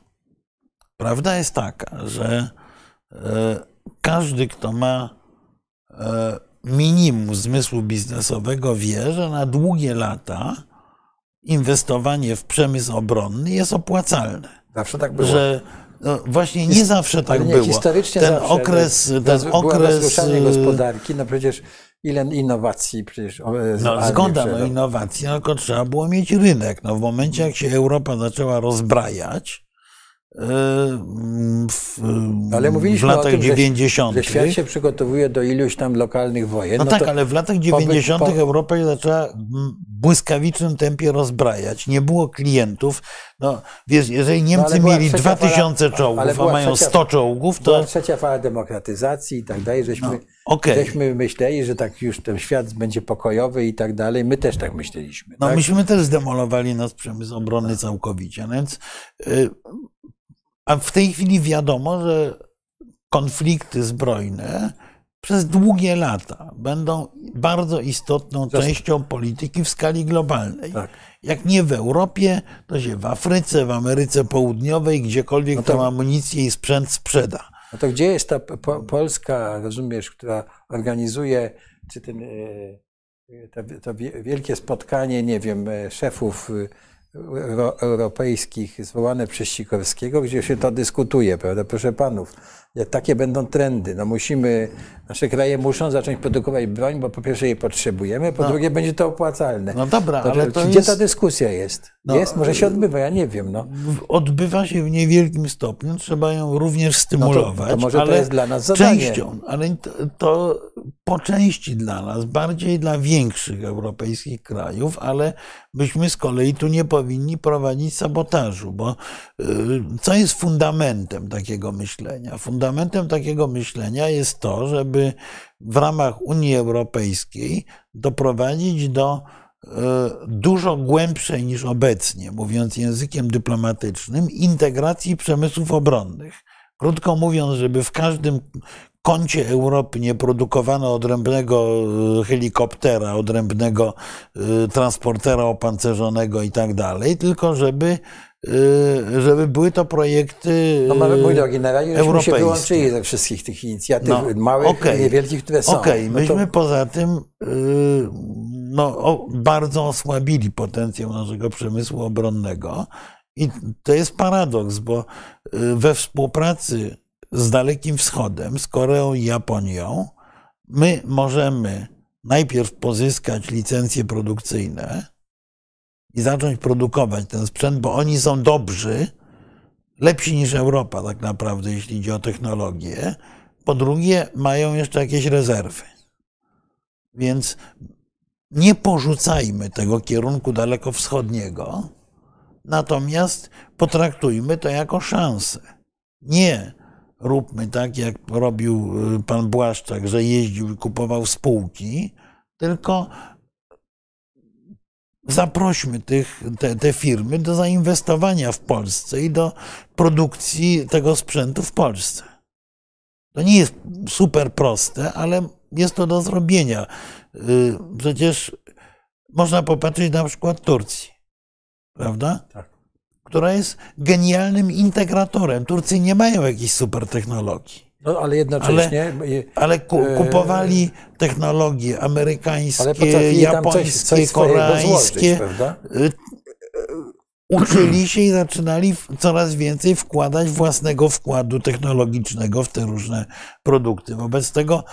Prawda jest taka, że każdy, kto ma minimum zmysłu biznesowego, wie, że na długie lata inwestowanie w przemysł obronny jest opłacalne. Zawsze tak było. Że, właśnie nie zawsze tak było. Historycznie ten zawsze, okres rozruszanie gospodarki, no przecież ile innowacji przecież. Zgoda na innowacje, tylko trzeba było mieć rynek. No, w momencie, jak się Europa zaczęła rozbrajać, ale mówiliśmy w latach 90. że świat się przygotowuje do iluś tam lokalnych wojen. No tak, ale w latach 90. Europa się zaczęła w błyskawicznym tempie rozbrajać. Nie było klientów. No, wiesz, jeżeli Niemcy mieli 2000 czołgów, a mają 100 czołgów, to... Była trzecia fala demokratyzacji i tak dalej. Żeśmy myśleli, że tak już ten świat będzie pokojowy i tak dalej. My też tak myśleliśmy. No, tak? Myśmy też zdemolowali nasz przemysł obronny całkowicie. Więc... A w tej chwili wiadomo, że konflikty zbrojne przez długie lata będą bardzo istotną częścią polityki w skali globalnej. Tak. Jak nie w Europie, to się w Afryce, w Ameryce Południowej, gdziekolwiek tam amunicję i sprzęt sprzeda. No to gdzie jest ta Polska, rozumiesz, która organizuje to wielkie spotkanie, nie wiem, szefów europejskich zwołane przez Sikorskiego, gdzie się to dyskutuje, prawda? Proszę panów, takie będą trendy. No musimy, nasze kraje muszą zacząć produkować broń, bo po pierwsze jej potrzebujemy, po drugie będzie to opłacalne. No dobra, ale to gdzie ta dyskusja jest? Może się odbywa, ja nie wiem. No. Odbywa się w niewielkim stopniu, trzeba ją również stymulować. No to może to jest dla nas zadanie. Częścią, ale to po części dla nas, bardziej dla większych europejskich krajów, ale myśmy z kolei tu nie powinni prowadzić sabotażu, bo co jest fundamentem takiego myślenia? Fundamentem takiego myślenia jest to, żeby w ramach Unii Europejskiej doprowadzić do dużo głębszej niż obecnie, mówiąc językiem dyplomatycznym, integracji przemysłów obronnych. Krótko mówiąc, żeby w każdym kącie Europy nie produkowano odrębnego helikoptera, odrębnego transportera opancerzonego i tak dalej, tylko żeby były to projekty mój drogi, na razie żeśmy się wyłączyli ze wszystkich tych inicjatyw małych i niewielkich, które są. Myśmy poza tym bardzo osłabili potencjał naszego przemysłu obronnego i to jest paradoks, bo we współpracy z Dalekim Wschodem, z Koreą i Japonią, my możemy najpierw pozyskać licencje produkcyjne i zacząć produkować ten sprzęt, bo oni są dobrzy, lepsi niż Europa tak naprawdę, jeśli idzie o technologię. Po drugie, mają jeszcze jakieś rezerwy. Więc nie porzucajmy tego kierunku dalekowschodniego, natomiast potraktujmy to jako szansę. Nie róbmy tak, jak robił pan Błaszczak, że jeździł i kupował spółki, tylko zaprośmy te firmy do zainwestowania w Polsce i do produkcji tego sprzętu w Polsce. To nie jest super proste, ale jest to do zrobienia. Przecież można popatrzeć na przykład Turcji, prawda? Tak. Która jest genialnym integratorem. Turcy nie mają jakichś super technologii. Ale jednocześnie... Ale kupowali technologie amerykańskie, japońskie, koreańskie. Uczyli się i zaczynali coraz więcej wkładać własnego wkładu technologicznego w te różne produkty. Wobec tego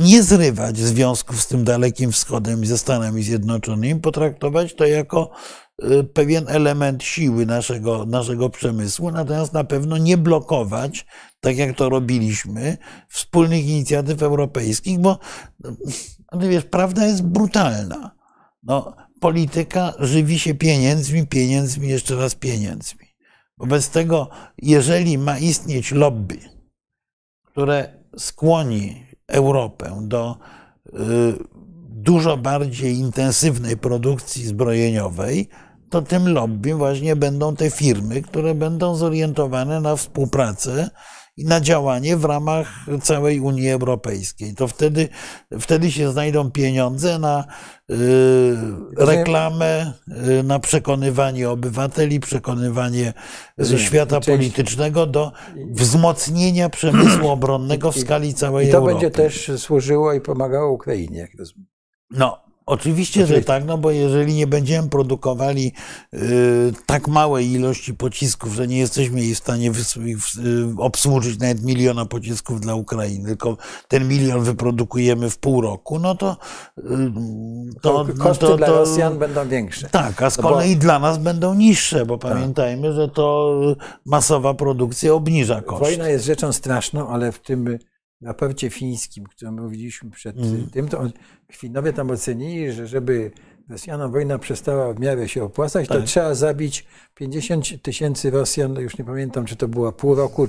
nie zrywać związków z tym Dalekim Wschodem i ze Stanami Zjednoczonymi, potraktować to jako pewien element siły naszego przemysłu, natomiast na pewno nie blokować, tak jak to robiliśmy, wspólnych inicjatyw europejskich, bo wiesz, prawda jest brutalna. Polityka żywi się pieniędzmi, jeszcze raz pieniędzmi. Wobec tego, jeżeli ma istnieć lobby, które skłoni Europę do dużo bardziej intensywnej produkcji zbrojeniowej, to tym lobby właśnie będą te firmy, które będą zorientowane na współpracę i na działanie w ramach całej Unii Europejskiej. To wtedy się znajdą pieniądze na reklamę, na przekonywanie obywateli, przekonywanie świata politycznego do wzmocnienia przemysłu obronnego w skali całej Europy. I to będzie też służyło i pomagało Ukrainie, jak rozumiem. Oczywiście, że tak, bo jeżeli nie będziemy produkowali tak małej ilości pocisków, że nie jesteśmy jej w stanie obsłużyć nawet 1 miliona pocisków dla Ukrainy, tylko ten 1 milion wyprodukujemy w pół roku, koszty dla Rosjan będą większe. Tak, a z kolei dla nas będą niższe, bo pamiętajmy, że to masowa produkcja obniża koszty. Wojna jest rzeczą straszną, ale w tym raporcie fińskim, o którym mówiliśmy przed tym, to Finowie tam ocenili, że żeby Rosjanom wojna przestała w miarę się opłacać, to trzeba zabić 50 000 Rosjan, już nie pamiętam, czy to było pół roku,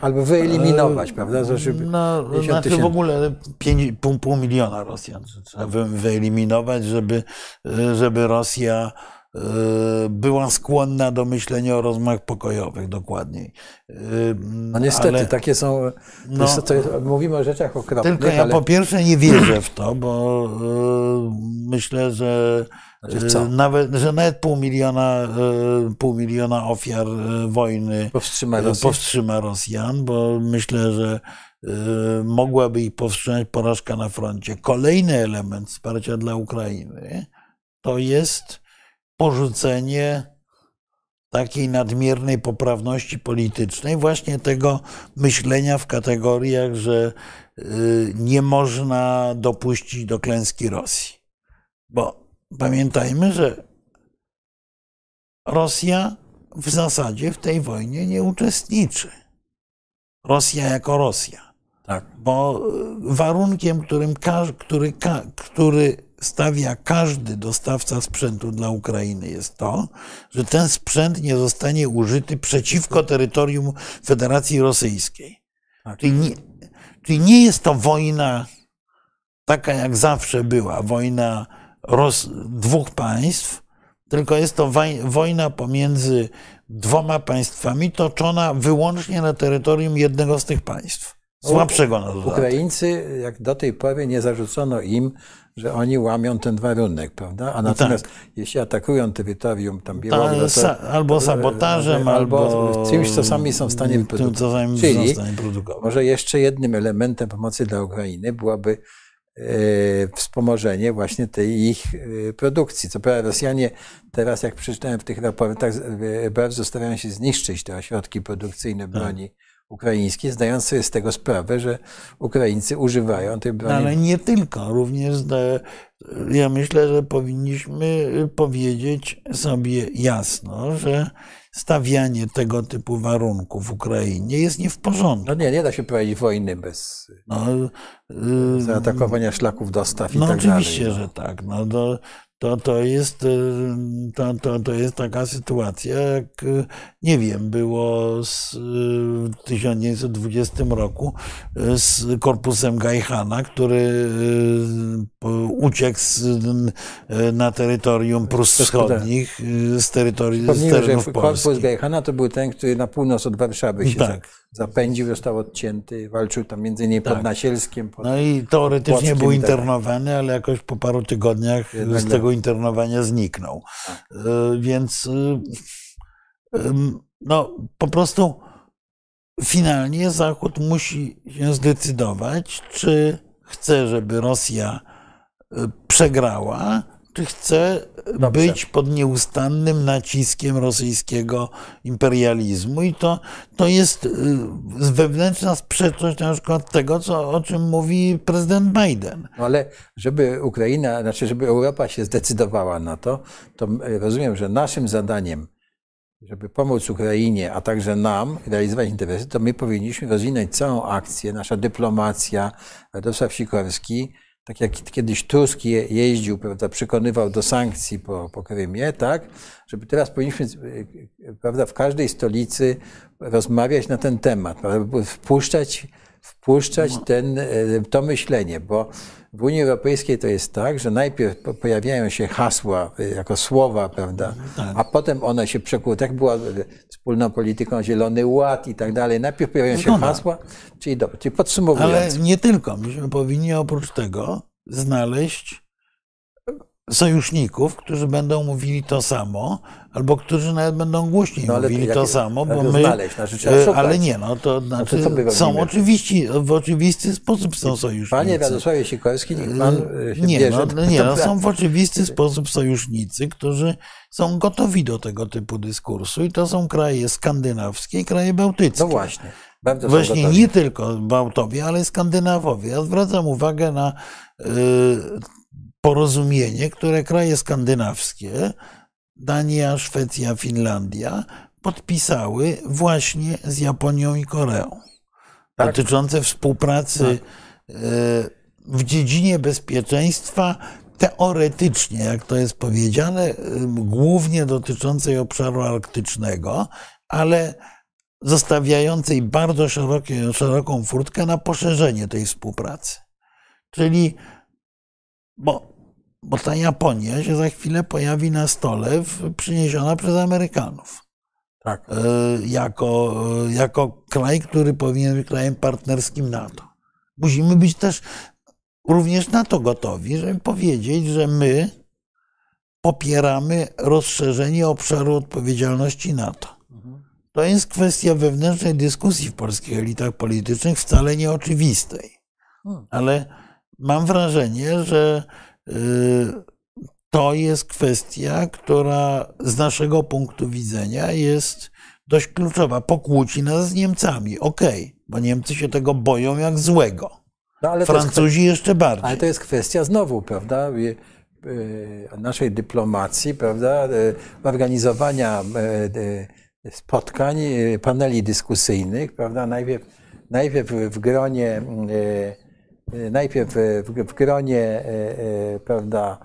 albo wyeliminować, prawda? W ogóle 5,5 miliona Rosjan trzeba wyeliminować, żeby Rosja była skłonna do myślenia o rozmach pokojowych, dokładniej. Niestety, takie są... mówimy o rzeczach okropnych, tylko ja po pierwsze nie wierzę w to, bo myślę, że nawet 0,5 miliona ofiar wojny powstrzyma Rosjan, bo myślę, że mogłaby ich powstrzymać porażka na froncie. Kolejny element wsparcia dla Ukrainy to jest porzucenie takiej nadmiernej poprawności politycznej, właśnie tego myślenia w kategoriach, że nie można dopuścić do klęski Rosji. Bo pamiętajmy, że Rosja w zasadzie w tej wojnie nie uczestniczy. Rosja jako Rosja. Tak. Bo warunkiem, który stawia każdy dostawca sprzętu dla Ukrainy, jest to, że ten sprzęt nie zostanie użyty przeciwko terytorium Federacji Rosyjskiej. Tak. Czyli nie jest to wojna taka, jak zawsze była, wojna dwóch państw, tylko jest to wojna pomiędzy dwoma państwami toczona wyłącznie na terytorium jednego z tych państw. Słabszego na dodatek. Ukraińcy, jak do tej pory, nie zarzucono im, że oni łamią ten warunek, prawda? A natomiast jeśli atakują terytorium tam Białorusi, albo sabotażem, albo czymś, co sami są w stanie wyprodukować. Czyli może jeszcze jednym elementem pomocy dla Ukrainy byłaby wspomożenie właśnie tej ich produkcji. Co prawda Rosjanie teraz, jak przeczytałem w tych raportach, bardzo starają się zniszczyć te ośrodki produkcyjne broni ukraińskie, zdając sobie z tego sprawę, że Ukraińcy używają tej broni. Ale nie tylko, również ja myślę, że powinniśmy powiedzieć sobie jasno, że stawianie tego typu warunków w Ukrainie jest nie w porządku. No nie da się prowadzić wojny bez zaatakowania szlaków dostaw i tak dalej. Oczywiście, że tak. To jest taka sytuacja, jak, nie wiem, było w 1920 roku z korpusem Gajchana, który uciekł na terytorium Prus Wschodnich, z terenów Polski. Korpus Gajchana to był ten, który na północ od Warszawy się zapędził, został odcięty, walczył tam między innymi pod Nasielskiem. No i teoretycznie był internowany, ale jakoś po paru tygodniach z tego internowania zniknął. Więc po prostu finalnie Zachód musi się zdecydować, czy chce, żeby Rosja przegrała, czy chce być pod nieustannym naciskiem rosyjskiego imperializmu. I to jest wewnętrzna sprzeczność na przykład tego, o czym mówi prezydent Biden. No ale żeby żeby Europa się zdecydowała na to, to rozumiem, że naszym zadaniem, żeby pomóc Ukrainie, a także nam realizować interesy, to my powinniśmy rozwinąć całą akcję, nasza dyplomacja, Radosław Sikorski, tak jak kiedyś Tusk jeździł, prawda, przekonywał do sankcji po Krymie, tak? Żeby teraz powinniśmy, prawda, w każdej stolicy rozmawiać na ten temat, prawda, wpuszczać to myślenie, bo w Unii Europejskiej to jest tak, że najpierw pojawiają się hasła jako słowa, prawda, a potem one się przekłują. Tak była wspólną polityką Zielony Ład i tak dalej. Najpierw pojawiają się hasła, czyli podsumowując. Ale nie tylko. Myśmy powinni oprócz tego znaleźć sojuszników, którzy będą mówili to samo, albo którzy nawet będą głośniej mówili to samo, bo my... w oczywisty sposób są sojusznicy. Panie Radosławie Sikorski, niech pan się bierze. Są w oczywisty sposób sojusznicy, którzy są gotowi do tego typu dyskursu i to są kraje skandynawskie i kraje bałtyckie. No właśnie. Właśnie nie tylko Bałtowie, ale Skandynawowie. Ja zwracam uwagę na porozumienie, które kraje skandynawskie, Dania, Szwecja, Finlandia, podpisały właśnie z Japonią i Koreą, dotyczące współpracy w dziedzinie bezpieczeństwa, teoretycznie, jak to jest powiedziane, głównie dotyczącej obszaru arktycznego, ale zostawiającej bardzo szeroką furtkę na poszerzenie tej współpracy. Czyli bo ta Japonia się za chwilę pojawi na stole, przyniesiona przez Amerykanów. Tak. Jako kraj, który powinien być krajem partnerskim NATO. Musimy być też również na to gotowi, żeby powiedzieć, że my popieramy rozszerzenie obszaru odpowiedzialności NATO. To jest kwestia wewnętrznej dyskusji w polskich elitach politycznych, wcale nieoczywistej. Ale mam wrażenie, że to jest kwestia, która z naszego punktu widzenia jest dość kluczowa. Pokłóci nas z Niemcami, bo Niemcy się tego boją jak złego. No, Francuzi jeszcze bardziej. Ale to jest kwestia znowu, prawda, naszej dyplomacji, prawda, organizowania spotkań, paneli dyskusyjnych, prawda, najpierw najpierw w gronie prawda,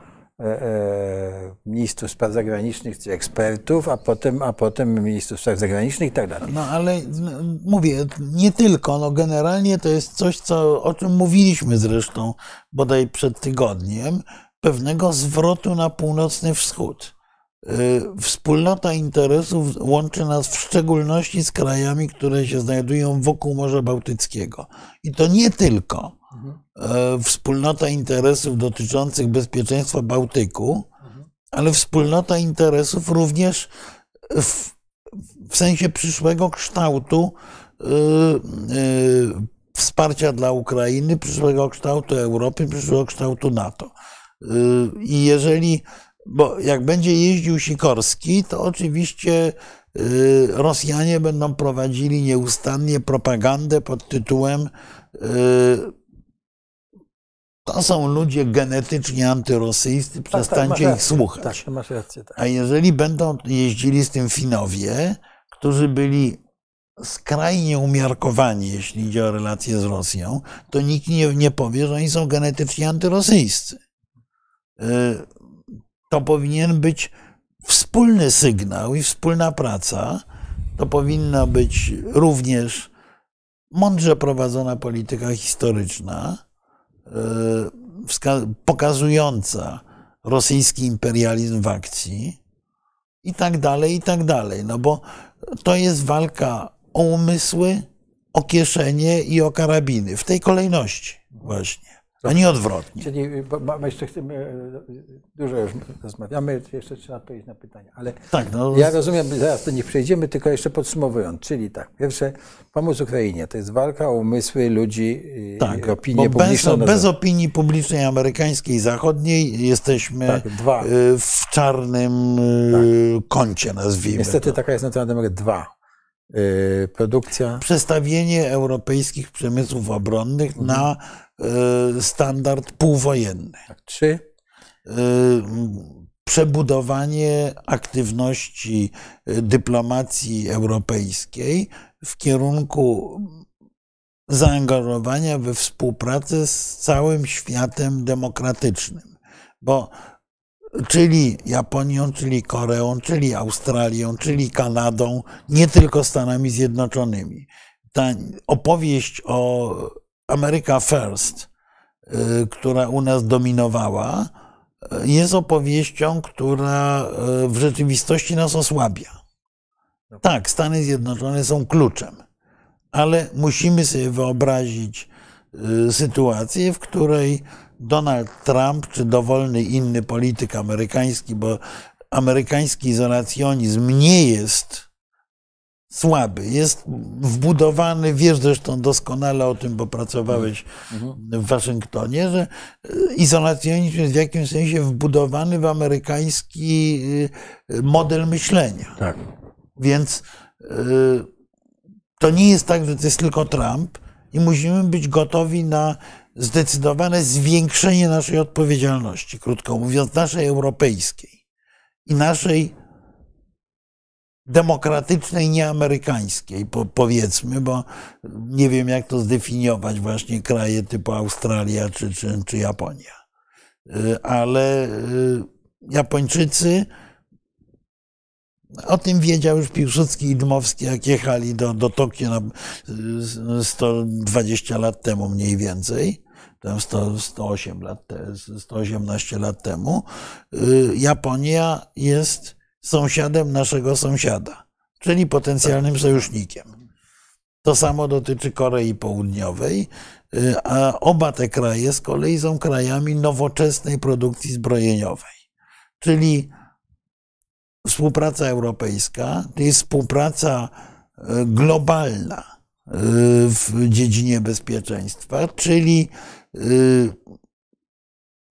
ministrów spraw zagranicznych czy ekspertów, a potem ministrów spraw zagranicznych i tak dalej. No ale mówię, nie tylko, no generalnie to jest coś, o czym mówiliśmy zresztą bodaj przed tygodniem, pewnego zwrotu na północny wschód. Wspólnota interesów łączy nas w szczególności z krajami, które się znajdują wokół Morza Bałtyckiego. I to nie tylko wspólnota interesów dotyczących bezpieczeństwa Bałtyku, ale wspólnota interesów również w sensie przyszłego kształtu wsparcia dla Ukrainy, przyszłego kształtu Europy, przyszłego kształtu NATO. I bo jak będzie jeździł Sikorski, to oczywiście Rosjanie będą prowadzili nieustannie propagandę pod tytułem to są ludzie genetycznie antyrosyjscy, przestańcie ich słuchać. Tak, masz rację, tak. A jeżeli będą jeździli z tym Finowie, którzy byli skrajnie umiarkowani, jeśli idzie o relacje z Rosją, to nikt nie powie, że oni są genetycznie antyrosyjscy. To powinien być wspólny sygnał i wspólna praca. To powinna być również mądrze prowadzona polityka historyczna, pokazująca rosyjski imperializm w akcji i tak dalej, i tak dalej. No bo to jest walka o umysły, o kieszenie i o karabiny. W tej kolejności właśnie. A nie odwrotnie. Czyli, bo jeszcze dużo już rozmawiamy, jeszcze trzeba odpowiedzieć na pytania. Ale tak, no, ja rozumiem, zaraz do nich przejdziemy, tylko jeszcze podsumowując. Czyli tak, pierwsze, pomóc Ukrainie. To jest walka o umysły ludzi, tak, opinię publiczną. Bez opinii publicznej amerykańskiej i zachodniej jesteśmy tak, w czarnym tak. kącie, nazwijmy. Niestety to. Taka jest naturalna numer 2. Produkcja. Przestawienie europejskich przemysłów obronnych na standard półwojenny. Tak, 3. Przebudowanie aktywności dyplomacji europejskiej w kierunku zaangażowania we współpracę z całym światem demokratycznym. Czyli Japonią, czyli Koreą, czyli Australią, czyli Kanadą, nie tylko Stanami Zjednoczonymi. Ta opowieść o America First, która u nas dominowała, jest opowieścią, która w rzeczywistości nas osłabia. Tak, Stany Zjednoczone są kluczem, ale musimy sobie wyobrazić sytuację, w której Donald Trump czy dowolny inny polityk amerykański, bo amerykański izolacjonizm nie jest słaby, jest wbudowany, wiesz zresztą doskonale o tym, bo pracowałeś w Waszyngtonie, że izolacjonizm jest w jakimś sensie wbudowany w amerykański model myślenia. Tak. Więc to nie jest tak, że to jest tylko Trump i musimy być gotowi na zdecydowane zwiększenie naszej odpowiedzialności, krótko mówiąc, naszej europejskiej i naszej demokratycznej, nieamerykańskiej, powiedzmy, bo nie wiem, jak to zdefiniować właśnie kraje typu Australia czy Japonia. Ale Japończycy, o tym wiedział już Piłsudski i Dmowski, jak jechali do Tokio 120 lat temu mniej więcej, tam 118 lat temu. Japonia jest sąsiadem naszego sąsiada, czyli potencjalnym sojusznikiem. To samo dotyczy Korei Południowej, a oba te kraje z kolei są krajami nowoczesnej produkcji zbrojeniowej, czyli współpraca europejska to jest współpraca globalna w dziedzinie bezpieczeństwa, czyli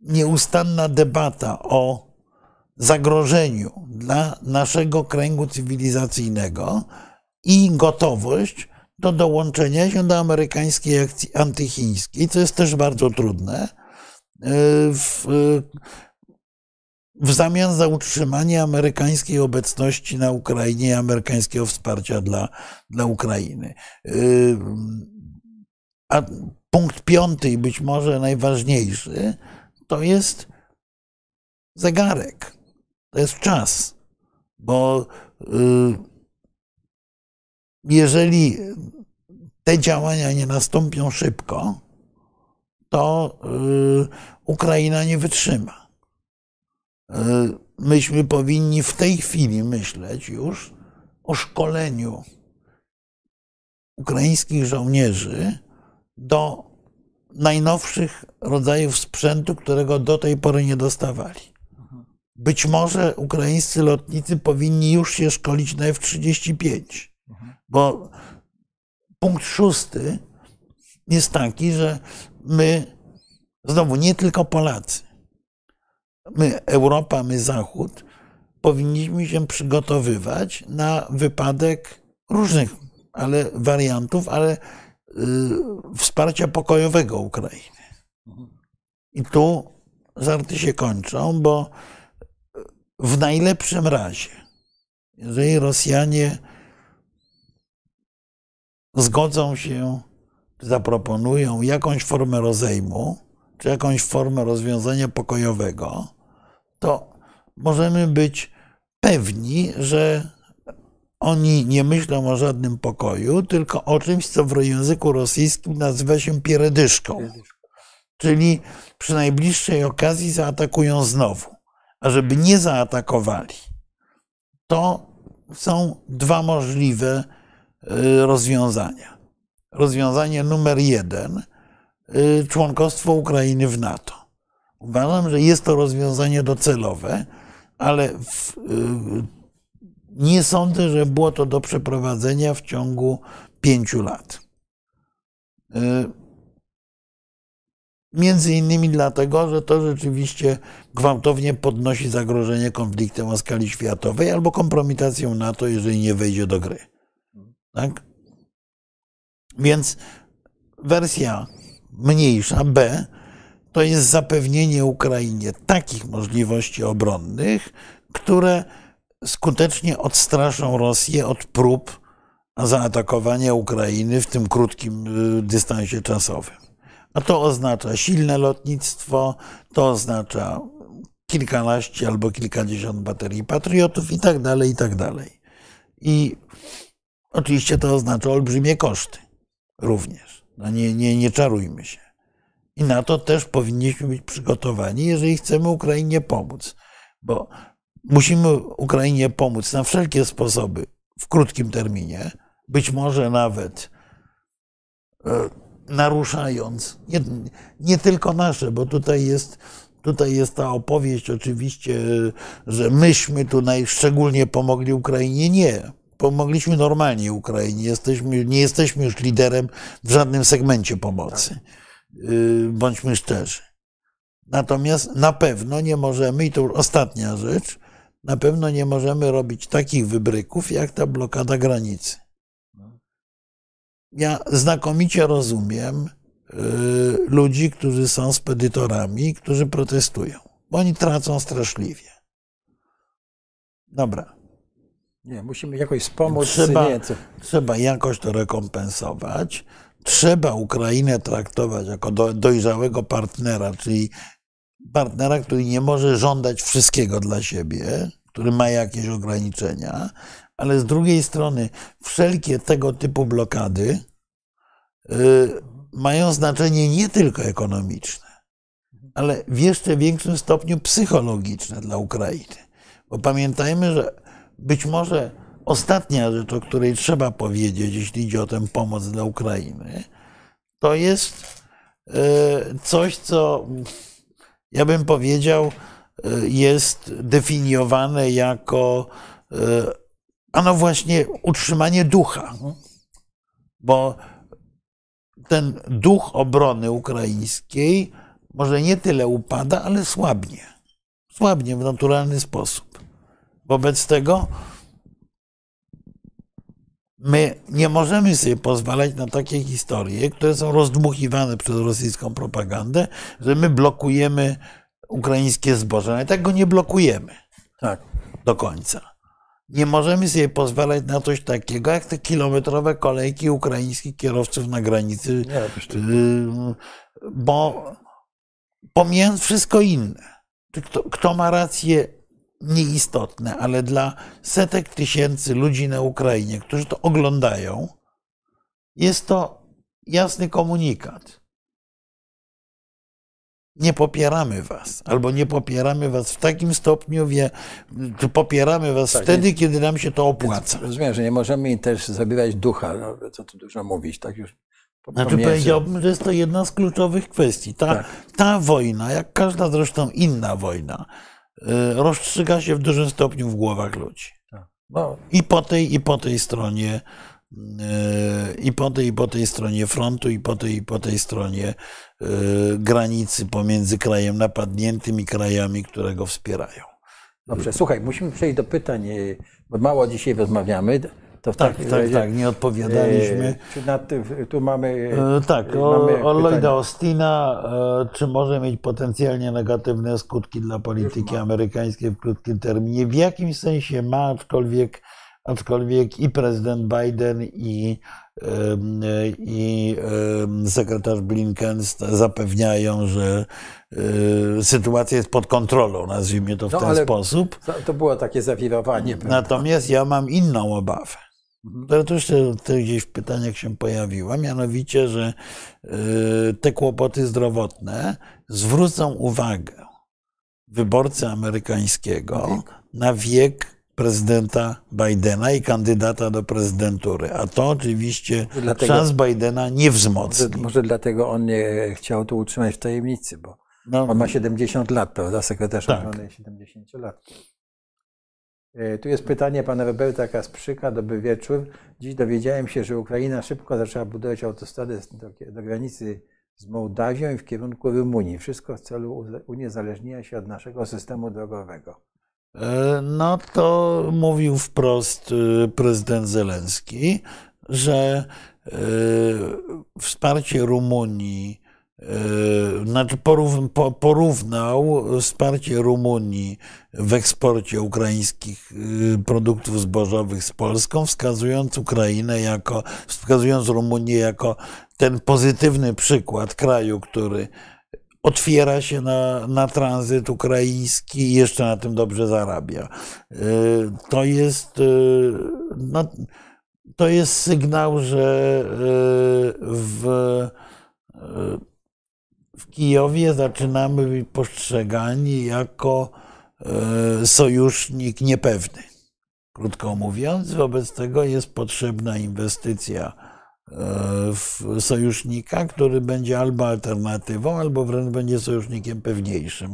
nieustanna debata o zagrożeniu dla naszego kręgu cywilizacyjnego i gotowość do dołączenia się do amerykańskiej akcji antychińskiej, co jest też bardzo trudne, w zamian za utrzymanie amerykańskiej obecności na Ukrainie i amerykańskiego wsparcia dla Ukrainy. A punkt piąty i być może najważniejszy to jest zegarek. To jest czas, bo jeżeli te działania nie nastąpią szybko, to Ukraina nie wytrzyma. Myśmy powinni w tej chwili myśleć już o szkoleniu ukraińskich żołnierzy do najnowszych rodzajów sprzętu, którego do tej pory nie dostawali. Być może ukraińscy lotnicy powinni już się szkolić na F-35, bo punkt szósty jest taki, że my, znowu nie tylko Polacy, my Europa, my Zachód, powinniśmy się przygotowywać na wypadek różnych wariantów, wsparcia pokojowego Ukrainy. I tu żarty się kończą, bo w najlepszym razie, jeżeli Rosjanie zgodzą się, zaproponują jakąś formę rozejmu, czy jakąś formę rozwiązania pokojowego, to możemy być pewni, że oni nie myślą o żadnym pokoju, tylko o czymś, co w języku rosyjskim nazywa się pieredyszką. Czyli przy najbliższej okazji zaatakują znowu. A żeby nie zaatakowali, to są dwa możliwe rozwiązania. Rozwiązanie numer jeden, członkostwo Ukrainy w NATO. Uważam, że jest to rozwiązanie docelowe, ale nie sądzę, że było to do przeprowadzenia w ciągu 5 lat. Między innymi dlatego, że to rzeczywiście gwałtownie podnosi zagrożenie konfliktem o skali światowej albo kompromitacją NATO, jeżeli nie wejdzie do gry. Tak? Więc wersja mniejsza, B, to jest zapewnienie Ukrainie takich możliwości obronnych, które skutecznie odstraszą Rosję od prób zaatakowania Ukrainy w tym krótkim dystansie czasowym. A to oznacza silne lotnictwo, to oznacza kilkanaście albo kilkadziesiąt baterii patriotów i tak dalej, i tak dalej. I oczywiście to oznacza olbrzymie koszty również. No nie czarujmy się. I na to też powinniśmy być przygotowani, jeżeli chcemy Ukrainie pomóc. Bo musimy Ukrainie pomóc na wszelkie sposoby w krótkim terminie, być może nawet naruszając nie tylko nasze, bo tutaj jest ta opowieść oczywiście, że myśmy tutaj szczególnie pomogli Ukrainie. Nie. Pomogliśmy normalnie Ukrainie. Nie jesteśmy już liderem w żadnym segmencie pomocy. Bądźmy szczerzy. Natomiast na pewno nie możemy, i to już ostatnia rzecz, na pewno nie możemy robić takich wybryków, jak ta blokada granicy. Ja znakomicie rozumiem ludzi, którzy są spedytorami, którzy protestują, bo oni tracą straszliwie. Dobra. Nie, musimy jakoś wspomóc. Trzeba jakoś to rekompensować. Trzeba Ukrainę traktować jako dojrzałego partnera, czyli partnera, który nie może żądać wszystkiego dla siebie, który ma jakieś ograniczenia, ale z drugiej strony wszelkie tego typu blokady mają znaczenie nie tylko ekonomiczne, ale w jeszcze większym stopniu psychologiczne dla Ukrainy. Bo pamiętajmy, że być może ostatnia rzecz, o której trzeba powiedzieć, jeśli idzie o tę pomoc dla Ukrainy, to jest coś, co ja bym powiedział, jest definiowane jako właśnie utrzymanie ducha, bo ten duch obrony ukraińskiej może nie tyle upada, ale słabnie. Słabnie w naturalny sposób. Wobec tego my nie możemy sobie pozwalać na takie historie, które są rozdmuchiwane przez rosyjską propagandę, że my blokujemy ukraińskie zboże. No i tak go nie blokujemy. Tak. Do końca. Nie możemy sobie pozwalać na coś takiego, jak te kilometrowe kolejki ukraińskich kierowców na granicy, bo pomijając wszystko inne, kto ma rację, nieistotne, ale dla setek tysięcy ludzi na Ukrainie, którzy to oglądają, jest to jasny komunikat. Nie popieramy was, albo nie popieramy was w takim stopniu, popieramy was tak, wtedy, kiedy nam się to opłaca. Rozumiem, że nie możemy im też zabierać ducha, no, co tu dużo mówić, tak już znaczy, powiedziałbym, że jest to jedna z kluczowych kwestii. Ta wojna, jak każda zresztą inna wojna, rozstrzyga się w dużym stopniu w głowach ludzi. Tak. No. I po tej stronie frontu, i po tej stronie granicy pomiędzy krajem napadniętym i krajami, które go wspierają. Dobrze, słuchaj, musimy przejść do pytań, bo mało dzisiaj rozmawiamy. To tak, nie odpowiadaliśmy. Tu mamy... mamy Lloyda Austina, czy może mieć potencjalnie negatywne skutki dla polityki amerykańskiej w krótkim terminie? W jakimś sensie ma, aczkolwiek i prezydent Biden, i sekretarz Blinken zapewniają, że sytuacja jest pod kontrolą, nazwijmy to w ten sposób. To było takie zawirowanie. Natomiast ja mam inną obawę, która też gdzieś w pytaniach się pojawiła, mianowicie, że te kłopoty zdrowotne zwrócą uwagę wyborcy amerykańskiego na wiek prezydenta Bidena i kandydata do prezydentury. A to oczywiście szans Bidena nie wzmocni. Może dlatego on nie chciał to utrzymać w tajemnicy, bo on ma 70 lat, prawda? Sekretarz obrony 70 lat. Tu jest pytanie pana Roberta Kasprzyka. Dobry wieczór. Dziś dowiedziałem się, że Ukraina szybko zaczęła budować autostradę do granicy z Mołdawią i w kierunku Rumunii. Wszystko w celu uniezależnienia się od naszego systemu drogowego. No to mówił wprost prezydent Zelenski, że wsparcie Rumunii, znaczy porównał wsparcie Rumunii w eksporcie ukraińskich produktów zbożowych z Polską, wskazując Rumunię jako ten pozytywny przykład kraju, który otwiera się na tranzyt ukraiński i jeszcze na tym dobrze zarabia. To jest, to jest sygnał, że w Kijowie zaczynamy być postrzegani jako sojusznik niepewny. Krótko mówiąc, wobec tego jest potrzebna inwestycja w sojusznika, który będzie albo alternatywą, albo wręcz będzie sojusznikiem pewniejszym.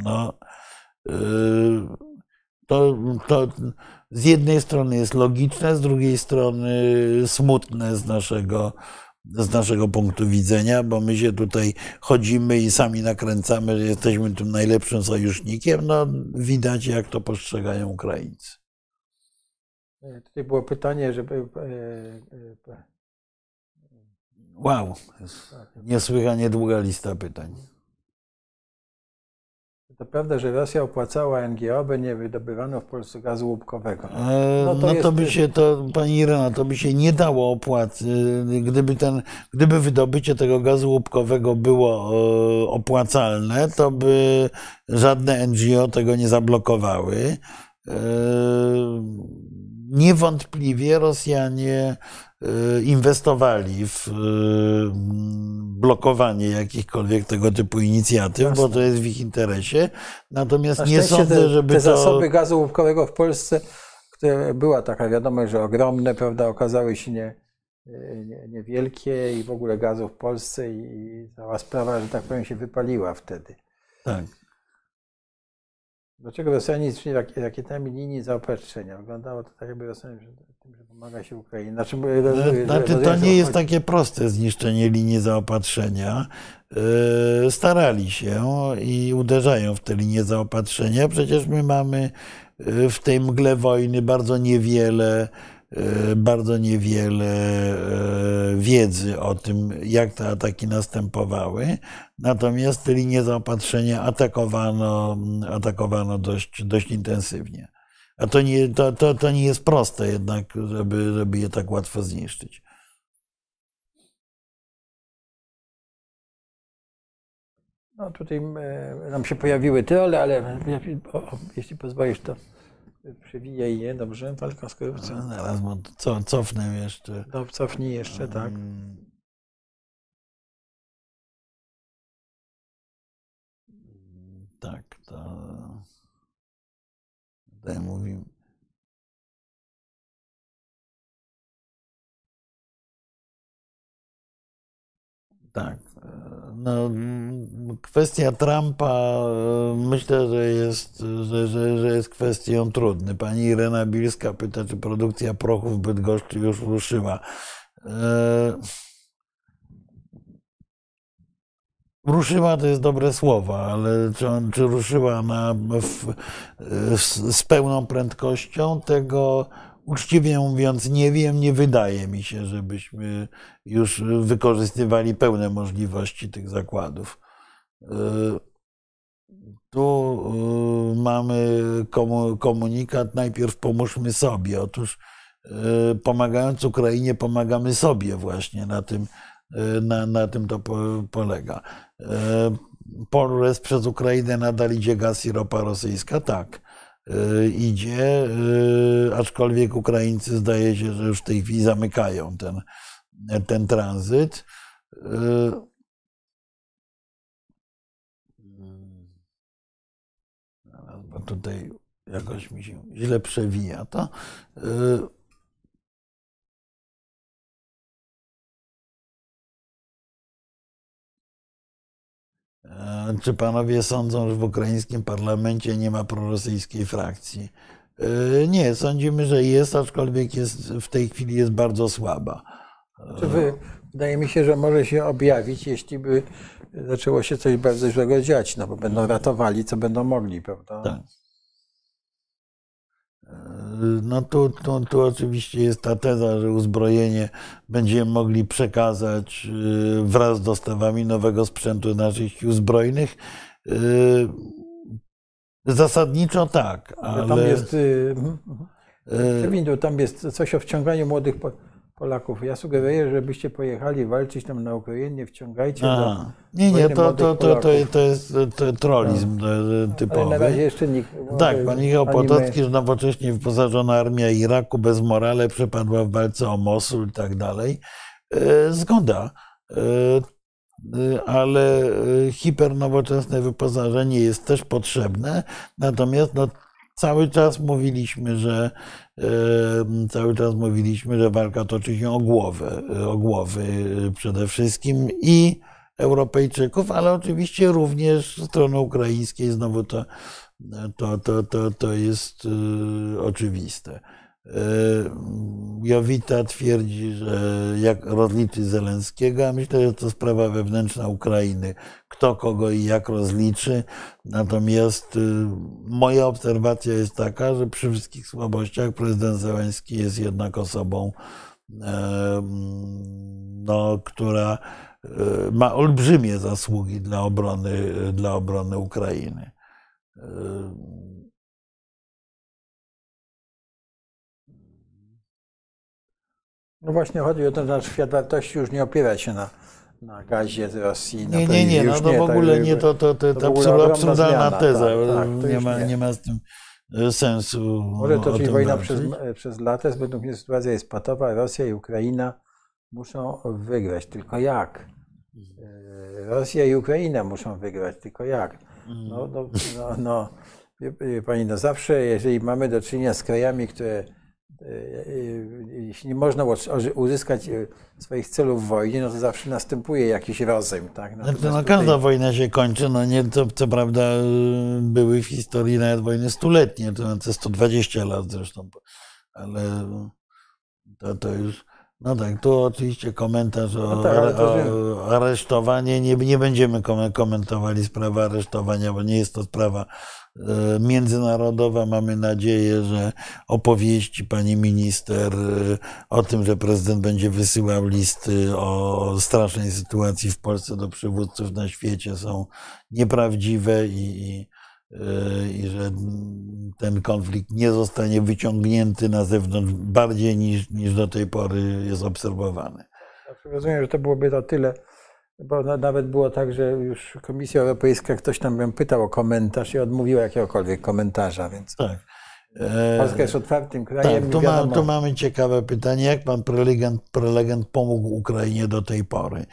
To z jednej strony jest logiczne, z drugiej strony smutne z naszego punktu widzenia, bo my się tutaj chodzimy i sami nakręcamy, że jesteśmy tym najlepszym sojusznikiem. Widać, jak to postrzegają Ukraińcy. Tutaj było pytanie, żeby... Wow, niesłychanie długa lista pytań. To prawda, że Rosja opłacała NGO, by nie wydobywano w Polsce gazu łupkowego. Pani Irena, to by się nie dało opłacać. Gdyby wydobycie tego gazu łupkowego było opłacalne, to by żadne NGO tego nie zablokowały. Niewątpliwie Rosjanie inwestowali w blokowanie jakichkolwiek tego typu inicjatyw, bo to jest w ich interesie. Natomiast nie sądzę, żeby te zasoby gazu łupkowego w Polsce, które była taka wiadomość, że ogromne, prawda, okazały się niewielkie i w ogóle gazu w Polsce i cała sprawa, że tak powiem, się wypaliła wtedy. Tak. Dlaczego Rosjanie zniszczyli rakietami linii zaopatrzenia? Wyglądało to tak, jakby Rosjanie tym, że pomaga się Ukrainie. To nie jest takie proste zniszczenie linii zaopatrzenia. Starali się i uderzają w te linie zaopatrzenia. Przecież my mamy w tej mgle wojny bardzo niewiele wiedzy o tym, jak te ataki następowały. Natomiast te linie zaopatrzenia atakowano dość intensywnie. A to nie jest proste jednak, żeby je tak łatwo zniszczyć. No tutaj nam się pojawiły teorie, ale jeśli pozwolisz, to przewijaj je, dobrze? Walka z korupcją. No, zaraz, bo cofnę jeszcze. No, cofnij jeszcze, tak. Tak, to tutaj mówimy. Tak. No, kwestia Trumpa myślę, że jest kwestią trudną. Pani Irena Bilska pyta, czy produkcja prochu w Bydgoszczy już ruszyła. Ruszyła to jest dobre słowo, ale czy ruszyła z pełną prędkością tego? Uczciwie mówiąc, nie wiem, nie wydaje mi się, żebyśmy już wykorzystywali pełne możliwości tych zakładów. Tu mamy komunikat, najpierw pomóżmy sobie. Otóż pomagając Ukrainie, pomagamy sobie właśnie, na tym to polega. Polres przez Ukrainę nadal idzie gaz i ropa rosyjska? Tak. Idzie, aczkolwiek Ukraińcy zdaje się, że już w tej chwili zamykają ten tranzyt. Bo tutaj jakoś mi się źle przewija to. Czy panowie sądzą, że w ukraińskim parlamencie nie ma prorosyjskiej frakcji? Nie, sądzimy, że jest, aczkolwiek w tej chwili jest bardzo słaba. Wydaje mi się, że może się objawić, jeśli by zaczęło się coś bardzo źle dziać, no bo będą ratowali, co będą mogli, prawda? Tak. No tu oczywiście jest ta teza, że uzbrojenie będziemy mogli przekazać wraz z dostawami nowego sprzętu naszych sił zbrojnych. Zasadniczo tak, ale... Tam jest coś o wciąganiu młodych Polaków. Ja sugeruję, żebyście pojechali walczyć tam na Ukrainie, wciągajcie do... Nie, to jest trollizm typowy. Ale na razie jeszcze nikt. Tak, pan Michał Potocki, że nowocześnie wyposażona armia Iraku bez morale przepadła w walce o Mosul i tak dalej. Zgoda, ale hipernowoczesne wyposażenie jest też potrzebne, natomiast cały czas mówiliśmy, że walka toczy się o głowy przede wszystkim i Europejczyków, ale oczywiście również strony ukraińskiej. Znowu to jest oczywiste. Jowita twierdzi, że jak rozliczy Zelenskiego, a myślę, że to sprawa wewnętrzna Ukrainy, kto kogo i jak rozliczy. Natomiast moja obserwacja jest taka, że przy wszystkich słabościach prezydent Zelenski jest jednak osobą, która ma olbrzymie zasługi dla obrony Ukrainy. No właśnie chodzi o to, że świat wartości już nie opiera się na gazie z Rosji. Nie, no to w ogóle nie, to absurdalna teza, tak, nie ma z tym sensu. Może to czyli wojna przez lata, według mnie sytuacja jest patowa, Rosja i Ukraina muszą wygrać, tylko jak? Rosja i Ukraina muszą wygrać, tylko jak? No, wie pani, no zawsze, jeżeli mamy do czynienia z krajami, które jeśli nie można uzyskać swoich celów w wojnie, no to zawsze następuje jakiś rozejm. Tak? Każda wojna się kończy. Co prawda były w historii nawet wojny stuletnie, to 120 lat zresztą, ale to już... No tak, tu oczywiście komentarz o aresztowanie. Nie będziemy komentowali sprawy aresztowania, bo nie jest to sprawa międzynarodowa. Mamy nadzieję, że opowieści pani minister o tym, że prezydent będzie wysyłał listy o strasznej sytuacji w Polsce do przywódców na świecie, są nieprawdziwe i i że ten konflikt nie zostanie wyciągnięty na zewnątrz bardziej niż do tej pory jest obserwowany. Rozumiem, że to byłoby na tyle, bo nawet było tak, że już Komisja Europejska, ktoś tam ją pytał o komentarz i odmówiła jakiegokolwiek komentarza, więc tak. Polska jest otwartym krajem. Tak, tu mamy ciekawe pytanie, jak pan prelegent pomógł Ukrainie do tej pory?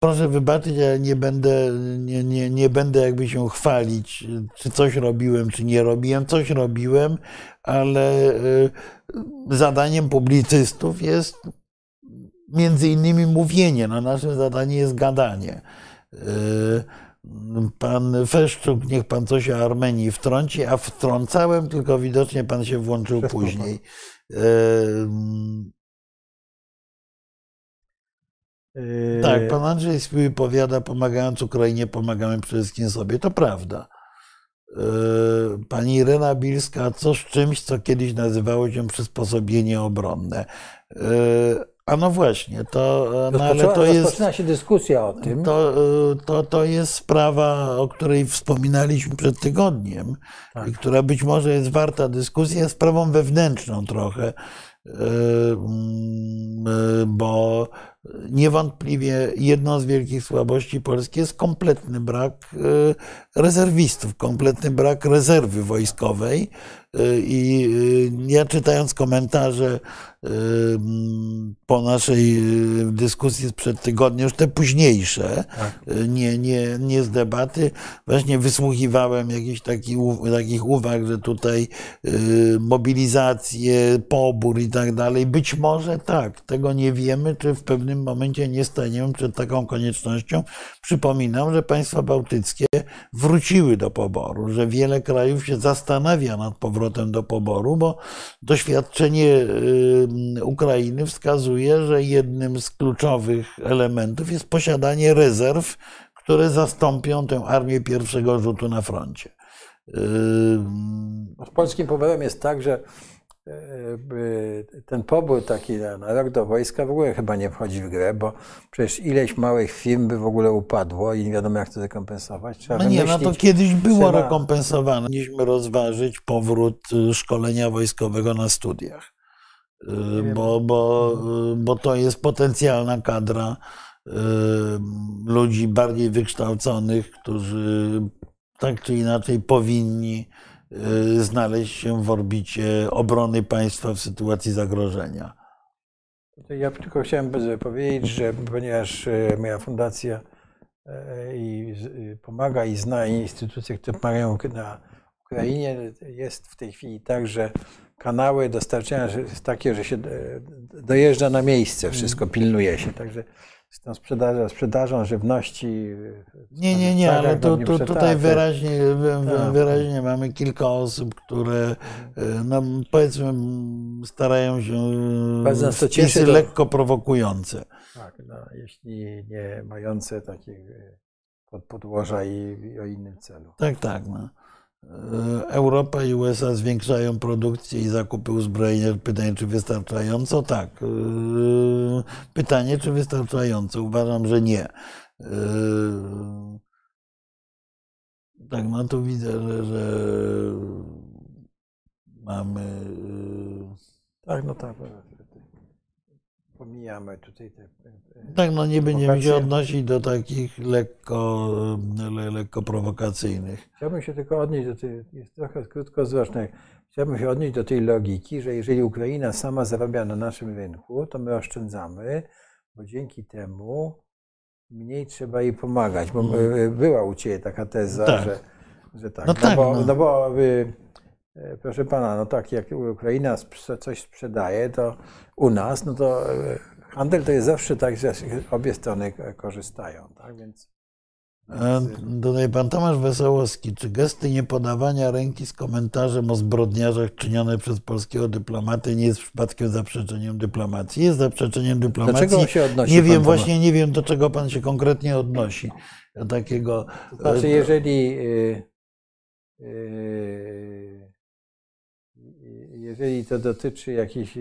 Proszę wybaczyć, ja nie będę jakby się chwalić, czy coś robiłem, czy nie robiłem. Coś robiłem, ale zadaniem publicystów jest między innymi mówienie. Nasze zadanie jest gadanie. Pan Feszczuk, niech pan coś o Armenii wtrąci, a wtrącałem, tylko widocznie pan się włączył później. Tak, pan Andrzej powiada, pomagając Ukrainie, pomagamy przede wszystkim sobie. To prawda. Pani Irena Bilska, co z czymś, co kiedyś nazywało się przysposobienie obronne. A no właśnie, rozpoczyna się dyskusja o tym. To jest sprawa, o której wspominaliśmy przed tygodniem, tak, i która być może jest warta dyskusji, jest sprawą wewnętrzną trochę, bo niewątpliwie jedną z wielkich słabości Polski jest kompletny brak rezerwistów, kompletny brak rezerwy wojskowej. I ja, czytając komentarze po naszej dyskusji sprzed tygodnia, już te późniejsze, tak, nie z debaty, właśnie wysłuchiwałem jakichś takich uwag, że tutaj mobilizację, pobór i tak dalej. Być może tak, tego nie wiemy, czy w pewnym momencie nie staniemy przed taką koniecznością. Przypominam, że państwa bałtyckie wróciły do poboru, że wiele krajów się zastanawia nad powrotem do poboru, bo doświadczenie Ukrainy wskazuje, że jednym z kluczowych elementów jest posiadanie rezerw, które zastąpią tę armię pierwszego rzutu na froncie. Z polskim poborem jest tak, że ten pobór taki na rok do wojska w ogóle chyba nie wchodzi w grę, bo przecież ileś małych firm by w ogóle upadło i nie wiadomo, jak to rekompensować. To kiedyś było rekompensowane. Powinniśmy rozważyć powrót szkolenia wojskowego na studiach, bo to jest potencjalna kadra ludzi bardziej wykształconych, którzy tak czy inaczej powinni znaleźć się w orbicie obrony państwa w sytuacji zagrożenia. Ja tylko chciałem powiedzieć, że ponieważ moja fundacja pomaga i zna instytucje, które pomagają na Ukrainie, jest w tej chwili tak, że kanały dostarczania jest takie, że się dojeżdża na miejsce, wszystko pilnuje się. Także z tą sprzedażą żywności. Nie, ale tutaj wyraźnie mamy kilka osób, które powiedzmy starają się wpisy lekko prowokujące. Tak, jeśli nie mające takich podłoża i o innym celu. Tak. Europa i USA zwiększają produkcję i zakupy uzbrojenia. Pytanie, czy wystarczająco? Tak. Pytanie, czy wystarczająco? Uważam, że nie. Tak, tu widzę, że mamy... Tak. Pomijamy tutaj te... nie będziemy się odnosić do takich lekko prowokacyjnych. Chciałbym się tylko odnieść do tej, jest trochę krótkowzroczne, chciałbym się odnieść do tej logiki, że jeżeli Ukraina sama zarabia na naszym rynku, to my oszczędzamy, bo dzięki temu mniej trzeba jej pomagać, bo była u ciebie taka teza, tak, że tak. Proszę pana, jak Ukraina coś sprzedaje, to u nas, to handel to jest zawsze tak, że obie strony korzystają, tak? Dodaj pan Tomasz Wesołowski, czy gesty niepodawania ręki z komentarzem o zbrodniarzach czynione przez polskiego dyplomatę nie jest przypadkiem zaprzeczeniem dyplomacji? Jest zaprzeczeniem dyplomacji. Dlaczego się odnosi? Nie wiem, do czego pan się konkretnie odnosi. Do takiego. Jeżeli to dotyczy jakichś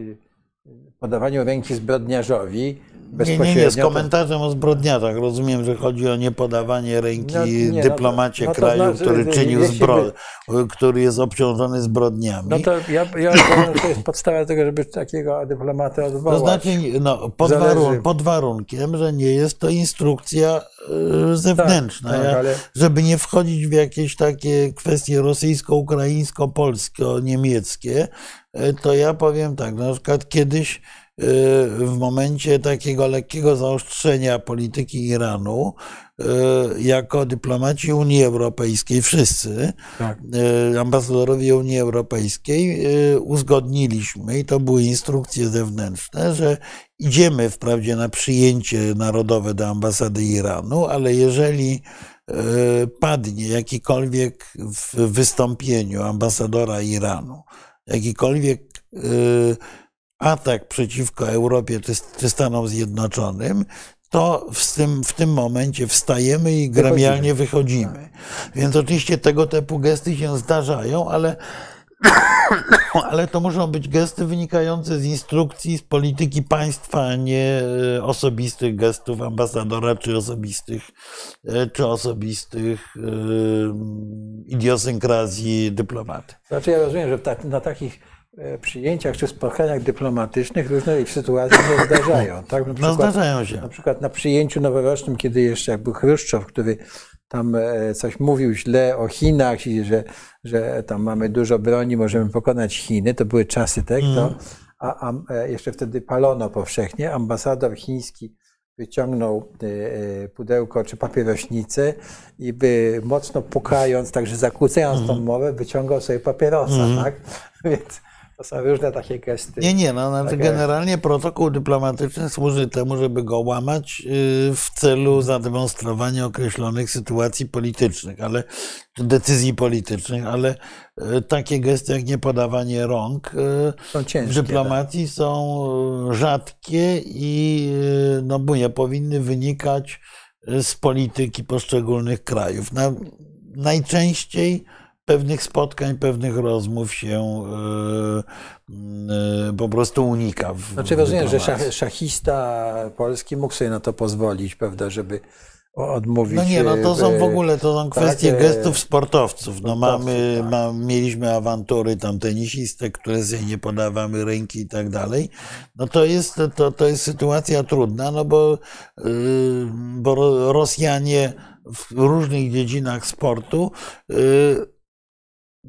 podawaniu ręki zbrodniarzowi bezpośrednio... Nie, nie, z komentarzem o zbrodniarzach. Rozumiem, że chodzi o niepodawanie ręki dyplomacie kraju, który czynił zbrodnię, który jest obciążony zbrodniami. No to ja to jest podstawa tego, żeby takiego dyplomata odwołać. To znaczy, no, pod warunkiem, że nie jest to instrukcja zewnętrzna, tak, ale... żeby nie wchodzić w jakieś takie kwestie rosyjsko-ukraińsko-polsko-niemieckie, to ja powiem tak, na przykład kiedyś w momencie takiego lekkiego zaostrzenia polityki Iranu, jako dyplomaci Unii Europejskiej, wszyscy, tak, ambasadorowie Unii Europejskiej, uzgodniliśmy, i to były instrukcje zewnętrzne, że idziemy wprawdzie na przyjęcie narodowe do ambasady Iranu, ale jeżeli padnie jakikolwiek w wystąpieniu ambasadora Iranu, jakikolwiek atak przeciwko Europie czy Stanom Zjednoczonym, to w tym momencie wstajemy i gremialnie wychodzimy. Więc oczywiście te gesty się zdarzają, ale to muszą być gesty wynikające z instrukcji, z polityki państwa, a nie osobistych gestów ambasadora czy osobistych idiosynkrazji dyplomaty. Znaczy ja rozumiem, że na takich przyjęciach czy spotkaniach dyplomatycznych różne sytuacje się zdarzają. Tak? Na przykład, no zdarzają się. Na przykład na przyjęciu noworocznym, kiedy jeszcze jak był Chruszczow, który tam coś mówił źle o Chinach i że tam mamy dużo broni, możemy pokonać Chiny. To były czasy tego. A jeszcze wtedy palono powszechnie. Ambasador chiński wyciągnął pudełko czy papierośnicę i by mocno pukając, także zakłócając tą mowę, wyciągał sobie papierosa. Tak? Więc to są różne takie gesty. Generalnie protokół dyplomatyczny służy temu, żeby go łamać w celu zademonstrowania określonych sytuacji politycznych, ale decyzji politycznych, ale takie gesty jak niepodawanie rąk są ciężkie, w dyplomacji są rzadkie i no, nie powinny wynikać z polityki poszczególnych krajów. Najczęściej pewnych spotkań, pewnych rozmów się po prostu unika. Znaczy rozumiem, że szachista polski mógł sobie na to pozwolić, prawda, żeby odmówić... To są kwestie gestów sportowców. Mieliśmy awantury tam tenisistek, które sobie nie podawamy ręki i tak dalej. To jest sytuacja trudna, bo Rosjanie w różnych dziedzinach sportu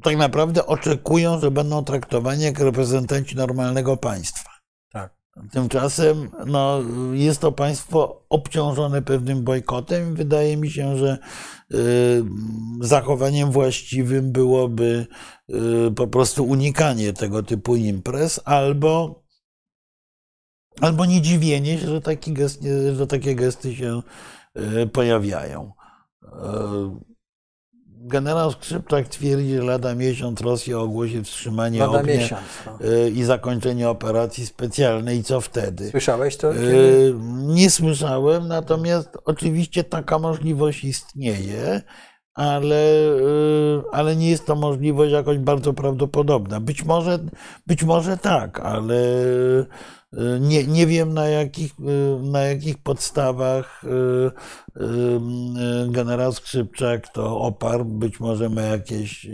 tak naprawdę oczekują, że będą traktowani jak reprezentanci normalnego państwa. Tak. Tymczasem jest to państwo obciążone pewnym bojkotem. Wydaje mi się, że zachowaniem właściwym byłoby po prostu unikanie tego typu imprez albo nie dziwienie się, że takie gesty się pojawiają. Generał Skrzypczak twierdzi, że lada miesiąc Rosja ogłosi wstrzymanie ognia i zakończenie operacji specjalnej. I co wtedy? Słyszałeś to? Nie słyszałem, natomiast oczywiście taka możliwość istnieje, ale nie jest to możliwość jakoś bardzo prawdopodobna. Być może tak, ale nie wiem, na jakich podstawach generał Skrzypczak to oparł. Być może ma jakieś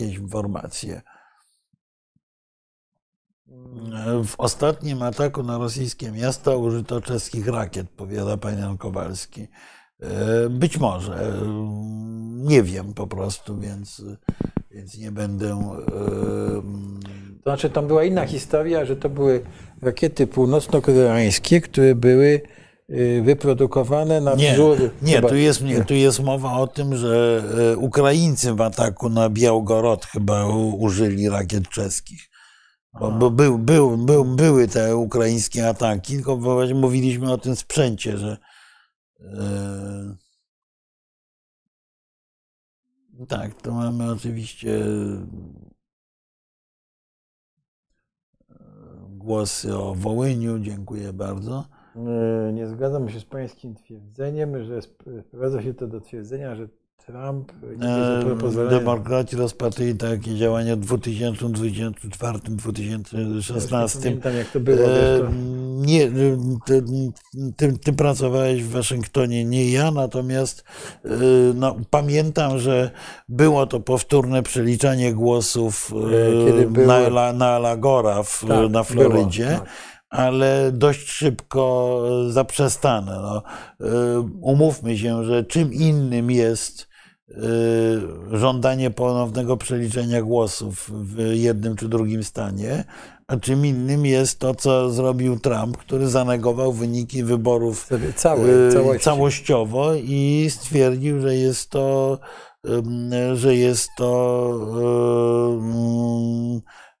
informacje. W ostatnim ataku na rosyjskie miasta użyto czeskich rakiet, powiada pan Jan Kowalski. Być może, nie wiem po prostu, więc nie będę... To znaczy, tam była inna historia, że to były rakiety północno-koreańskie, które były wyprodukowane na wzór... Tu jest mowa o tym, że Ukraińcy w ataku na Białgorod chyba użyli rakiet czeskich. Bo były te ukraińskie ataki, tylko właśnie mówiliśmy o tym sprzęcie, że... Tak, to mamy oczywiście głosy o Wołyniu. Dziękuję bardzo. Nie zgadzam się z pańskim twierdzeniem, że sprowadza się to do twierdzenia, że Trump. Demokraci rozpatrzyli takie działania w 2024-2016. Pamiętam, jak to było. Nie, ty pracowałeś w Waszyngtonie, nie ja, natomiast no, pamiętam, że było to powtórne przeliczanie głosów na Lagora na Florydzie. Było, tak. Ale dość szybko zaprzestane. No, umówmy się, że czym innym jest żądanie ponownego przeliczenia głosów w jednym czy drugim stanie, a czym innym jest to, co zrobił Trump, który zanegował wyniki wyborów całościowo i stwierdził, że jest to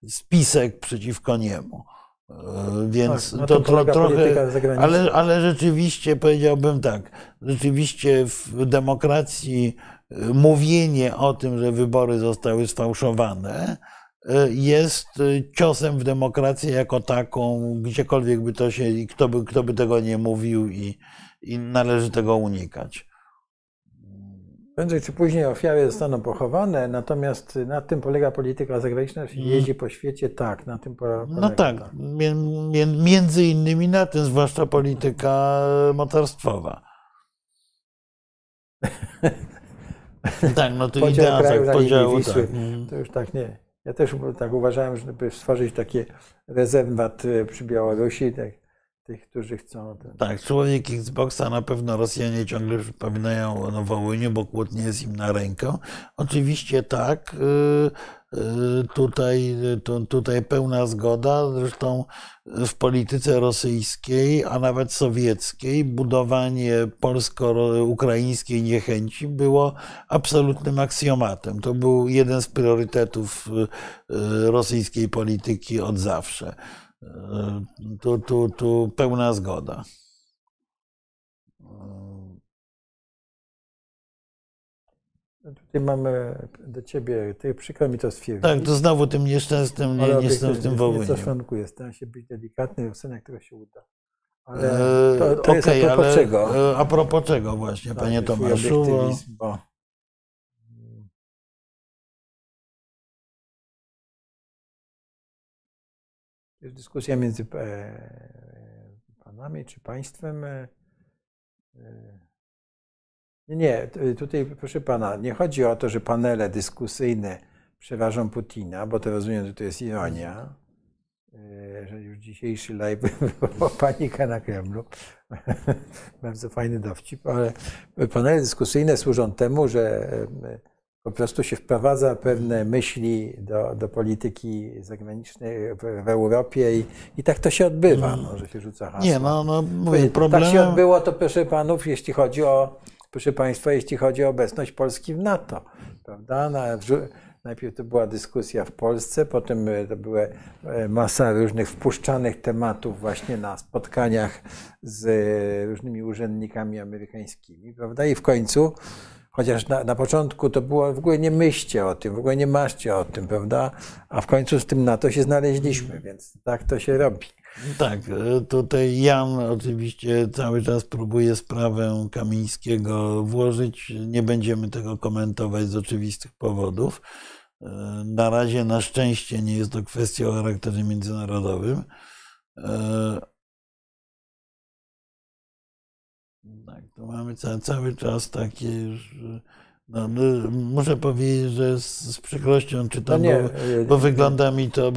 spisek przeciwko niemu. Więc tak, no to trochę, ale rzeczywiście powiedziałbym tak, rzeczywiście w demokracji mówienie o tym, że wybory zostały sfałszowane, jest ciosem w demokrację jako taką, gdziekolwiek by to się, kto by tego nie mówił i należy tego unikać. Prędzej czy później ofiary zostaną pochowane, natomiast na tym polega polityka zagraniczna, czyli jeździ po świecie, tak, na tym polega. No tak, tak. Między innymi na tym, zwłaszcza polityka mocarstwowa. Tak, no to idea tak, podziału. Tak. To już tak nie. Ja też tak uważałem, żeby stworzyć taki rezerwat przy Białorusi, tak. Tych, którzy chcą. Tak, człowiek Xboxa na pewno Rosjanie ciągle przypominają o Nowołyniu, bo kłótnie jest im na rękę. Oczywiście tak, tutaj pełna zgoda. Zresztą w polityce rosyjskiej, a nawet sowieckiej, budowanie polsko-ukraińskiej niechęci było absolutnym aksjomatem. To był jeden z priorytetów rosyjskiej polityki od zawsze. Tu pełna zgoda. Tutaj mamy do ciebie, ty przykro mi to stwierdzić. Tak, to znowu tym nieszczęsnym, nieszczęsnym Wołyniem. Nie stosunkuję, staram się być delikatny, jak tego się uda. Ale to jest a propos czego? A propos czego właśnie, tak, panie Tomaszu? To jest dyskusja między panami czy państwem. Nie, tutaj proszę pana, nie chodzi o to, że panele dyskusyjne przeważą Putina, bo to rozumiem, że to jest ironia, że już dzisiejszy live była panika na Kremlu. Bardzo fajny dowcip, ale panele dyskusyjne służą temu, że po prostu się wprowadza pewne myśli do polityki zagranicznej w Europie i tak to się odbywa, no, że się rzuca hasło. Nie, mówię, problem... Tak się odbyło to, proszę panów, proszę państwa, jeśli chodzi o obecność Polski w NATO, prawda? Najpierw to była dyskusja w Polsce, potem to była masa różnych wpuszczanych tematów właśnie na spotkaniach z różnymi urzędnikami amerykańskimi, prawda? I w końcu chociaż na początku to było, w ogóle nie myślcie o tym, w ogóle nie marzcie o tym, prawda? A w końcu z tym NATO się znaleźliśmy, więc tak to się robi. Tak, tutaj Jan oczywiście cały czas próbuje sprawę Kamińskiego włożyć. Nie będziemy tego komentować z oczywistych powodów. Na razie na szczęście nie jest to kwestia o charakterze międzynarodowym. Tak, to mamy cały czas takie już. Muszę powiedzieć, że z przykrością czytam, bo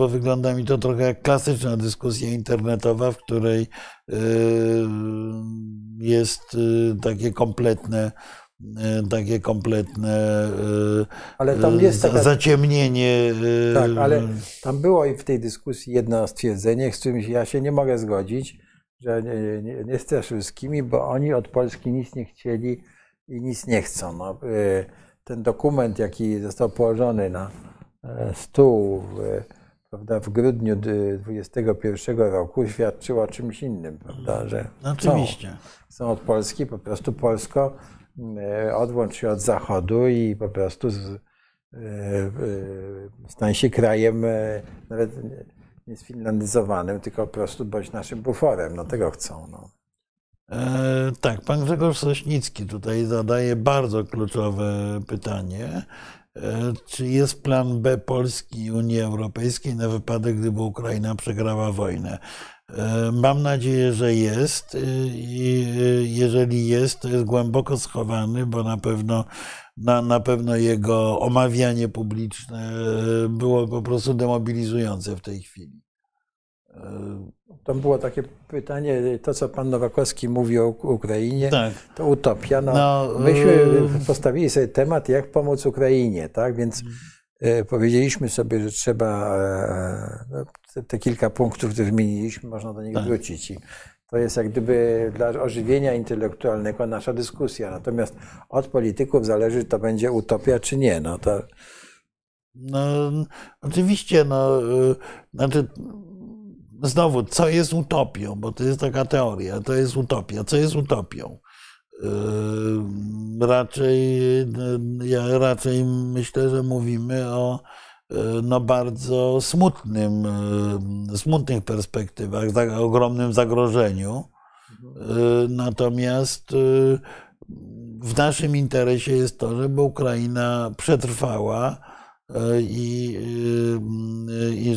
wygląda mi to trochę jak klasyczna dyskusja internetowa, w której jest takie kompletne ale tam jest zaciemnienie. Tak, ale tam było i w tej dyskusji jedno stwierdzenie, z którym ja się nie mogę zgodzić, że nie straszyskimi, bo oni od Polski nic nie chcieli i nic nie chcą. No, ten dokument, jaki został położony na stół, prawda, w grudniu 2021 roku, świadczył o czymś innym, prawda, że oczywiście. Są od Polski, po prostu Polsko, odłącz się od Zachodu i po prostu stań się krajem nawet nie sfinlandyzowanym, tylko po prostu bądź naszym buforem, no tego chcą. No. Tak, pan Grzegorz Sośnicki tutaj zadaje bardzo kluczowe pytanie. Czy jest plan B Polski i Unii Europejskiej na wypadek, gdyby Ukraina przegrała wojnę? Mam nadzieję, że jest i jeżeli jest, to jest głęboko schowany, bo na pewno jego omawianie publiczne było po prostu demobilizujące w tej chwili. Tam było takie pytanie, to co pan Nowakowski mówi o Ukrainie, tak. To utopia. No, myśmy postawili sobie temat, jak pomóc Ukrainie, tak? Więc powiedzieliśmy sobie, że trzeba te kilka punktów, które wymieniliśmy, można do nich wrócić. I to jest jak gdyby dla ożywienia intelektualnego nasza dyskusja. Natomiast od polityków zależy, to będzie utopia czy nie. No, to... no oczywiście, no, znaczy... Znowu, co jest utopią, bo to jest taka teoria, to jest utopia. Co jest utopią? Ja raczej myślę, że mówimy o bardzo smutnych perspektywach, ogromnym zagrożeniu. Natomiast w naszym interesie jest to, żeby Ukraina przetrwała. I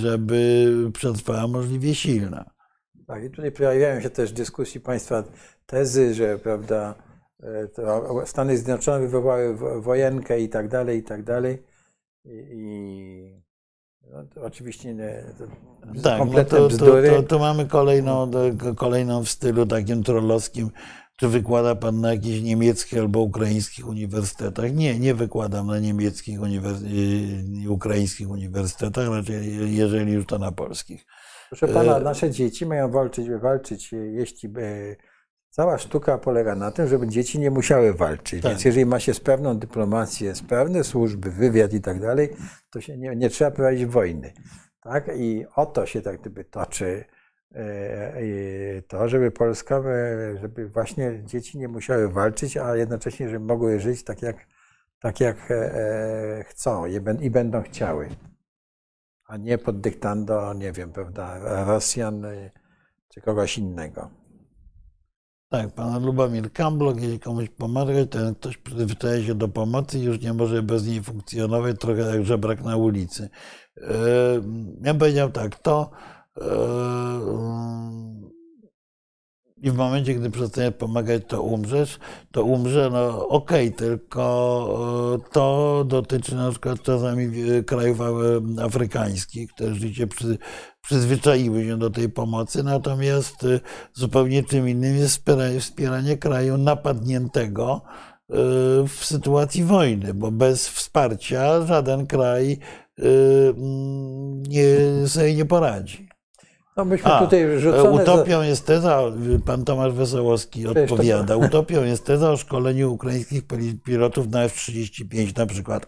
żeby przetrwała możliwie silna. Tak, i tutaj pojawiają się też w dyskusji państwa tezy, że prawda, Stany Zjednoczone wywołały wojenkę i tak dalej, i tak dalej. I no, to oczywiście nie, to tak, kompletne no bzdury. To mamy kolejną w stylu takim trollowskim. Czy wykłada pan na jakichś niemieckich albo ukraińskich uniwersytetach? Nie, nie wykładam na niemieckich, ukraińskich uniwersytetach, raczej jeżeli już to na polskich. Proszę pana, nasze dzieci mają walczyć, jeśli cała sztuka polega na tym, żeby dzieci nie musiały walczyć. Tak. Więc jeżeli ma się sprawną dyplomację, sprawne służby, wywiad i tak dalej, to się nie trzeba prowadzić wojny. Tak? I o to się tak gdyby toczy. To, żeby Polska, żeby właśnie dzieci nie musiały walczyć, a jednocześnie, żeby mogły żyć tak jak chcą i będą chciały, a nie pod dyktando, nie wiem, prawda, Rosjan czy kogoś innego. Tak, pan Lubomir Kamblok, jeśli komuś pomagać, ten ktoś przyzwyczaja się do pomocy i już nie może bez niej funkcjonować, trochę jak żebrak na ulicy. Ja bym powiedział tak, to i w momencie, gdy przestaniesz pomagać, to umrzesz, no okej, tylko to dotyczy na przykład czasami krajów afrykańskich, które życie przyzwyczaiły się do tej pomocy, natomiast zupełnie czym innym jest wspieranie kraju napadniętego w sytuacji wojny, bo bez wsparcia żaden kraj sobie nie poradzi. No myśmy tutaj rzucone... Utopią jest teza, pan Tomasz Wesołowski odpowiada, utopią jest teza o szkoleniu ukraińskich pilotów na F-35 na przykład.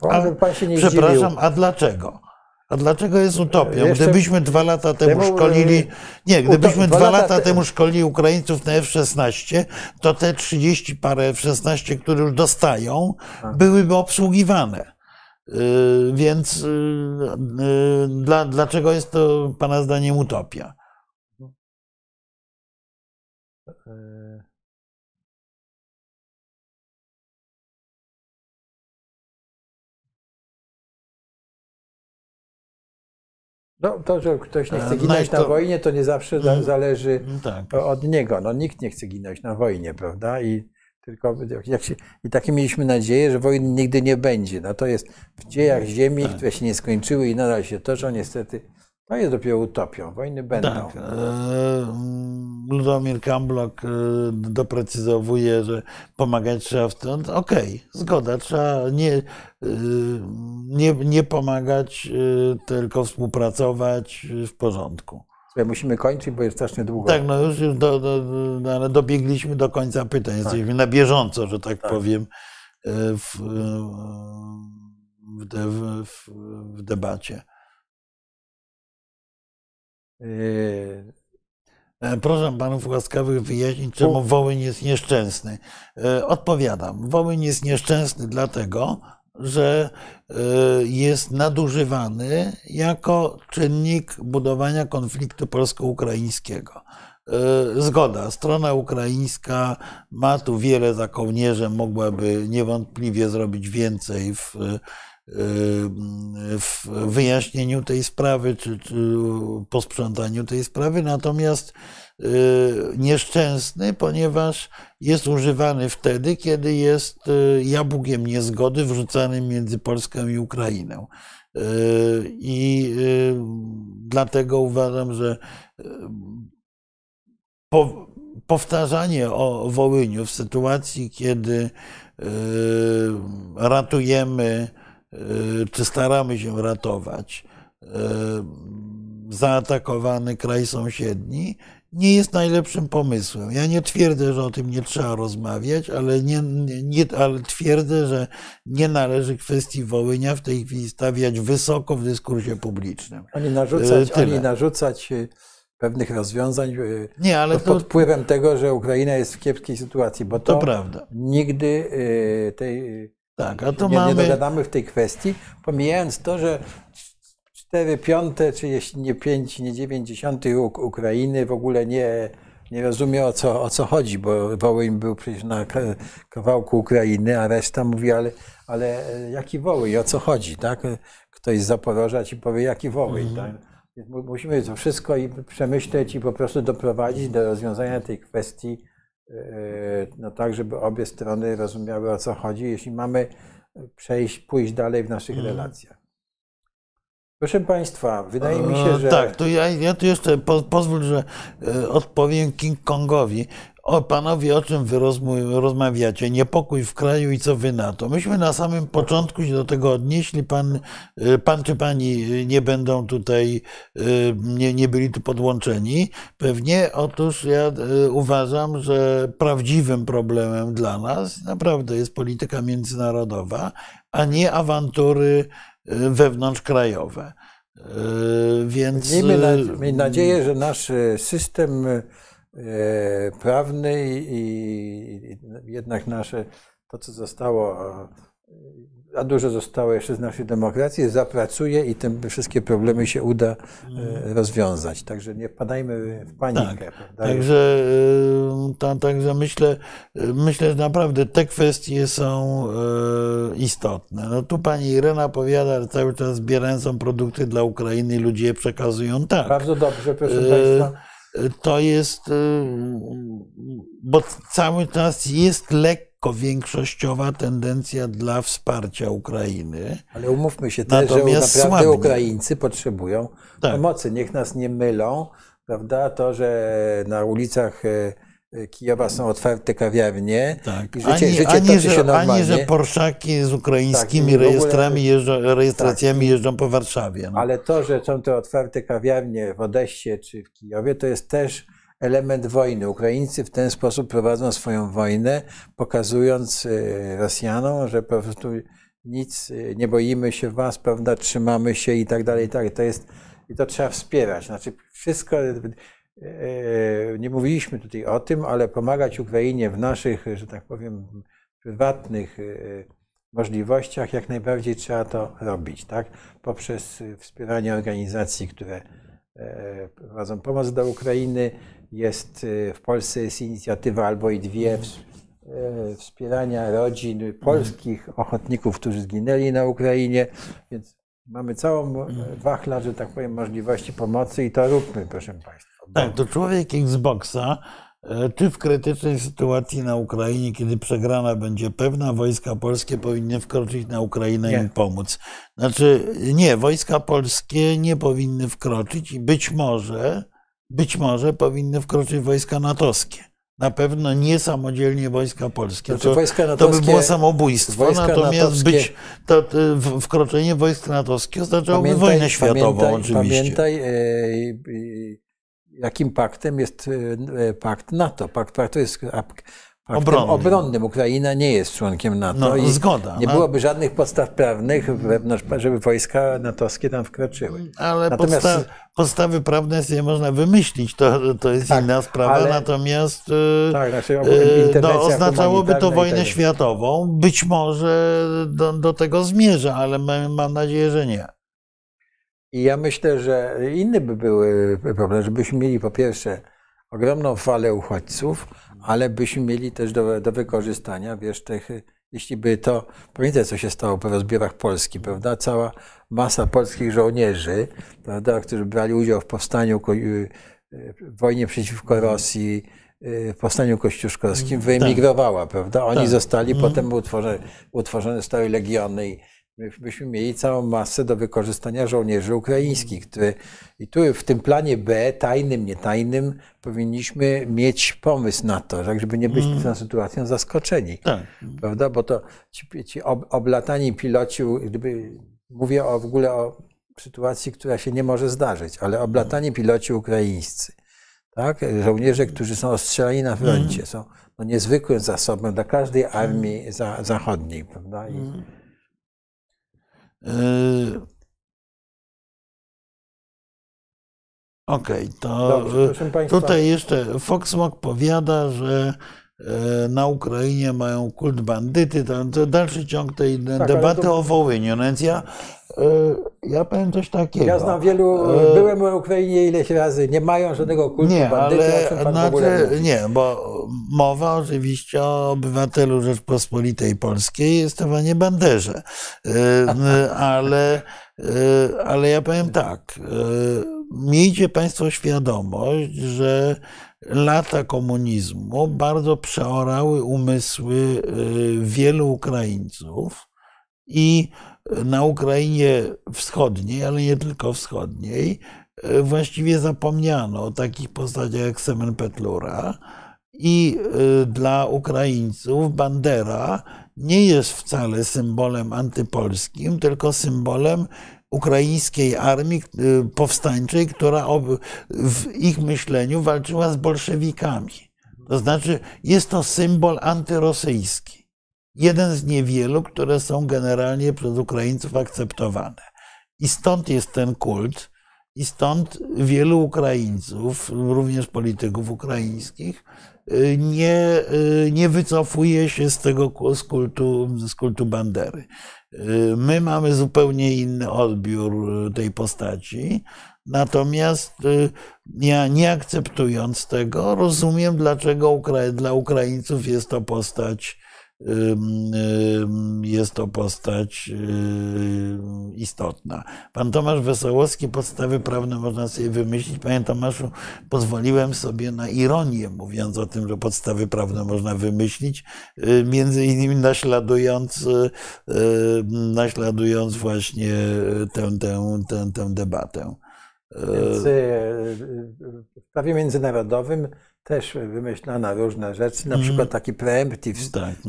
Przepraszam, a dlaczego? A dlaczego jest utopią? Gdybyśmy 2 lata temu szkolili... Nie, gdybyśmy 2 lata temu szkolili Ukraińców na F-16, to te 30 parę F-16, które już dostają, byłyby obsługiwane. Więc dlaczego jest to pana zdaniem utopia? No, to, że ktoś nie chce ginąć na wojnie, to nie zawsze zależy od niego. No, nikt nie chce ginąć na wojnie, prawda? I takie mieliśmy nadzieję, że wojny nigdy nie będzie. No to jest w dziejach Ziemi, które się nie skończyły i nadal się toczą, niestety, to jest dopiero utopią. Wojny będą. Tak. Ludomir Kamblok doprecyzowuje, że pomagać trzeba wtąd. Okej, zgoda, trzeba nie pomagać, tylko współpracować w porządku. Musimy kończyć, bo jest strasznie długo. Tak, no już dobiegliśmy do końca pytań. Jesteśmy na bieżąco, że tak powiem, w debacie. Proszę panów łaskawych wyjaśnić, czemu Wołyń jest nieszczęsny. Odpowiadam. Wołyń jest nieszczęsny dlatego, że jest nadużywany jako czynnik budowania konfliktu polsko-ukraińskiego. zgoda. Strona ukraińska ma tu wiele za kołnierzem, mogłaby niewątpliwie zrobić więcej w wyjaśnieniu tej sprawy, czy posprzątaniu tej sprawy, natomiast nieszczęsny, ponieważ jest używany wtedy, kiedy jest jabłkiem niezgody wrzucanym między Polską i Ukrainą. I dlatego uważam, że powtarzanie o Wołyniu w sytuacji, kiedy ratujemy, czy staramy się ratować zaatakowany kraj sąsiedni, nie jest najlepszym pomysłem. Ja nie twierdzę, że o tym nie trzeba rozmawiać, ale, ale twierdzę, że nie należy kwestii Wołynia w tej chwili stawiać wysoko w dyskursie publicznym. Ani narzucać pewnych rozwiązań pod wpływem tego, że Ukraina jest w kiepskiej sytuacji, bo to prawda. Nigdy tej... Tak, a to nie dogadamy w tej kwestii, pomijając to, że 4/5, czy jeśli nie 5, nie 9/10 Ukrainy w ogóle nie rozumie, o co chodzi, bo Wołyń był przecież na kawałku Ukrainy, a reszta mówi, ale jaki Wołyń, o co chodzi, tak? Ktoś z Zaporoża ci powie, jaki Wołyń, tak? Musimy to wszystko i przemyśleć i po prostu doprowadzić do rozwiązania tej kwestii, no tak, żeby obie strony rozumiały, o co chodzi, jeśli mamy pójść dalej w naszych relacjach. Proszę Państwa, wydaje mi się, że... Tak, to ja tu jeszcze pozwól, że odpowiem King Kongowi. O panowie, o czym wy rozmawiacie? Niepokój w kraju i co wy na to? Myśmy na samym początku się do tego odnieśli. Pan czy pani nie będą tutaj, nie byli tu podłączeni. Pewnie. Otóż ja uważam, że prawdziwym problemem dla nas naprawdę jest polityka międzynarodowa, a nie awantury wewnątrzkrajowe. Więc... Miejmy nadzieję, że nasz system prawny i jednak to, co zostało, a dużo zostało jeszcze z naszej demokracji, zapracuje i tym wszystkie problemy się uda rozwiązać. Także nie wpadajmy w panikę. Tak, także myślę, że naprawdę te kwestie są istotne. No tu pani Irena powiada, że cały czas zbierane są produkty dla Ukrainy i ludzie je przekazują. Tak. Bardzo dobrze, proszę Państwa. To jest, bo cały czas jest lekko większościowa tendencja dla wsparcia Ukrainy. Ale umówmy się też, że naprawdę słabnie. Ukraińcy potrzebują pomocy. Niech nas nie mylą, prawda, to, że na ulicach Kijowa są otwarte kawiarnie i życie toczy się normalnie. Ani, że Porszaki z ukraińskimi rejestracjami jeżdżą po Warszawie. No. Ale to, że są te otwarte kawiarnie w Odessie czy w Kijowie, to jest też element wojny. Ukraińcy w ten sposób prowadzą swoją wojnę, pokazując Rosjanom, że po prostu nic, nie boimy się was, prawda, trzymamy się i tak dalej. I to trzeba wspierać. Znaczy wszystko... Nie mówiliśmy tutaj o tym, ale pomagać Ukrainie w naszych, że tak powiem, prywatnych możliwościach jak najbardziej trzeba to robić, tak? Poprzez wspieranie organizacji, które prowadzą pomoc dla Ukrainy. W Polsce jest inicjatywa albo i dwie wspierania rodzin polskich ochotników, którzy zginęli na Ukrainie, więc mamy całą wachlarz, że tak powiem, możliwości pomocy i to róbmy, proszę Państwa. Tak, to człowiek Xboxa, czy w krytycznej sytuacji na Ukrainie, kiedy przegrana będzie pewna, wojska polskie powinny wkroczyć na Ukrainę i pomóc. Znaczy nie, wojska polskie nie powinny wkroczyć i być może powinny wkroczyć wojska natowskie. Na pewno nie samodzielnie wojska polskie. To by było samobójstwo, natomiast wkroczenie wojsk natowskich oznaczałoby wojnę światową oczywiście. Jakim paktem jest pakt NATO? Pakt NATO jest paktem obronnym. Ukraina nie jest członkiem NATO. No, i zgoda. Nie byłoby żadnych podstaw prawnych, żeby wojska natowskie tam wkroczyły. Ale podstawy prawne sobie można wymyślić, to jest inna sprawa. Natomiast oznaczałoby to wojnę światową. Być może do tego zmierza, ale mam nadzieję, że nie. I ja myślę, że inny by był problem, żebyśmy mieli po pierwsze ogromną falę uchodźców, ale byśmy mieli też do wykorzystania, wiesz, tych, jeśli by to, pamiętaj co się stało po rozbiorach Polski, prawda, cała masa polskich żołnierzy, prawda, którzy brali udział w powstaniu, w wojnie przeciwko Rosji, w powstaniu kościuszkowskim, wyemigrowała, prawda, oni zostali, potem utworzone stały legiony. Byśmy mieli całą masę do wykorzystania żołnierzy ukraińskich, które i tu w tym planie B, tajnym, nietajnym, powinniśmy mieć pomysł na to, tak żeby nie być tą sytuacją zaskoczeni, prawda? Bo to ci oblatani piloci, gdyby, mówię w ogóle o sytuacji, która się nie może zdarzyć, ale oblatani piloci ukraińscy, tak? Żołnierze, którzy są ostrzelani na froncie, są no, niezwykłym zasobem dla każdej armii zachodniej, prawda? Okej, to dobrze, tutaj jeszcze Foxmog powiada, że na Ukrainie mają kult bandyty. To dalszy ciąg tej debaty o Wołyniu. Więc ja powiem coś takiego. Ja znam wielu, byłem na Ukrainie ileś razy, nie mają żadnego kultu bandyty. Ale, znaczy, nie, bo mowa oczywiście o obywatelu Rzeczpospolitej Polskiej, jest to nie banderze. Ale ja powiem tak, miejcie Państwo świadomość, że lata komunizmu bardzo przeorały umysły wielu Ukraińców i na Ukrainie wschodniej, ale nie tylko wschodniej, właściwie zapomniano o takich postaciach jak Semen Petlura i dla Ukraińców Bandera nie jest wcale symbolem antypolskim, tylko symbolem ukraińskiej armii powstańczej, która w ich myśleniu walczyła z bolszewikami. To znaczy jest to symbol antyrosyjski. Jeden z niewielu, które są generalnie przez Ukraińców akceptowane. I stąd jest ten kult i stąd wielu Ukraińców, również polityków ukraińskich, nie wycofuje się z tego z kultu Bandery. My mamy zupełnie inny odbiór tej postaci, natomiast ja, nie akceptując tego, rozumiem, dlaczego dla Ukraińców jest to postać istotna. Pan Tomasz Wesołowski, podstawy prawne można sobie wymyślić. Panie Tomaszu, pozwoliłem sobie na ironię, mówiąc o tym, że podstawy prawne można wymyślić, między innymi naśladując właśnie tę debatę. Więc w prawie międzynarodowym też wymyślano różne rzeczy, na przykład taki preemptive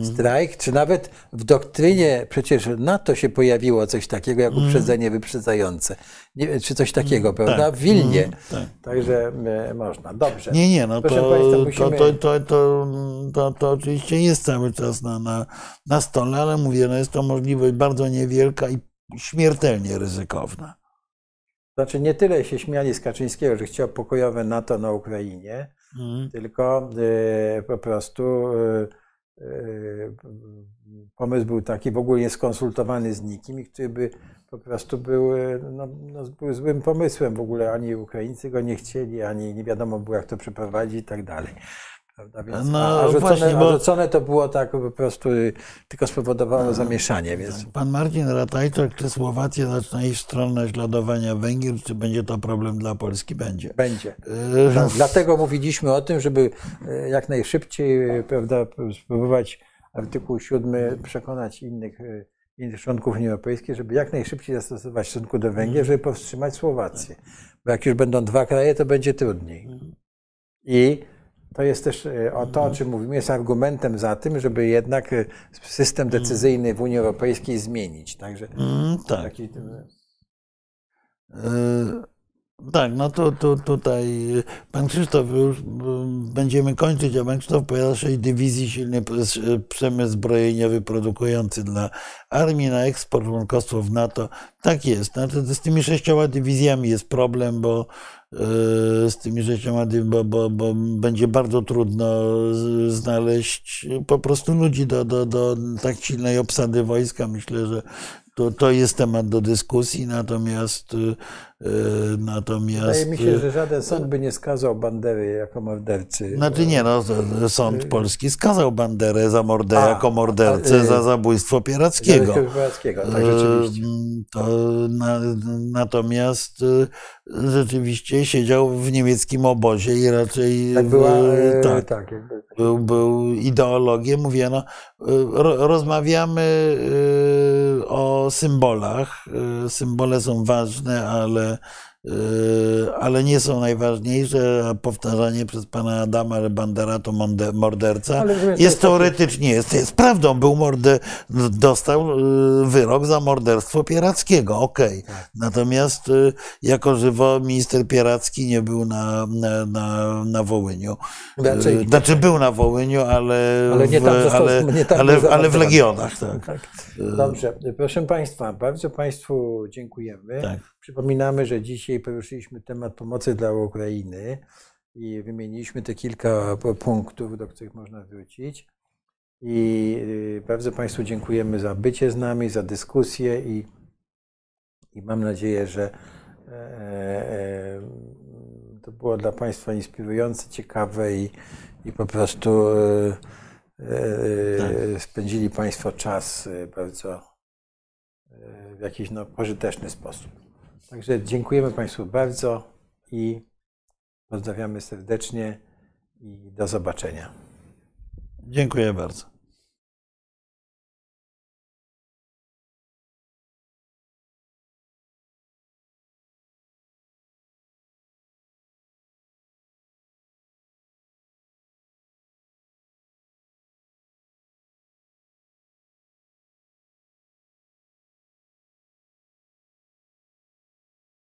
strike, czy nawet w doktrynie, przecież NATO się pojawiło coś takiego jak uprzedzenie wyprzedzające, czy coś takiego, prawda? W Wilnie. Także można. Dobrze. Nie, no proszę Państwa, musimy... to oczywiście jest cały czas na stole, ale mówię, no jest to możliwość bardzo niewielka i śmiertelnie ryzykowna. Znaczy nie tyle się śmiali z Kaczyńskiego, że chciał pokojowe NATO na Ukrainie, tylko po prostu pomysł był taki w ogóle nieskonsultowany z nikim i który by po prostu był, był złym pomysłem w ogóle. Ani Ukraińcy go nie chcieli, ani nie wiadomo było jak to przeprowadzić i tak dalej. Więc, rzucone to było tak po prostu, tylko spowodowało zamieszanie. Więc. Pan Marcin Ratajczak, czy Słowacja zaczyna iść w stronę naśladowania Węgier, czy będzie to problem dla Polski? Będzie. Będzie. Dlatego mówiliśmy o tym, żeby jak najszybciej, prawda, spróbować artykuł 7 przekonać innych członków Unii Europejskiej, żeby jak najszybciej zastosować w stosunku do Węgier, żeby powstrzymać Słowację. Bo jak już będą dwa kraje, to będzie trudniej. I to jest też to, o czym mówimy, jest argumentem za tym, żeby jednak system decyzyjny w Unii Europejskiej zmienić. Także taki... Tak, no to tutaj pan Krzysztof, już będziemy kończyć, a pan Krzysztof powiada 6 dywizji, silny przemysł zbrojeniowy produkujący dla armii na eksport, członkostwo w NATO. Tak jest, znaczy, z tymi 6 dywizjami jest problem, bo z tymi rzeczami, bo będzie bardzo trudno znaleźć po prostu ludzi do tak silnej obsady wojska. Myślę, że To jest temat do dyskusji, natomiast... Wydaje mi się, że żaden sąd by nie skazał Bandery jako mordercy. Znaczy nie, no, sąd polski skazał Banderę za jako mordercę za zabójstwo Pierackiego. Tak, rzeczywiście. Natomiast rzeczywiście siedział w niemieckim obozie i raczej był ideologiem. Mówię, no, rozmawiamy o symbolach. Symbole są ważne, ale nie są najważniejsze. Powtarzanie przez pana Adama, że Bandera to morderca, jest teoretycznie, jest prawdą. Dostał wyrok za morderstwo Pierackiego, okej. Natomiast jako żywo minister Pieracki nie był na Wołyniu. Znaczy był na Wołyniu, ale w Legionach. Tak. Dobrze, proszę państwa, bardzo państwu dziękujemy. Tak. Przypominamy, że dzisiaj poruszyliśmy temat pomocy dla Ukrainy i wymieniliśmy te kilka punktów, do których można wrócić. I bardzo państwu dziękujemy za bycie z nami, za dyskusję i mam nadzieję, że to było dla państwa inspirujące, ciekawe i po prostu spędzili państwo czas bardzo w jakiś pożyteczny sposób. Także dziękujemy państwu bardzo i pozdrawiamy serdecznie i do zobaczenia. Dziękuję bardzo.